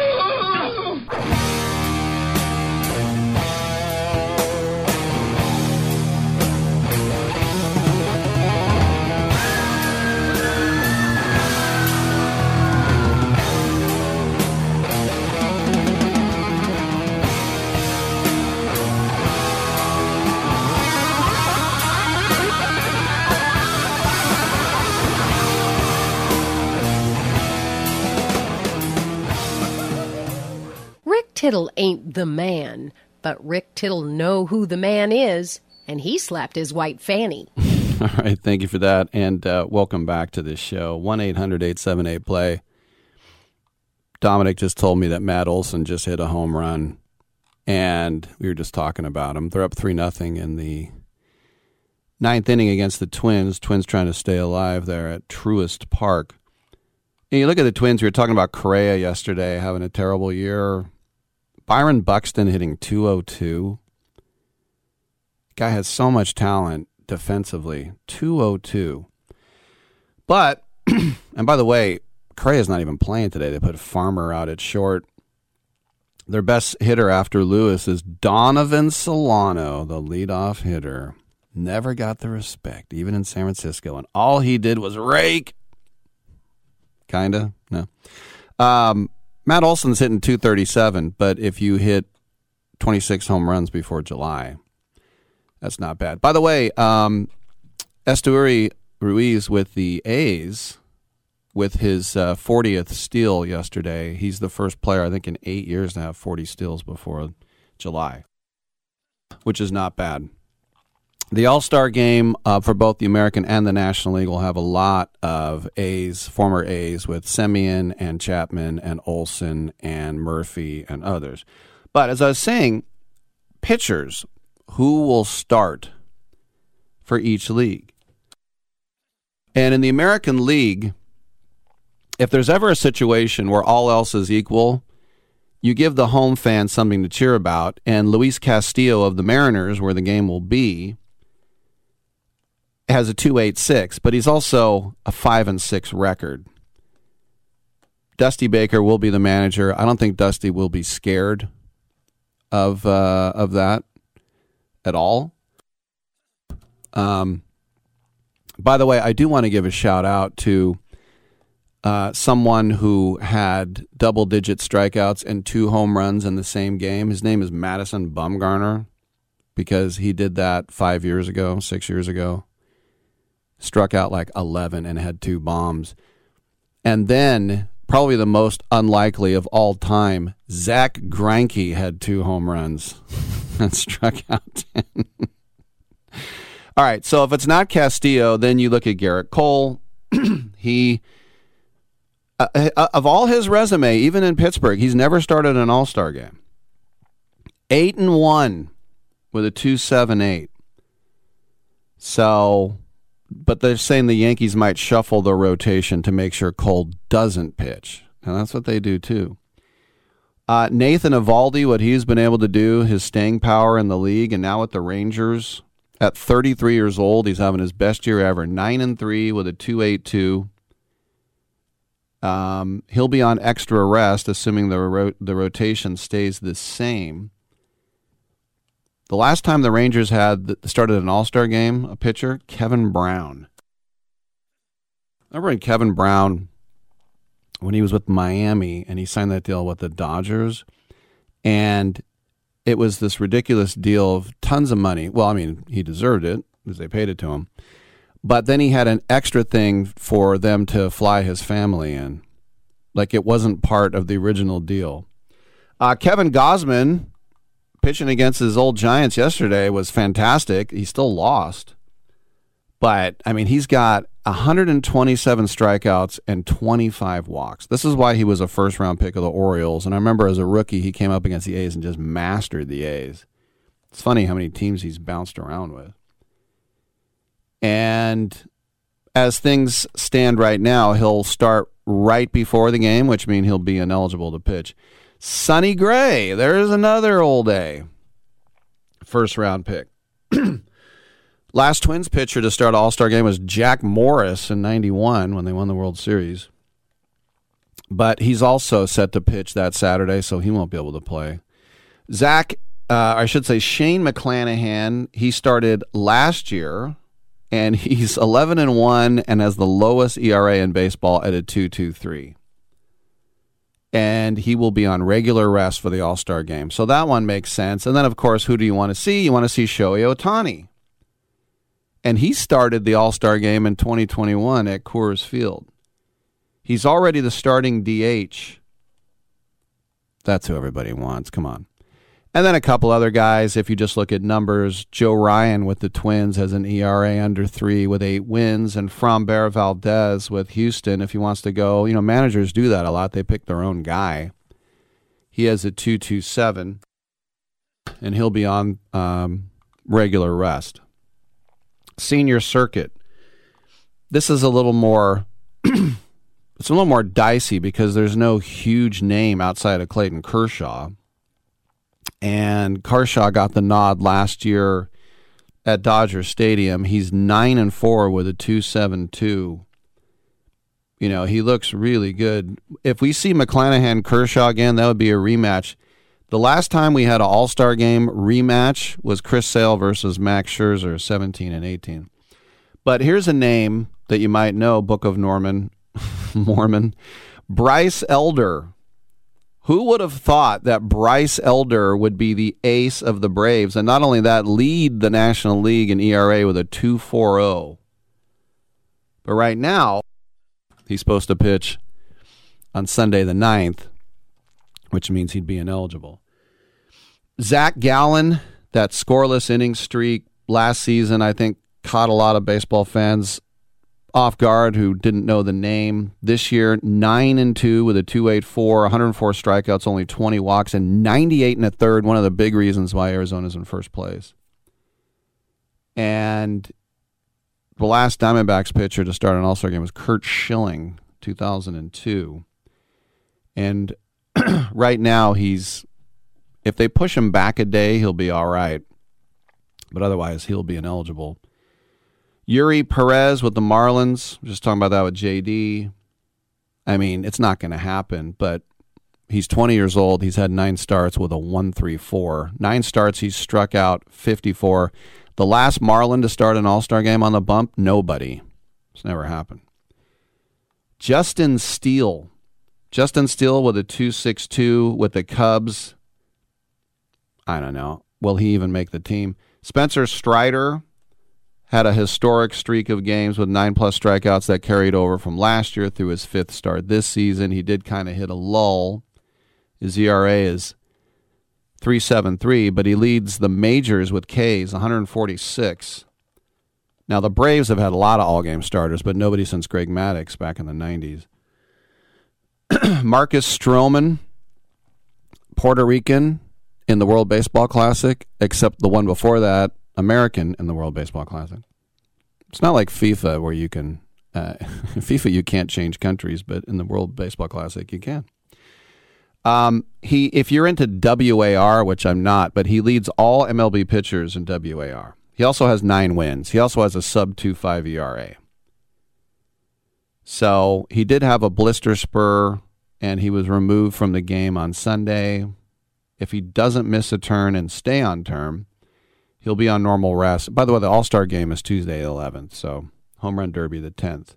Tittle ain't the man, but Rick Tittle know who the man is, and he slapped his white fanny. All right, thank you for that, and welcome back to this show. 1-800-878-PLAY. Dominic just told me that Matt Olson just hit a home run, and we were just talking about him. They're up 3-0 in the ninth inning against the Twins. Twins trying to stay alive there at Truist Park. And you look at the Twins. We were talking about Correa yesterday having a terrible year. Byron Buxton hitting .202. Guy has so much talent defensively. .202. But, and by the way, Correa's not even playing today. They put Farmer out at short. Their best hitter after Lewis is Donovan Solano, the leadoff hitter. Never got the respect, even in San Francisco. And all he did was rake. Kinda. No. Matt Olson's hitting .237, but if you hit 26 home runs before July, that's not bad. By the way, Estuary Ruiz with the A's with his 40th steal yesterday. He's the first player, I think, in 8 years to have 40 steals before July, which is not bad. The All-Star game for both the American and the National League will have a lot of A's, former A's, with Semien and Chapman and Olson and Murphy and others. But as I was saying, pitchers, who will start for each league? And in the American League, if there's ever a situation where all else is equal, you give the home fans something to cheer about, and Luis Castillo of the Mariners, where the game will be, has a 2.86, but he's also a 5-6 record. Dusty Baker will be the manager. I don't think Dusty will be scared of that at all. By the way, I do want to give a shout out to someone who had double-digit strikeouts and 2 home runs in the same game. His name is Madison Bumgarner, because he did that 6 years ago. Struck out like 11 and had 2 bombs. And then, probably the most unlikely of all time, Zach Greinke had 2 home runs and struck out 10. All right, so if it's not Castillo, then you look at Gerrit Cole. He, of all his resume, even in Pittsburgh, he's never started an All-Star game. 8-1 with a 2.78. So... but they're saying the Yankees might shuffle the rotation to make sure Cole doesn't pitch. And that's what they do, too. Nathan Eovaldi, what he's been able to do, his staying power in the league, and now at the Rangers, at 33 years old, he's having his best year ever, 9-3 with a 2.82. He'll be on extra rest, assuming the rotation stays the same. The last time the Rangers had started an All-Star game, a pitcher, Kevin Brown. Remember when Kevin Brown, when he was with Miami, and he signed that deal with the Dodgers, and it was this ridiculous deal of tons of money. Well, I mean, he deserved it because they paid it to him. But then he had an extra thing for them to fly his family in. Like, it wasn't part of the original deal. Kevin Gausman, pitching against his old Giants yesterday, was fantastic. He still lost. But, I mean, he's got 127 strikeouts and 25 walks. This is why he was a first-round pick of the Orioles. And I remember as a rookie, he came up against the A's and just mastered the A's. It's funny how many teams he's bounced around with. And as things stand right now, he'll start right before the game, which means he'll be ineligible to pitch. Sonny Gray, there's another old A. First-round pick. Last Twins pitcher to start an All-Star game was Jack Morris in 91 when they won the World Series. But he's also set to pitch that Saturday, so he won't be able to play. Shane McClanahan, he started last year, and he's 11-1 and has the lowest ERA in baseball at a 2.23. And he will be on regular rest for the All-Star game. So that one makes sense. And then, of course, who do you want to see? You want to see Shohei Ohtani. And he started the All-Star game in 2021 at Coors Field. He's already the starting DH. That's who everybody wants. Come on. And then a couple other guys, if you just look at numbers. Joe Ryan with the Twins has an ERA under 3 with 8 wins, and Framber Valdez with Houston, if he wants to go. You know, managers do that a lot. They pick their own guy. He has a 2.27, and he'll be on regular rest. Senior circuit. This is a little more... it's a little more dicey because there's no huge name outside of Clayton Kershaw. And Kershaw got the nod last year at Dodger Stadium. He's 9-4 with a 2.72. You know, he looks really good. If we see McClanahan Kershaw again, that would be a rematch. The last time we had an All-Star game rematch was Chris Sale versus Max Scherzer, 17-18. But here's a name that you might know, Book of Norman, Mormon, Bryce Elder. Who would have thought that Bryce Elder would be the ace of the Braves, and not only that, lead the National League in ERA with a 2.40? But right now, He's supposed to pitch on Sunday the 9th, which means he'd be ineligible. Zach Gallen, that scoreless inning streak last season, I think caught a lot of baseball fans off guard who didn't know the name. This year, 9-2 with a 2.84, 104 strikeouts, only 20 walks, and 98 1/3, one of the big reasons why Arizona's in first place. And the last Diamondbacks pitcher to start an All-Star game was Curt Schilling, 2002. And right now, if they push him back a day, he'll be all right. But otherwise, he'll be ineligible. Yuri Perez with the Marlins. Just talking about that with J.D. I mean, it's not going to happen, but he's 20 years old. He's had 9 starts with a 1.34. 9 starts, he's struck out 54. The last Marlin to start an All-Star game on the bump, nobody. It's never happened. Justin Steele. Justin Steele with a 2.62 with the Cubs. I don't know. Will he even make the team? Spencer Strider had a historic streak of games with 9+ strikeouts that carried over from last year through his 5th start this season. He did kind of hit a lull. His ERA is 3.73, but he leads the majors with Ks, 146. Now, the Braves have had a lot of all-game starters, but nobody since Greg Maddux back in the 90s. Marcus Stroman, Puerto Rican in the World Baseball Classic, except the one before that, American in the World Baseball Classic. It's not like FIFA where you can... FIFA, you can't change countries, but in the World Baseball Classic, you can. If you're into WAR, which I'm not, but he leads all MLB pitchers in WAR. He also has 9 wins. He also has a sub-2.5 ERA. So he did have a blister spur, and he was removed from the game on Sunday. If he doesn't miss a turn and stay on term, he'll be on normal rest. By the way, the All-Star game is Tuesday the 11th, so Home Run Derby the 10th.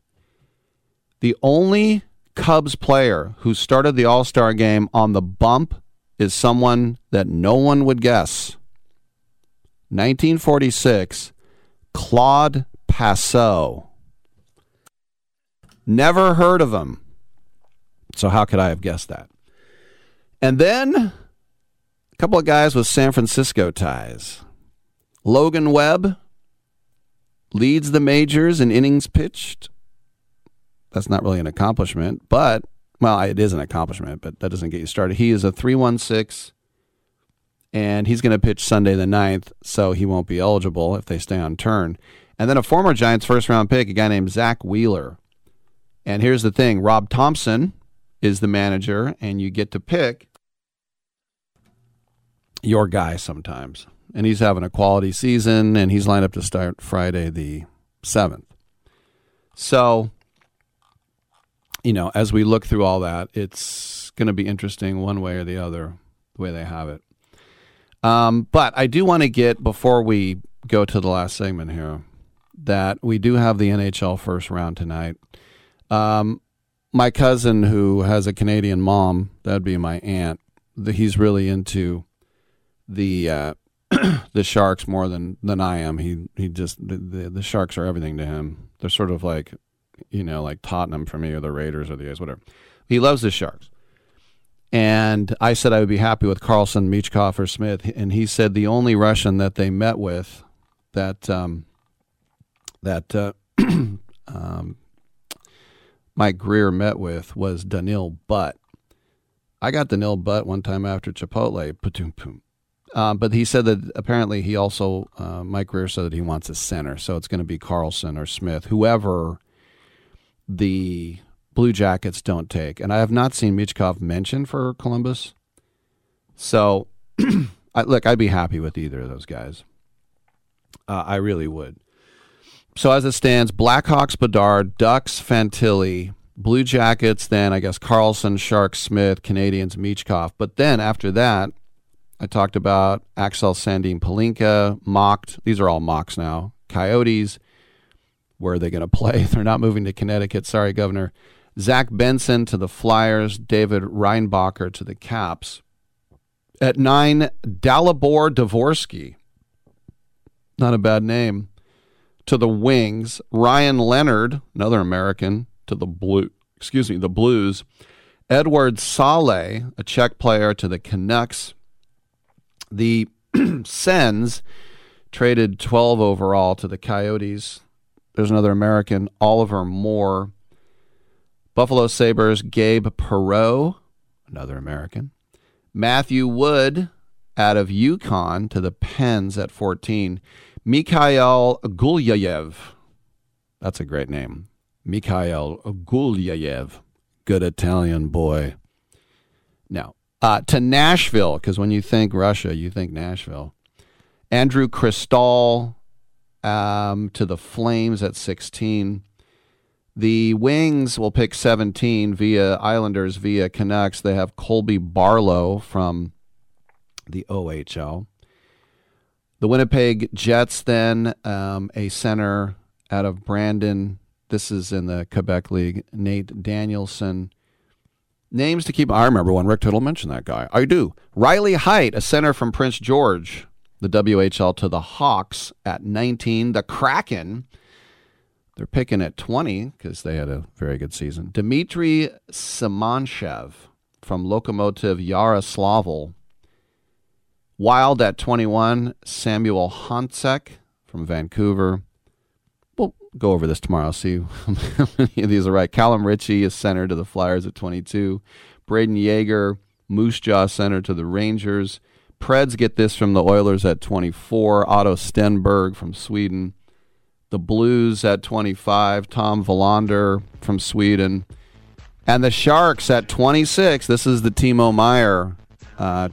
The only Cubs player who started the All-Star game on the bump is someone that no one would guess. 1946, Claude Passeau. Never heard of him. So how could I have guessed that? And then a couple of guys with San Francisco ties. Logan Webb leads the majors in innings pitched. That's not really an accomplishment, but, well, it is an accomplishment, but that doesn't get you started. He is a 3.16, and he's going to pitch Sunday the 9th, so he won't be eligible if they stay on turn. And then a former Giants first-round pick, a guy named Zach Wheeler. And here's the thing. Rob Thompson is the manager, and you get to pick your guy sometimes. And he's having a quality season, and he's lined up to start Friday the 7th. So... you know, as we look through all that, it's going to be interesting one way or the other, the way they have it. But I do want to get, before we go to the last segment here, that we do have the NHL first round tonight. My cousin, who has a Canadian mom, that'd be my aunt, he's really into the Sharks more than I am. He just, the Sharks are everything to him. They're sort of like... you know, like Tottenham for me, or the Raiders, or the A's, whatever. He loves the Sharks. And I said I would be happy with Carlsson, Michkov, or Smith. And he said the only Russian that they met with that Mike Greer met with was Danil Butt. I got Danil Butt one time after Chipotle. Patoom-poom. But he said that apparently he also, Mike Greer said that he wants a center. So it's going to be Carlsson or Smith, whoever... the Blue Jackets don't take. And I have not seen Michkov mentioned for Columbus. So, look, I'd be happy with either of those guys. I really would. So as it stands, Blackhawks, Bedard, Ducks, Fantilli, Blue Jackets, then I guess Carlsson, Sharks, Smith, Canadians, Michkov. But then after that, I talked about Axel Sandin Palinka, mocked. These are all mocks now. Coyotes. Where are they going to play? They're not moving to Connecticut. Sorry, Governor. Zach Benson to the Flyers. David Reinbacher to the Caps. At 9, Dalibor Dvorsky. Not a bad name. To the Wings. Ryan Leonard, another American, to the Blue the Blues. Edward Saleh, a Czech player to the Canucks. The Sens traded 12 overall to the Coyotes. There's another American, Oliver Moore. Buffalo Sabres, Gabe Perreault, another American. Matthew Wood out of UConn to the Pens at 14. Mikhail Gulyayev. That's a great name. Mikhail Gulyayev. Good Italian boy. Now, to Nashville, because when you think Russia, you think Nashville. Andrew Cristal to the Flames at 16. The Wings will pick 17 via Islanders, via Canucks. They have Colby Barlow from the OHL. The Winnipeg Jets then, a center out of Brandon. This is in the Quebec League. Nate Danielson. Names to keep. I remember when Rick Tittle mentioned that guy. I do. Riley Height, a center from Prince George. The WHL to the Hawks at 19. The Kraken. They're picking at 20 because they had a very good season. Dmitry Simanchev from Lokomotiv Yaroslavl. Wild at 21. Samuel Hontsek from Vancouver. We'll go over this tomorrow, see how many of these are right. Callum Ritchie is center to the Flyers at 22. Braden Yeager, Moose Jaw center to the Rangers. Preds get this from the Oilers at 24. Otto Stenberg from Sweden. The Blues at 25, Tom Wilander from Sweden. And the Sharks at 26. This is the Timo Meier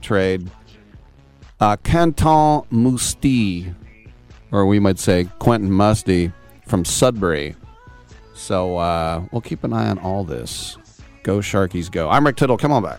trade. Quentin Musty, or we might say Quentin Musty from Sudbury. So we'll keep an eye on all this. Go Sharkies, go. I'm Rick Tittle. Come on back.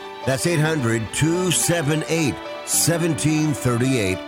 That's 800-278-1738.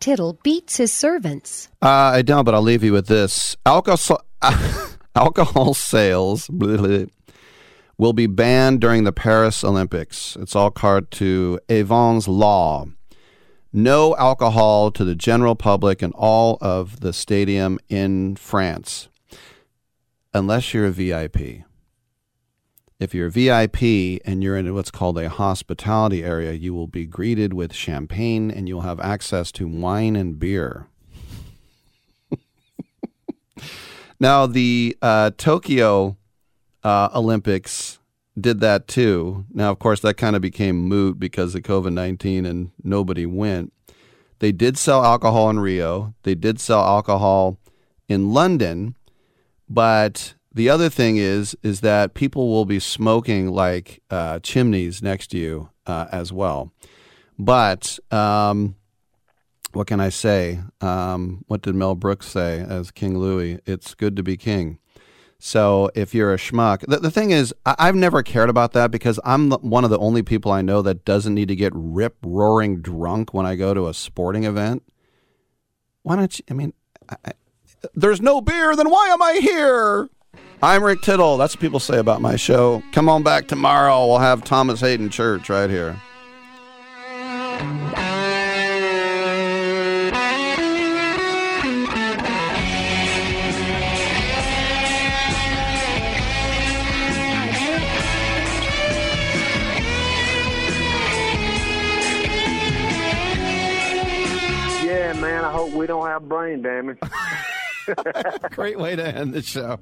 Tittle beats his servants. I don't, but I'll leave you with this. Alcohol sales will be banned during the Paris Olympics. It's all card to Avon's Law. No alcohol to the general public in all of the stadium in France, unless you're a VIP. If you're a VIP and you're in what's called a hospitality area, you will be greeted with champagne and you'll have access to wine and beer. Now, the Tokyo Olympics did that too. Now, of course, that kind of became moot because of COVID-19 and nobody went. They did sell alcohol in Rio. They did sell alcohol in London, but... The other thing is that people will be smoking like chimneys next to you as well. But what can I say? What did Mel Brooks say as King Louis? It's good to be king. So if you're a schmuck, the thing is, I've never cared about that because I'm one of the only people I know that doesn't need to get rip-roaring drunk when I go to a sporting event. Why don't you? I mean, there's no beer, then why am I here? I'm Rick Tittle. That's what people say about my show. Come on back tomorrow. We'll have Thomas Hayden Church right here. Yeah, man, I hope we don't have brain damage. Great way to end the show.